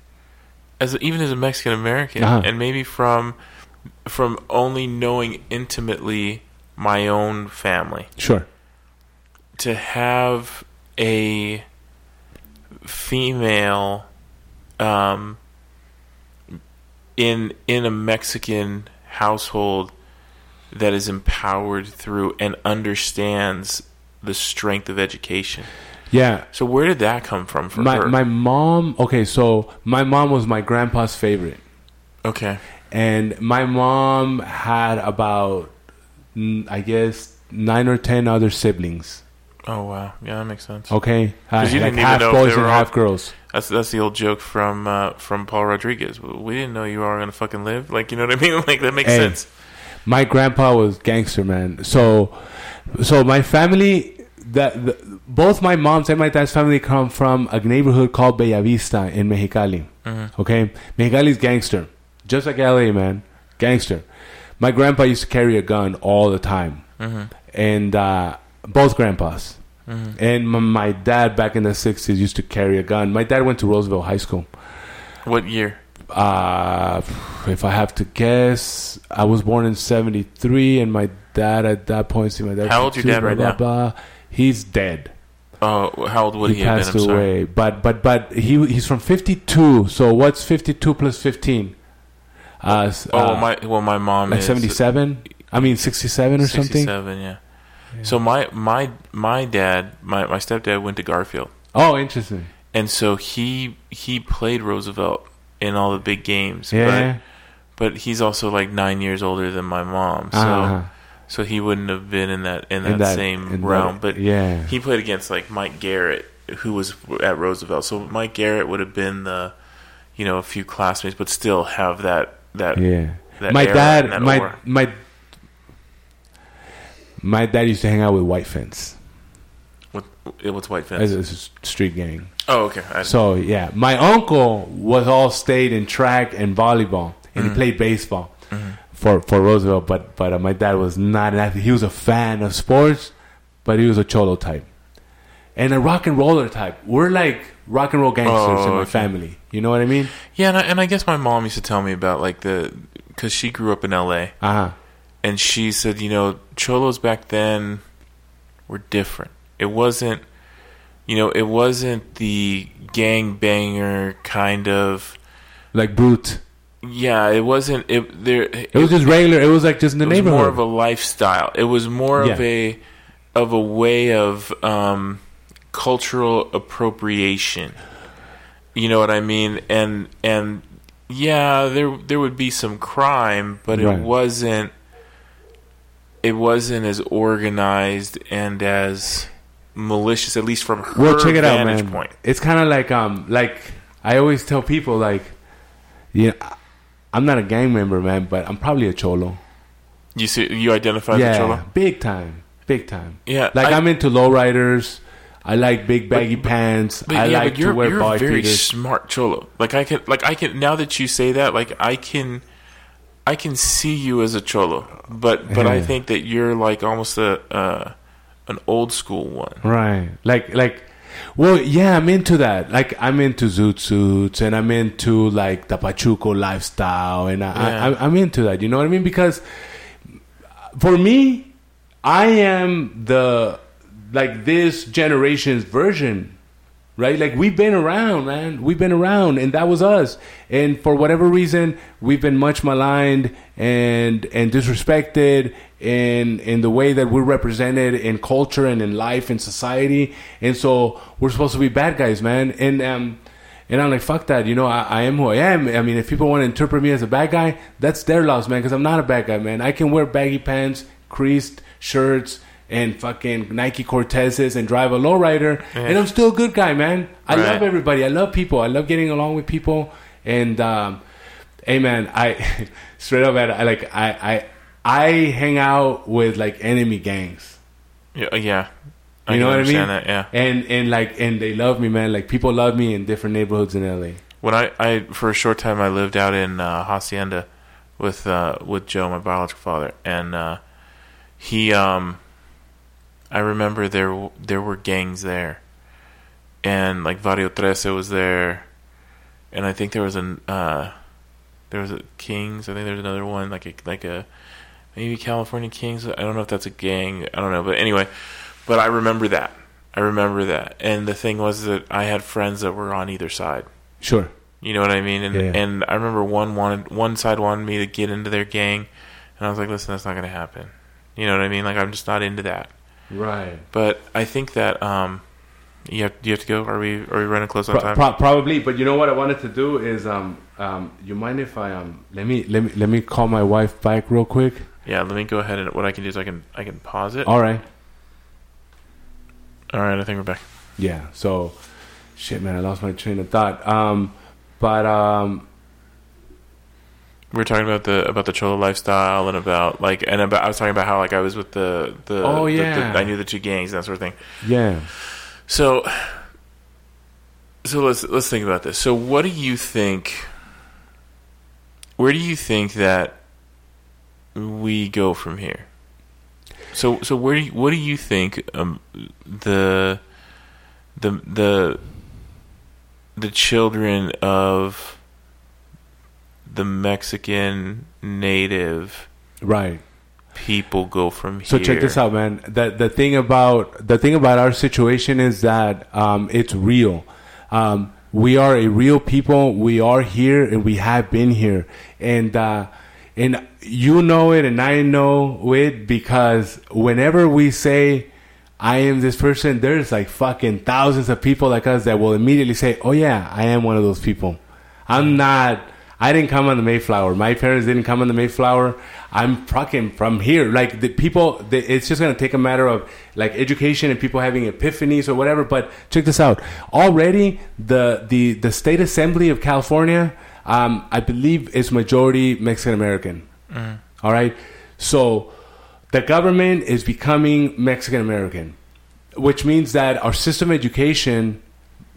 as even as a Mexican American, uh-huh. and maybe from, from only knowing intimately my own family. Sure. To have a female um, in in a Mexican household that is empowered through and understands the strength of education. Yeah. So where did that come from for my, her? My mom... Okay, so my mom was my grandpa's favorite. Okay. And my mom had about... I guess nine or ten other siblings. Oh wow, yeah, that makes sense. Okay, uh, you like didn't half even know boys and all, half girls. That's that's the old joke from uh, from Paul Rodriguez. We didn't know you were gonna fucking live. Like, you know what I mean? Like that makes hey, sense. My grandpa was gangster, man. So, so my family that the, both my mom's and my dad's family come from a neighborhood called Bella Vista in Mexicali. Mm-hmm. Okay, Mexicali's gangster, just like L A, man, gangster. My grandpa used to carry a gun all the time. Mm-hmm. And uh, both grandpas. Mm-hmm. And my, my dad back in the sixties used to carry a gun. My dad went to Roosevelt High School. What year? Uh, if I have to guess, I was born in seventy-three. And my dad at that point... See, my dad how old is your dad blah, right blah, blah, now? Blah. He's dead. Oh, how old would he, he have been? He passed away. But, but, but he he's from fifty-two. So what's fifty-two plus fifteen? Uh, oh, well, my well, my mom like is seventy-seven. I mean, sixty-seven or something. sixty-seven, yeah. yeah. So my my my dad, my, my stepdad went to Garfield. Oh, interesting. And so he he played Roosevelt in all the big games. Yeah. But, but he's also like nine years older than my mom, so uh-huh. so he wouldn't have been in that in that, in that same in realm. That, but yeah. he played against like Mike Garrett, who was at Roosevelt. So Mike Garrett would have been the, you know, a few classmates, but still have that. That, yeah, that my dad, my aura. my my dad used to hang out with White Fence. What what's White Fence? It's a street gang. Oh, okay. I so yeah, my uncle was all state in track and volleyball, and mm-hmm. he played baseball mm-hmm. for for Roosevelt. But but uh, my dad was not an athlete. He was a fan of sports, but he was a cholo type and a rock and roller type. We're like rock and roll gangsters oh, in my okay. family. You know what I mean? Yeah, and I, and I guess my mom used to tell me about like the... Because she grew up in L A. Uh-huh. And she said, you know, cholos back then were different. It wasn't... You know, it wasn't the gangbanger kind of... Like brute. Yeah, it wasn't... It, there, it, it was just regular. It was like just in the it neighborhood. It was more of a lifestyle. It was more yeah. of a of a way of... Um, cultural appropriation, you know what I mean, and and yeah, there there would be some crime, but right. it wasn't it wasn't as organized and as malicious, at least from her well, check it vantage out, man. Point. It's kind of like um like I always tell people like, yeah, I'm not a gang member, man, but I'm probably a cholo. You see, you identify yeah, as a cholo, big time, big time. Yeah, like I, I'm into lowriders. I like big baggy but, pants. But, I yeah, like to wear body You're a very feeders. Smart cholo. Like I can, like I can. Now that you say that, like I can, I can see you as a cholo. But but yeah. I think that you're like almost a uh, an old school one, right? Like like, well, yeah, I'm into that. Like I'm into zoot suits and I'm into like the Pachuco lifestyle, and I, yeah. I I'm into that. You know what I mean? Because for me, I am the. Like this generation's version, right? Like we've been around, man. We've been around, and that was us. And for whatever reason, we've been much maligned and and disrespected in in the way that we're represented in culture and in life and society. And so we're supposed to be bad guys, man. And um, And I'm like, fuck that. You know, I, I am who I am. I mean, if people want to interpret me as a bad guy, that's their loss, man, because I'm not a bad guy, man. I can wear baggy pants, creased shirts, and fucking Nike Cortezes and drive a lowrider. Yeah. And I'm still a good guy, man. I right. love everybody. I love people. I love getting along with people. And, um, hey, man, I straight up, I, like, I, I, I hang out with, like, enemy gangs. Yeah, yeah. You I know what I mean? That, yeah. And and like and they love me, man. Like people love me in different neighborhoods in L A. When I, I for a short time I lived out in uh, Hacienda with uh, with Joe, my biological father, and uh, he um I remember there there were gangs there, and like Barrio Trece was there, and I think there was an uh, there was a Kings. I think there's another one like a like a maybe California Kings. I don't know if that's a gang. I don't know, but anyway. But I remember that. I remember that. And the thing was that I had friends that were on either side. Sure. You know what I mean? And yeah, yeah. and I remember one wanted one side wanted me to get into their gang, and I was like, listen, that's not going to happen. You know what I mean? Like, I'm just not into that. Right. But I think that um, you have you have to go. Are we are we running close on time? Pro- probably. But you know what I wanted to do is um um you mind if I um let me let me let me call my wife back real quick? Yeah. Let me go ahead, and what I can do is I can I can pause it. All right. All right, I think we're back. Yeah, so, shit, man, I lost my train of thought. Um, but um, we were talking about the about the Cholo lifestyle and about like and about I was talking about how like I was with the the oh yeah the, the, I knew the two gangs and that sort of thing. Yeah. So, so let's let's think about this. So, what do you think? Where do you think that we go from here? So so where do you, what do you think um, the the the the children of the Mexican native right people go from here? So check this out, man. The the thing about the thing about our situation is that um, it's real. Um, we are a real people. We are here, and we have been here, and. Uh, And you know it and I know it because whenever we say, I am this person, there's like fucking thousands of people like us that will immediately say, oh yeah, I am one of those people. I'm not, I didn't come on the Mayflower. My parents didn't come on the Mayflower. I'm fucking from here. Like the people, the, it's just going to take a matter of like education and people having epiphanies or whatever. But check this out. Already the, the, the State Assembly of California, Um, I believe it's majority Mexican-American. Mm. All right? So the government is becoming Mexican-American, which means that our system of education...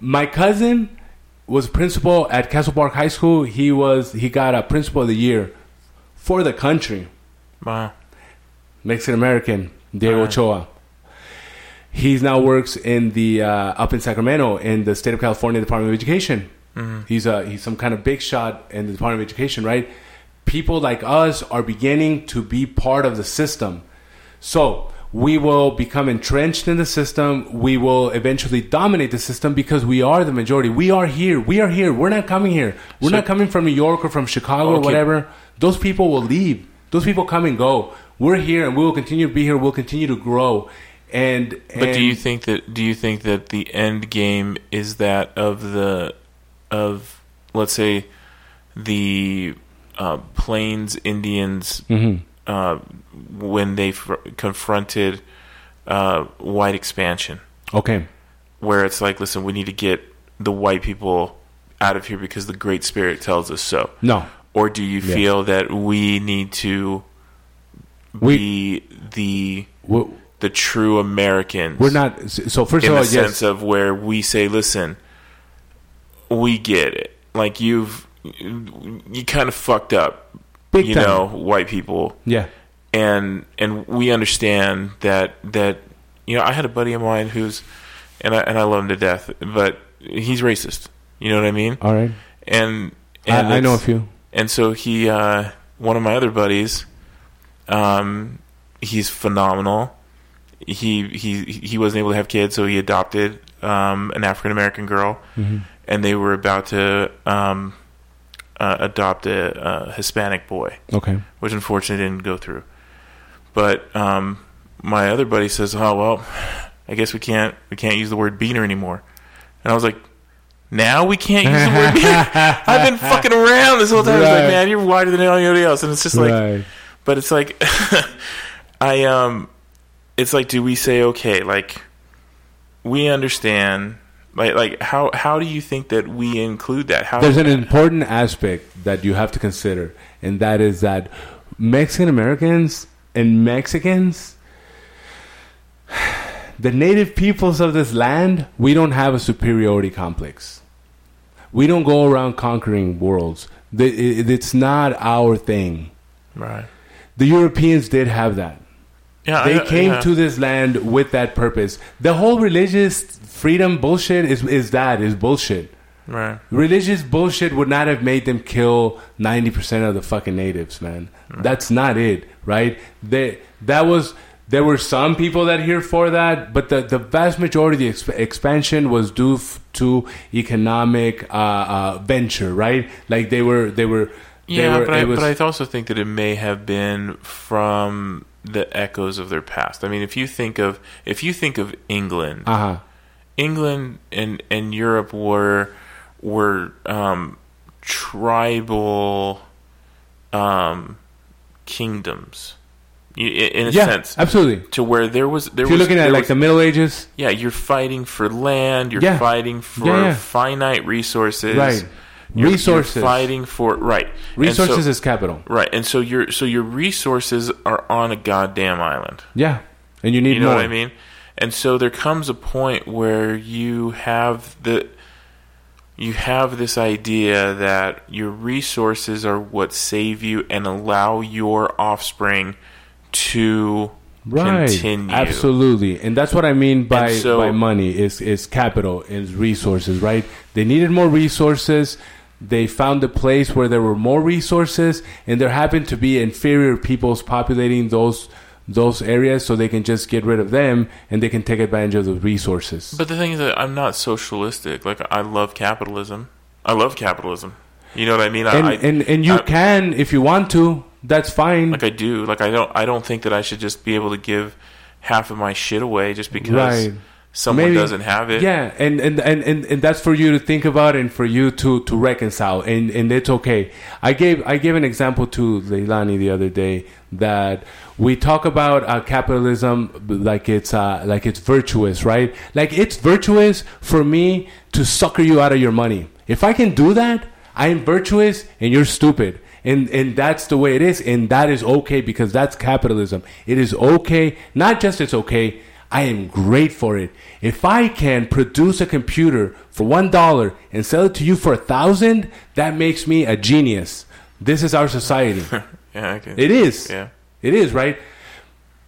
My cousin was principal at Castle Park High School. He was he got a principal of the year for the country. Wow. Mexican-American, Diego wow. Ochoa. He now works in the uh, up in Sacramento in the state of California Department of Education. Mm-hmm. He's a he's some kind of big shot in the Department of Education, right? People like us are beginning to be part of the system. So we will become entrenched in the system. We will eventually dominate the system because we are the majority. We are here. We are here. We're not coming here. We're so, not coming from New York or from Chicago okay. or whatever. Those people will leave. Those people come and go. We're here and we will continue to be here. We'll continue to grow. And, and But do you think that do you think that the end game is that of the of, let's say, the uh, Plains Indians mm-hmm. uh, when they fr- confronted uh, white expansion. Okay. Where it's like, listen, we need to get the white people out of here because the Great Spirit tells us so. No. Or do you yes. feel that we need to we, be the... We, the true Americans? We're not... So, first of all, yes. In the sense of where we say, listen... We get it. Like you've, you kind of fucked up, Big you time. know, white people. Yeah, and and we understand that that you know. I had a buddy of mine who's, and I and I love him to death, but he's racist. You know what I mean? All right. And, and I, I know a few. And so he, uh, one of my other buddies, um, he's phenomenal. He he he wasn't able to have kids, so he adopted um, an African American girl. Mm-hmm. And they were about to um, uh, adopt a uh, Hispanic boy, okay, which unfortunately didn't go through. But um, my other buddy says, "Oh well, I guess we can't we can't use the word beaner anymore." And I was like, Now we can't use the word man. I've been fucking around this whole time. Right. It's like, man, you're wider than anybody else. And it's just like, right. But it's like, I, um, it's like, do we say, okay, like, we understand, like, like how, how do you think that we include that? How There's an that? important aspect that you have to consider, and that is that Mexican-Americans and Mexicans, the native peoples of this land, we don't have a superiority complex. We don't go around conquering worlds. It's not our thing. Right. The Europeans did have that. Yeah, they I, came yeah. to this land with that purpose. The whole religious freedom bullshit is is that is bullshit. Right. Religious bullshit would not have made them kill ninety percent of the fucking natives, man. Right. That's not it, right? They that was there were some people that here for that, but the, the vast majority of the exp- expansion was due f- to economic uh, uh, venture, right? Like they were they were Yeah, they were, but I was, but I also think that it may have been from the echoes of their past. I mean, if you think of if you think of England, uh-huh. England and, and Europe were were um, tribal um, kingdoms in a yeah, sense, absolutely. To where there was there if you're was, looking at like was, the Middle Ages. Yeah, you're fighting for land. You're yeah. fighting for yeah, yeah. finite resources. Right. You're, resources you're fighting for right resources so, is capital right and so your so your resources are on a goddamn island yeah and you need you know more. What I mean, and so there comes a point where you have the you have this idea that your resources are what save you and allow your offspring to right continue. Absolutely, and that's what I mean by so, by money is is capital is resources, right? They needed more resources. They found a place where there were more resources, and there happened to be inferior peoples populating those those areas, so they can just get rid of them, and they can take advantage of the resources. But the thing is that I'm not socialistic. Like, I love capitalism. I love capitalism. You know what I mean? I, and, I, and and you I, can, if you want to, that's fine. Like, I do. Like, I don't. I don't think that I should just be able to give half of my shit away just because. Right. Someone Maybe, doesn't have it. Yeah, and, and, and, and, and that's for you to think about and for you to, to reconcile, and, and it's okay. I gave I gave an example to Leilani the other day that we talk about uh, capitalism like it's uh, like it's virtuous, right? Like, it's virtuous for me to sucker you out of your money. If I can do that, I am virtuous and you're stupid. And and that's the way it is, and that is okay because that's capitalism. It is okay. Not just it's okay. I am great for it. If I can produce a computer for one dollar and sell it to you for a thousand dollars, that makes me a genius. This is our society. yeah, okay. It is. Yeah. It is, right?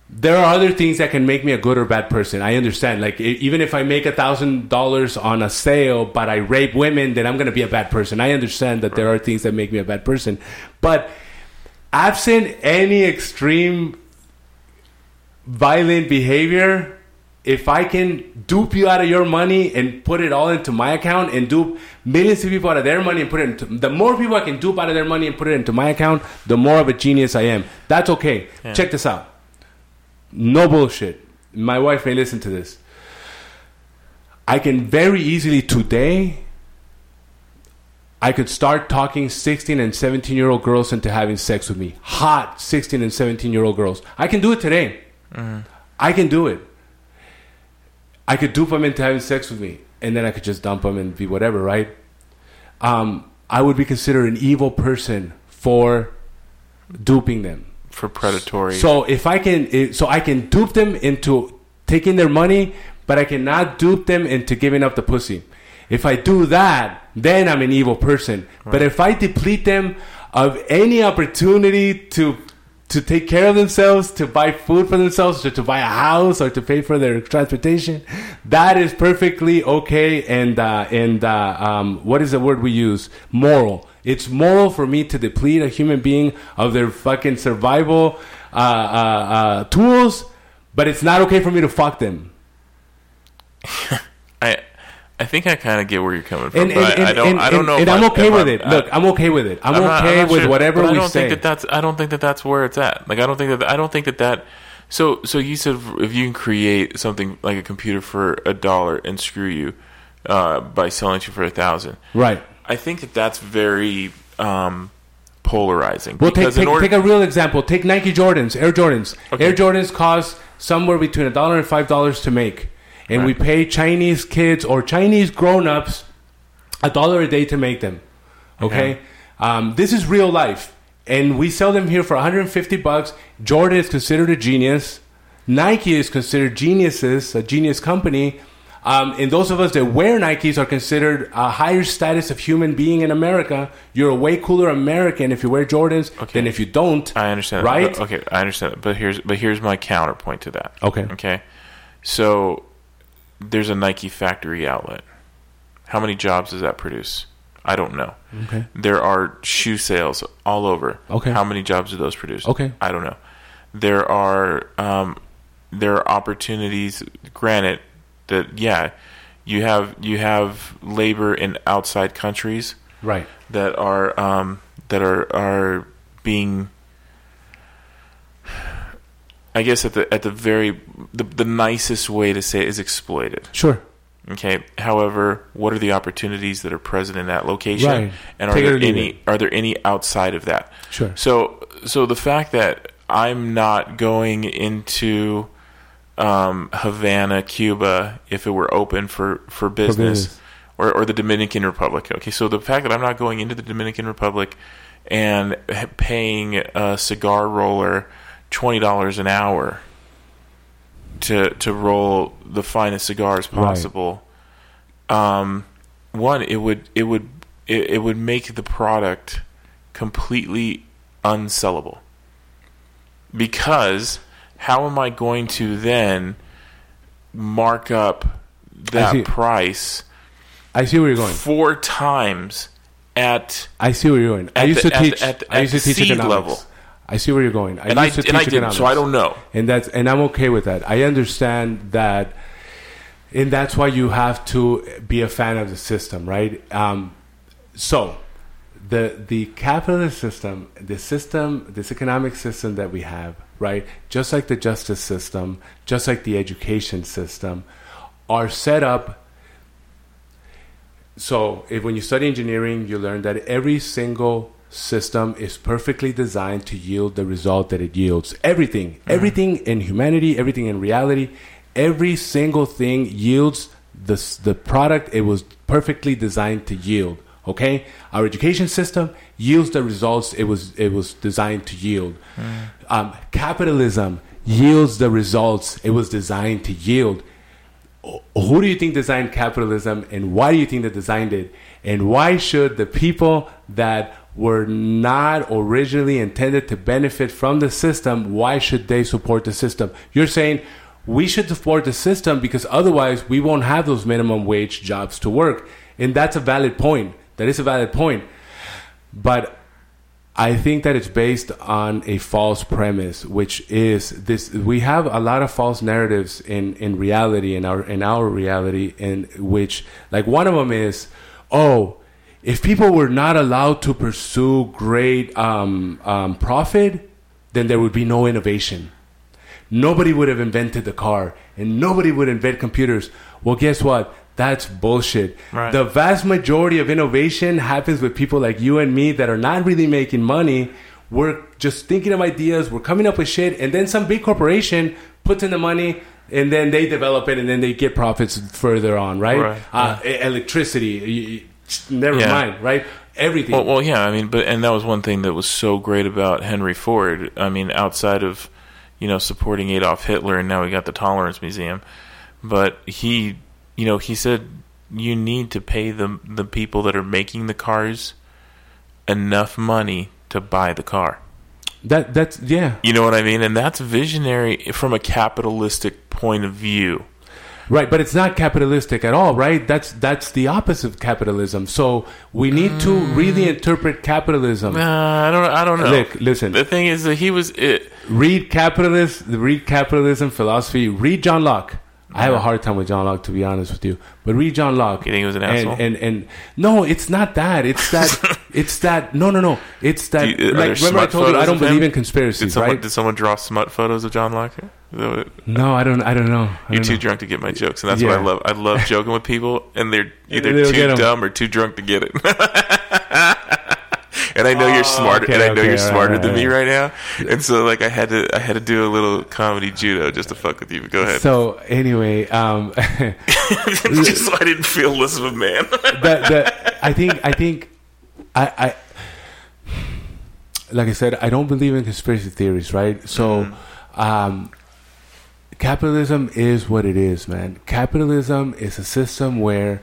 There are other things that can make me a good or bad person. I understand. Like, even if I make a thousand dollars on a sale, but I rape women, then I'm going to be a bad person. I understand that right. There are things that make me a bad person. But absent any extreme violent behavior, if I can dupe you out of your money and put it all into my account and dupe millions of people out of their money and put it into, the more people I can dupe out of their money and put it into my account, the more of a genius I am. That's okay. Yeah. Check this out. No bullshit. My wife may listen to this. I can very easily today, I could start talking sixteen and seventeen-year-old girls into having sex with me. Hot sixteen and seventeen-year-old girls. I can do it today. Mm-hmm. I can do it. I could dupe them into having sex with me, and then I could just dump them and be whatever, right? Um, I would be considered an evil person for duping them, for predatory. So if I can, so I can dupe them into taking their money, but I cannot dupe them into giving up the pussy. If I do that, then I'm an evil person. Right. But if I deplete them of any opportunity to. To take care of themselves, to buy food for themselves, or to buy a house, or to pay for their transportation, that is perfectly okay. And uh, and uh, um, what is the word we use? Moral. It's moral for me to deplete a human being of their fucking survival uh, uh, uh, tools, but it's not okay for me to fuck them. I I think I kind of get where you're coming from, and, but and, I, I don't. And, I don't know. And, if and I'm okay if with I'm, it. Look, I'm okay with it. I'm, I'm not, okay I'm with sure, whatever we say. That that's, I don't think that that's where it's at. Like, I don't think that. I don't think that that. So, so you said if you can create something like a computer for a dollar and screw you, uh, by selling it for a thousand. Right. I think that that's very um, polarizing. Well, take, take, order- take a real example. Take Nike Jordans, Air Jordans. Okay. Air Jordans cost somewhere between a dollar and five dollars to make, and right. we pay Chinese kids or Chinese grown-ups a dollar a day to make them. Okay, okay. Um, this is real life, and we sell them here for one hundred fifty bucks. Jordan is considered a genius. Nike is considered geniuses, a genius company. Um, and those of us that wear Nikes are considered a higher status of human being in America. You're a way cooler American if you wear Jordans okay. than if you don't. I understand. Right? That. Okay, I understand. That. But here's but here's my counterpoint to that. Okay. Okay. So there's a Nike factory outlet. How many jobs does that produce? I don't know. Okay. There are shoe sales all over. Okay. How many jobs do those produce? Okay. I don't know. There are um, there are opportunities. Granted. That yeah, you have you have labor in outside countries, right? That are um, that are are being, I guess at the at the very the, the nicest way to say it is exploited. Sure. Okay. However, what are the opportunities that are present in that location? Right. And are Take there any it. are there any outside of that? Sure. So so the fact that I'm not going into Um, Havana, Cuba, if it were open for, for business, for business. Or, or the Dominican Republic. Okay, so the fact that I'm not going into the Dominican Republic and paying a cigar roller twenty dollars an hour to to roll the finest cigars possible, right. um, one, it would it would it, it would make the product completely unsellable, because how am I going to then mark up that price? I see where you're going. Four times at. I see where you're going. I used to teach. I used to teach economics. Level. I see where you're going. I and used I, to and teach I didn't, economics, so I don't know. And that's and I'm okay with that. I understand that, and that's why you have to be a fan of the system, right? Um, so, the the capitalist system, the system, this economic system that we have. Right, just like the justice system, just like the education system, are set up. So, if, when you study engineering, you learn that every single system is perfectly designed to yield the result that it yields. Everything, mm-hmm. everything in humanity, everything in reality, every single thing yields the the product it was perfectly designed to yield. Okay, our education system yields the results it was it was designed to yield. Mm. Um, capitalism yields the results it was designed to yield. Who do you think designed capitalism, and why do you think they designed it? And why should the people that were not originally intended to benefit from the system, why should they support the system? You're saying we should support the system because otherwise we won't have those minimum wage jobs to work. And that's a valid point. That is a valid point. But I think that it's based on a false premise, which is this: we have a lot of false narratives in, in reality, in our in our reality, in which, like, one of them is, oh, if people were not allowed to pursue great um, um, profit, then there would be no innovation. Nobody would have invented the car, and nobody would invent computers. Well, guess what? That's bullshit. Right. The vast majority of innovation happens with people like you and me that are not really making money. We're just thinking of ideas. We're coming up with shit. And then some big corporation puts in the money, and then they develop it, and then they get profits further on, right? Right. Uh, yeah. Electricity. Never yeah. mind, right? Everything. Well, well, yeah. I mean, but and that was one thing that was so great about Henry Ford. I mean, outside of, you know, supporting Adolf Hitler, and now we got the Tolerance Museum. But he... You know, he said you need to pay the the people that are making the cars enough money to buy the car. That that's yeah. You know what I mean? And that's visionary from a capitalistic point of view. Right, but it's not capitalistic at all, right? That's that's the opposite of capitalism. So we need to really interpret capitalism. Nah, I don't. I don't know. Look, listen. The thing is that he was it. Read capitalist. Read capitalism philosophy. Read John Locke. I have a hard time with John Locke, to be honest with you. But read John Locke. You think he was an and, asshole? And, and, and no, it's not that. It's that. It's that. No, no, no. It's that. You, like, remember, I told you I don't believe him? in conspiracies. Did someone, right? did someone draw smut photos of John Locke? What, no, I don't. I don't know. I you're don't too know. drunk to get my jokes, and that's yeah. what I love. I love joking with people, and they're either They'll too dumb or too drunk to get it. And I know oh, you're smarter. Okay, and I know okay, you're smarter right, than right. me right now. And so, like, I had to, I had to do a little comedy judo just to fuck with you. But go ahead. So anyway, um, just so I didn't feel less of a man. the, the, I think, I think, I, I, like I said, I don't believe in conspiracy theories, right? So, mm-hmm. um, capitalism is what it is, man. Capitalism is a system where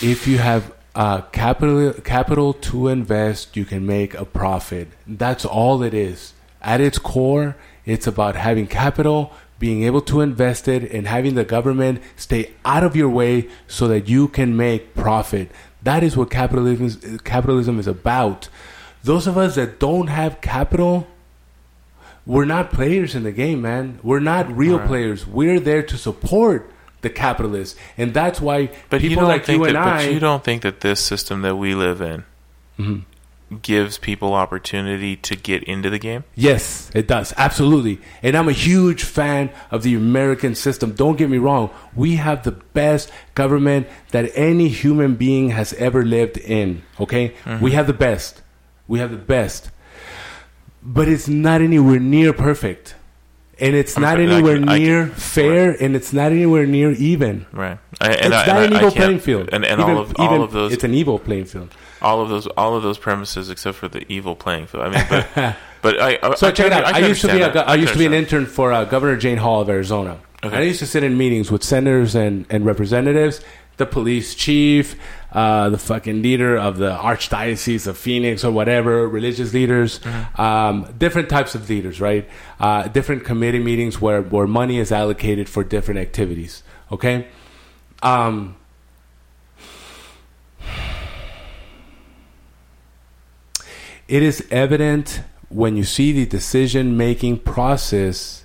if you have Uh, capital capital to invest, you can make a profit. That's all it is. At its core, it's about having capital, being able to invest it, and having the government stay out of your way so that you can make profit. That is what capitalism is, capitalism is about. Those of us that don't have capital, we're not players in the game, man. We're not real right. players. We're there to support the capitalists, and that's why but people you like you and that, I. But you don't think that this system that we live in mm-hmm. gives people opportunity to get into the game? Yes, it does, absolutely. And I'm a huge fan of the American system. Don't get me wrong; we have the best government that any human being has ever lived in. Okay, mm-hmm. we have the best. We have the best, but it's not anywhere near perfect. And it's I'm not sorry, anywhere I can, I can, near fair, right. and it's not anywhere near even. Right, I, and it's I, not and an I, evil I playing field. And, and even, all of all even, of those, it's an evil playing field. All of those, all of those premises, except for the evil playing field. I mean, but, but I, I so I, check I, it out. I, I, I used to be a, I used to be an intern for uh, Governor Jane Hall of Arizona. Okay. And I used to sit in meetings with senators and, and representatives, the police chief, uh, the fucking leader of the Archdiocese of Phoenix or whatever, religious leaders, mm-hmm. um, different types of leaders, right? Uh, different committee meetings where, where money is allocated for different activities, okay? Um, it is evident when you see the decision-making process.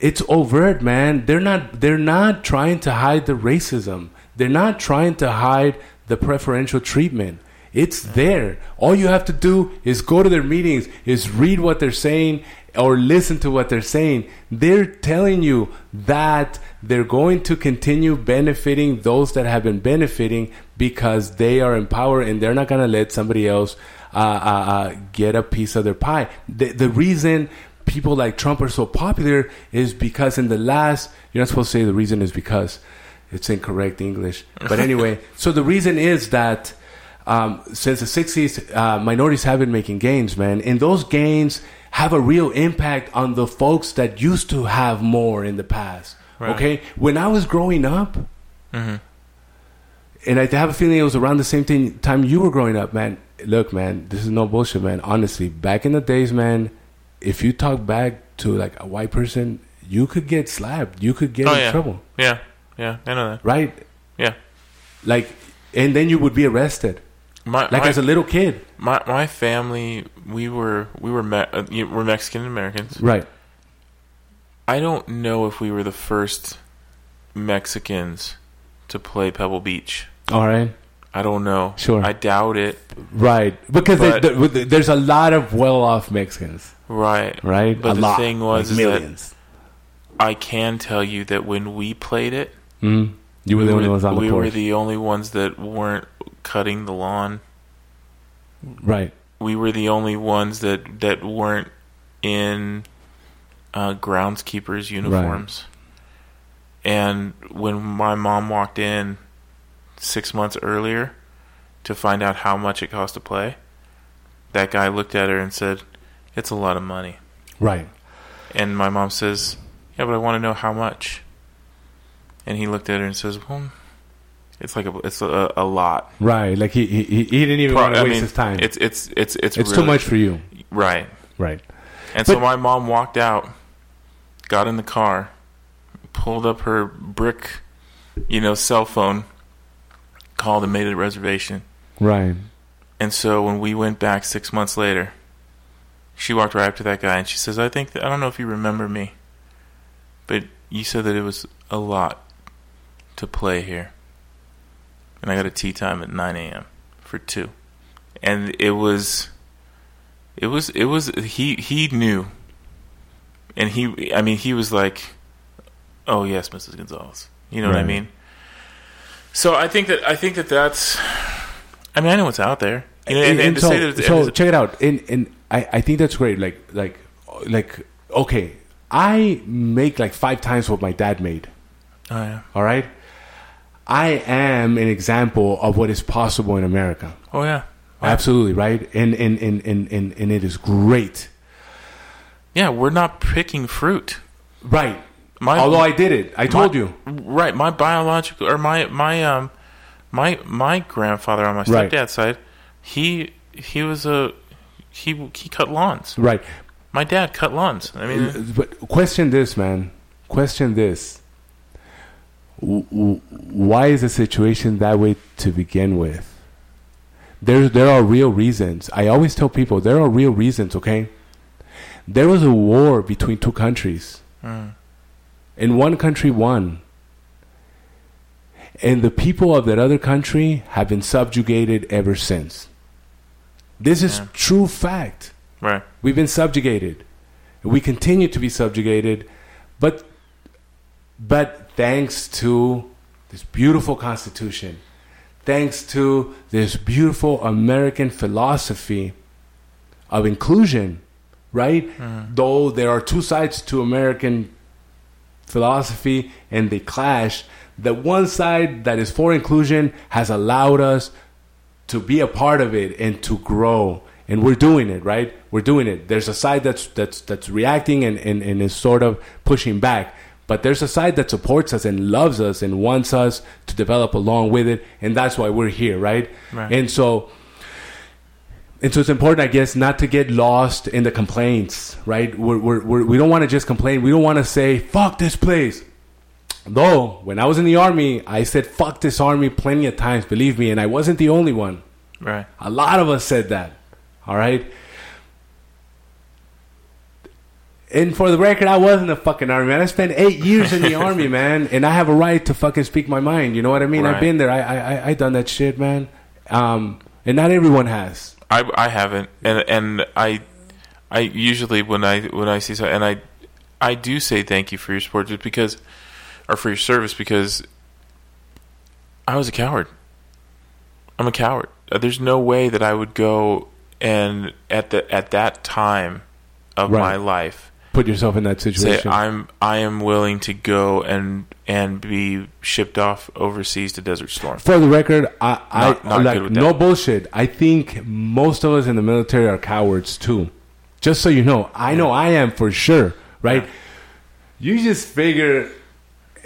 It's overt, man. They're not, they're not trying to hide the racism. They're not trying to hide the preferential treatment. It's there. All you have to do is go to their meetings, is read what they're saying or listen to what they're saying. They're telling you that they're going to continue benefiting those that have been benefiting because they are in power and they're not going to let somebody else uh, uh, uh, get a piece of their pie. The, the reason people like Trump are so popular is because in the last... You're not supposed to say the reason is because... It's incorrect English. But anyway, so the reason is that um, since the sixties, uh, minorities have been making gains, man. And those gains have a real impact on the folks that used to have more in the past. Right. Okay? When I was growing up, mm-hmm. and I have a feeling it was around the same thing, time you were growing up, man. Look, man, this is no bullshit, man. Honestly, back in the days, man, if you talk back to like a white person, you could get slapped. You could get oh, in yeah. trouble. Yeah. Yeah, I know that. Right? Yeah. Like, and then you would be arrested. My, like my, as a little kid. My my family, we were we were me- we're Mexican Americans. Right. I don't know if we were the first Mexicans to play Pebble Beach. All right. I don't know. Sure. I doubt it. Right, because but, there's, there's a lot of well-off Mexicans. Right. Right. But a the lot. thing was, like millions. That I can tell you that when we played it. Mm. You were we the only were, ones on the We porch. were the only ones that weren't cutting the lawn. Right. We were the only ones that, that weren't in uh, groundskeepers' uniforms. Right. And when my mom walked in six months earlier to find out how much it cost to play, that guy looked at her and said, "It's a lot of money." Right. And my mom says, "Yeah, but I want to know how much." And he looked at her and says, "Well, it's like a, it's a, a lot, right? Like he he, he didn't even Pro- want to I waste mean, his time. It's it's it's it's, it's really, too much for you, right? Right. And but, so my mom walked out, got in the car, pulled up her brick, you know, cell phone, called and made a reservation, right? And so when we went back six months later, she walked right up to that guy and she says, "I think that, I don't know if you remember me, but you said that it was a lot to play here. And I got a tea time at nine a.m. for two. And it was, it was, it was, he, he knew. And he, I mean, he was like, oh yes, Missus Gonzalez. You know right. what I mean? So I think that, I think that that's, I mean, I know what's out there. You know, and, and, and, and to so, say that it's, so it's, check it out. And, and I, I think that's great. Like, like, like, okay, I make like five times what my dad made. Oh yeah. All right. I am an example of what is possible in America. Oh yeah. Wow. Absolutely, right? And and, and, and, and and it is great. Yeah, we're not picking fruit. Right. My, Although I did it. I told my, you. Right. My biological or my my um my my grandfather on my stepdad's right. side, he he was a he he cut lawns. Right. My dad cut lawns. I mean, but question this, man. Question this. Why is the situation that way to begin with? There, there are real reasons. I always tell people there are real reasons. Okay, there was a war between two countries, mm. and one country won, and the people of that other country have been subjugated ever since. This yeah. is true fact. Right, we've been subjugated. We continue to be subjugated, but but thanks to this beautiful Constitution. Thanks to this beautiful American philosophy of inclusion, right? Mm. Though there are two sides to American philosophy and they clash, the one side that is for inclusion has allowed us to be a part of it and to grow. And we're doing it, right? We're doing it. There's a side that's that's that's reacting and, and, and is sort of pushing back. But there's a side that supports us and loves us and wants us to develop along with it. And that's why we're here, right? right? And so and so it's important, I guess, not to get lost in the complaints, right? We're, we're, we're, we don't want to just complain. We don't want to say, fuck this place. Though, when I was in the Army, I said, fuck this Army plenty of times, believe me. And I wasn't the only one. Right. A lot of us said that, all right? And for the record, I was in the fucking Army, man. I spent eight years in the Army, man. And I have a right to fucking speak my mind. You know what I mean? Right. I've been there. I, I I done that shit, man. Um, and not everyone has. I I haven't. And and I I usually when I when I see something, and I I do say thank you for your support just because, or for your service, because I was a coward. I'm a coward. There's no way that I would go and at the at that time of right. my life. Put yourself in that situation. Say, I'm, I am willing to go and and be shipped off overseas to Desert Storm. For the record, I, I not, not like no bullshit. I think most of us in the military are cowards too. Just so you know, I yeah. know I am for sure. Right? Yeah. You just figure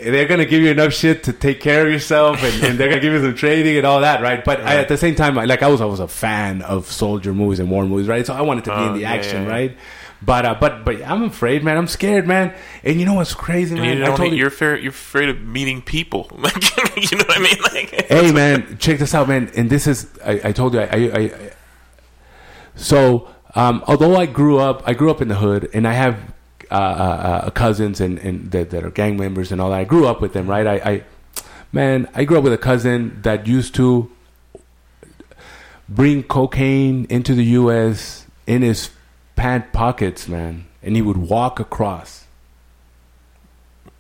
they're gonna give you enough shit to take care of yourself, and, and they're gonna give you some training and all that, right? But yeah. I, at the same time, like I was, I was a fan of soldier movies and war movies, right? So I wanted to be oh, in the action, yeah, yeah. right? But uh, but but I'm afraid, man. I'm scared, man. And you know what's crazy, man? And you I told you, you're afraid. You're afraid of meeting people. you know what I mean? Like, hey, man, check this out, man. And this is I, I told you. I, I, I so um, although I grew up, I grew up in the hood, and I have uh, uh, cousins and, and that, that are gang members and all that. I grew up with them, right? I, I man, I grew up with a cousin that used to bring cocaine into the U S in his pant pockets, man, and he would walk across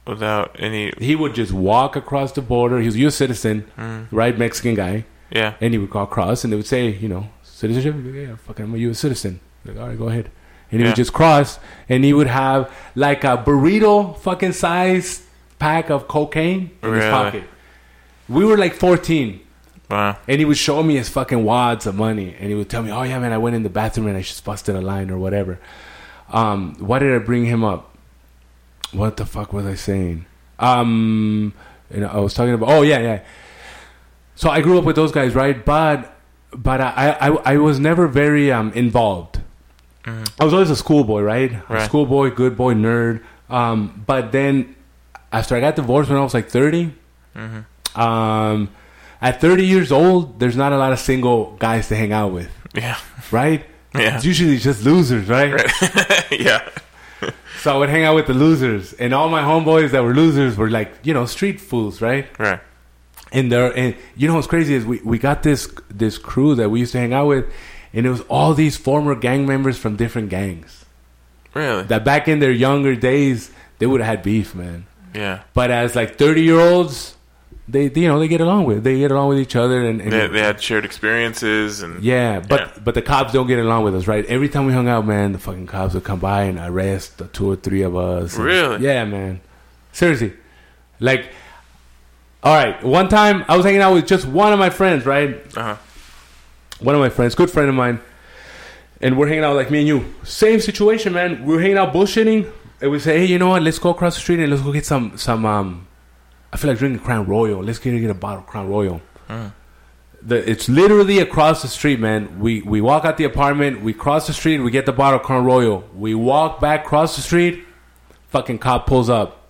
without any. He would just walk across the border. He was a U S citizen, mm. right? Mexican guy, yeah. And he would go across, and they would say, you know, citizenship. Yeah, fucking, I'm a U S citizen. Like, all right, go ahead. And he yeah. would just cross, and he would have like a burrito fucking size pack of cocaine in really? his pocket. We were like fourteen. Wow. And he would show me his fucking wads of money, and he would tell me, "Oh yeah, man, I went in the bathroom and I just busted a line or whatever." Um, why did I bring him up? What the fuck was I saying? Um, and I was talking about, oh yeah, yeah. So I grew up with those guys, right? But but I I, I was never very um, involved. Mm-hmm. I was always a schoolboy, right? right. A schoolboy, good boy, nerd. Um, but then after I got divorced when I was like thirty. Mm-hmm. Um. At thirty years old, there's not a lot of single guys to hang out with. Yeah. Right? Yeah. It's usually just losers, right? right. yeah. So I would hang out with the losers, and all my homeboys that were losers were like, you know, street fools, right? Right. And there, and you know what's crazy is we, we got this this crew that we used to hang out with, and it was all these former gang members from different gangs. Really? That back in their younger days, they would have had beef, man. Yeah. But as like thirty year olds, they, they you know they get along with they get along with each other, and, and they, they had shared experiences, and yeah, but yeah. but the cops don't get along with us, right? Every time we hung out, man, the fucking cops would come by and arrest the two or three of us. And, really? Yeah, man. Seriously, like. All right. One time, I was hanging out with just one of my friends, right? Uh-huh. One of my friends, good friend of mine. And we're hanging out like me and you. Same situation, man. We're hanging out bullshitting. And we say, hey, you know what? Let's go across the street and let's go get some, some um, I feel like drinking Crown Royal. Let's get, get a bottle of Crown Royal. Uh-huh. The, it's literally across the street, man. We, we walk out the apartment. We cross the street. We get the bottle of Crown Royal. We walk back across the street. Fucking cop pulls up.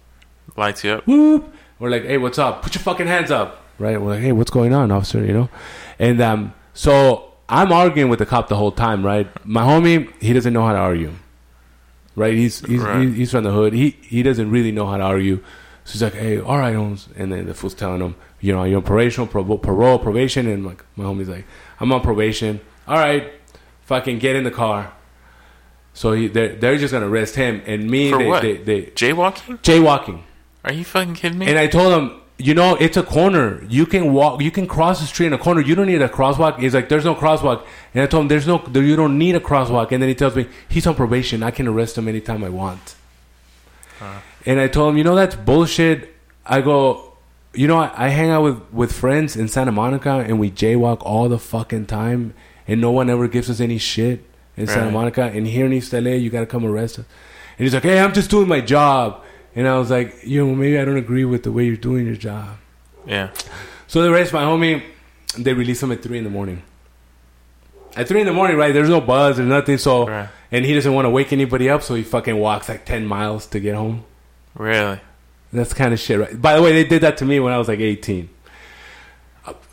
Lights you up. Whoop. We're like, hey, what's up? Put your fucking hands up. Right? We're like, hey, what's going on, officer? You know? And um, so I'm arguing with the cop the whole time, right? My homie, he doesn't know how to argue. Right? He's he's right. he's from the hood. He he doesn't really know how to argue. So he's like, hey, all right, Holmes. And then the fool's telling him, you know, you're on probation, pro- parole, probation. And like my homie's like, I'm on probation. All right. Fucking get in the car. So he, they're, they're just going to arrest him. And me, For they, what? They, they, Jaywalking? Jaywalking. Are you fucking kidding me? And I told him, you know, it's a corner. You can walk. You can cross the street in a corner. You don't need a crosswalk. He's like, there's no crosswalk. And I told him, there's no. You don't need a crosswalk. And then he tells me, he's on probation. I can arrest him anytime I want. Huh. And I told him, you know, that's bullshit. I go, you know, I, I hang out with, with friends in Santa Monica, and we jaywalk all the fucking time, and no one ever gives us any shit in right. Santa Monica. And here in East L A, you got to come arrest us. And he's like, hey, I'm just doing my job. And I was like, you know, maybe I don't agree with the way you're doing your job. Yeah. So they arrest my homie. They release him at three in the morning. At three in the morning, right? There's no buzz, there's nothing. So, right. And he doesn't want to wake anybody up, so he fucking walks like ten miles to get home. Really? That's the kind of shit, right? By the way, they did that to me when I was like eighteen.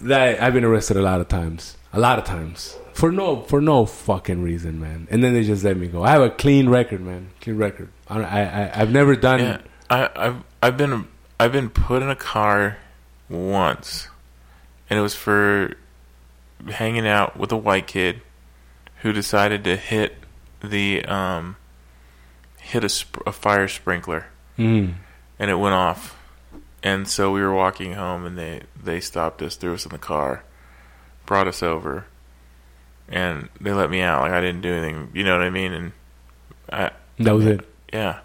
That I've been arrested a lot of times. A lot of times. For no for no fucking reason, man. And then they just let me go. I have a clean record, man. Clean record. I, I, I've never done... Yeah. I, I've I've been I've been put in a car once, and it was for hanging out with a white kid who decided to hit the um hit a, sp- a fire sprinkler, mm. and it went off, and so we were walking home, and they, they stopped us, threw us in the car, brought us over, and they let me out. Like I didn't do anything, you know what I mean? And I that was it. Yeah.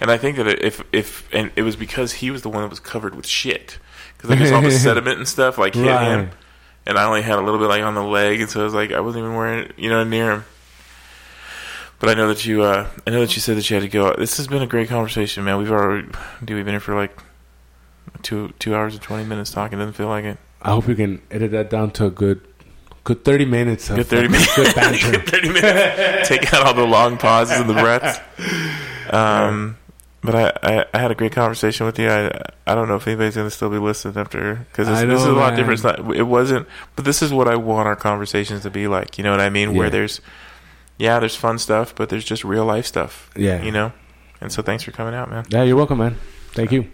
And I think that if if and it was because he was the one that was covered with shit, because like, all the sediment and stuff like hit right. him, and I only had a little bit like on the leg, and so I was like I wasn't even wearing it, you know, near him. But I know that you, uh, I know that you said that you had to go. This has been a great conversation, man. We've already, dude, we've been here for like two two hours and twenty minutes talking. Doesn't feel like it. I hope we can edit that down to a good. Good thirty minutes. Of good thirty minutes. Good banter. Good thirty minutes. Take out all the long pauses and the breaths. Um, but I, I, I had a great conversation with you. I, I don't know if anybody's going to still be listening after because this, this is a lot man. different. It's not, it wasn't, but this is what I want our conversations to be like. You know what I mean? Yeah. Where there's, yeah, there's fun stuff, but there's just real life stuff. Yeah, you know. And so, thanks for coming out, man. Yeah, you're welcome, man. Thank you.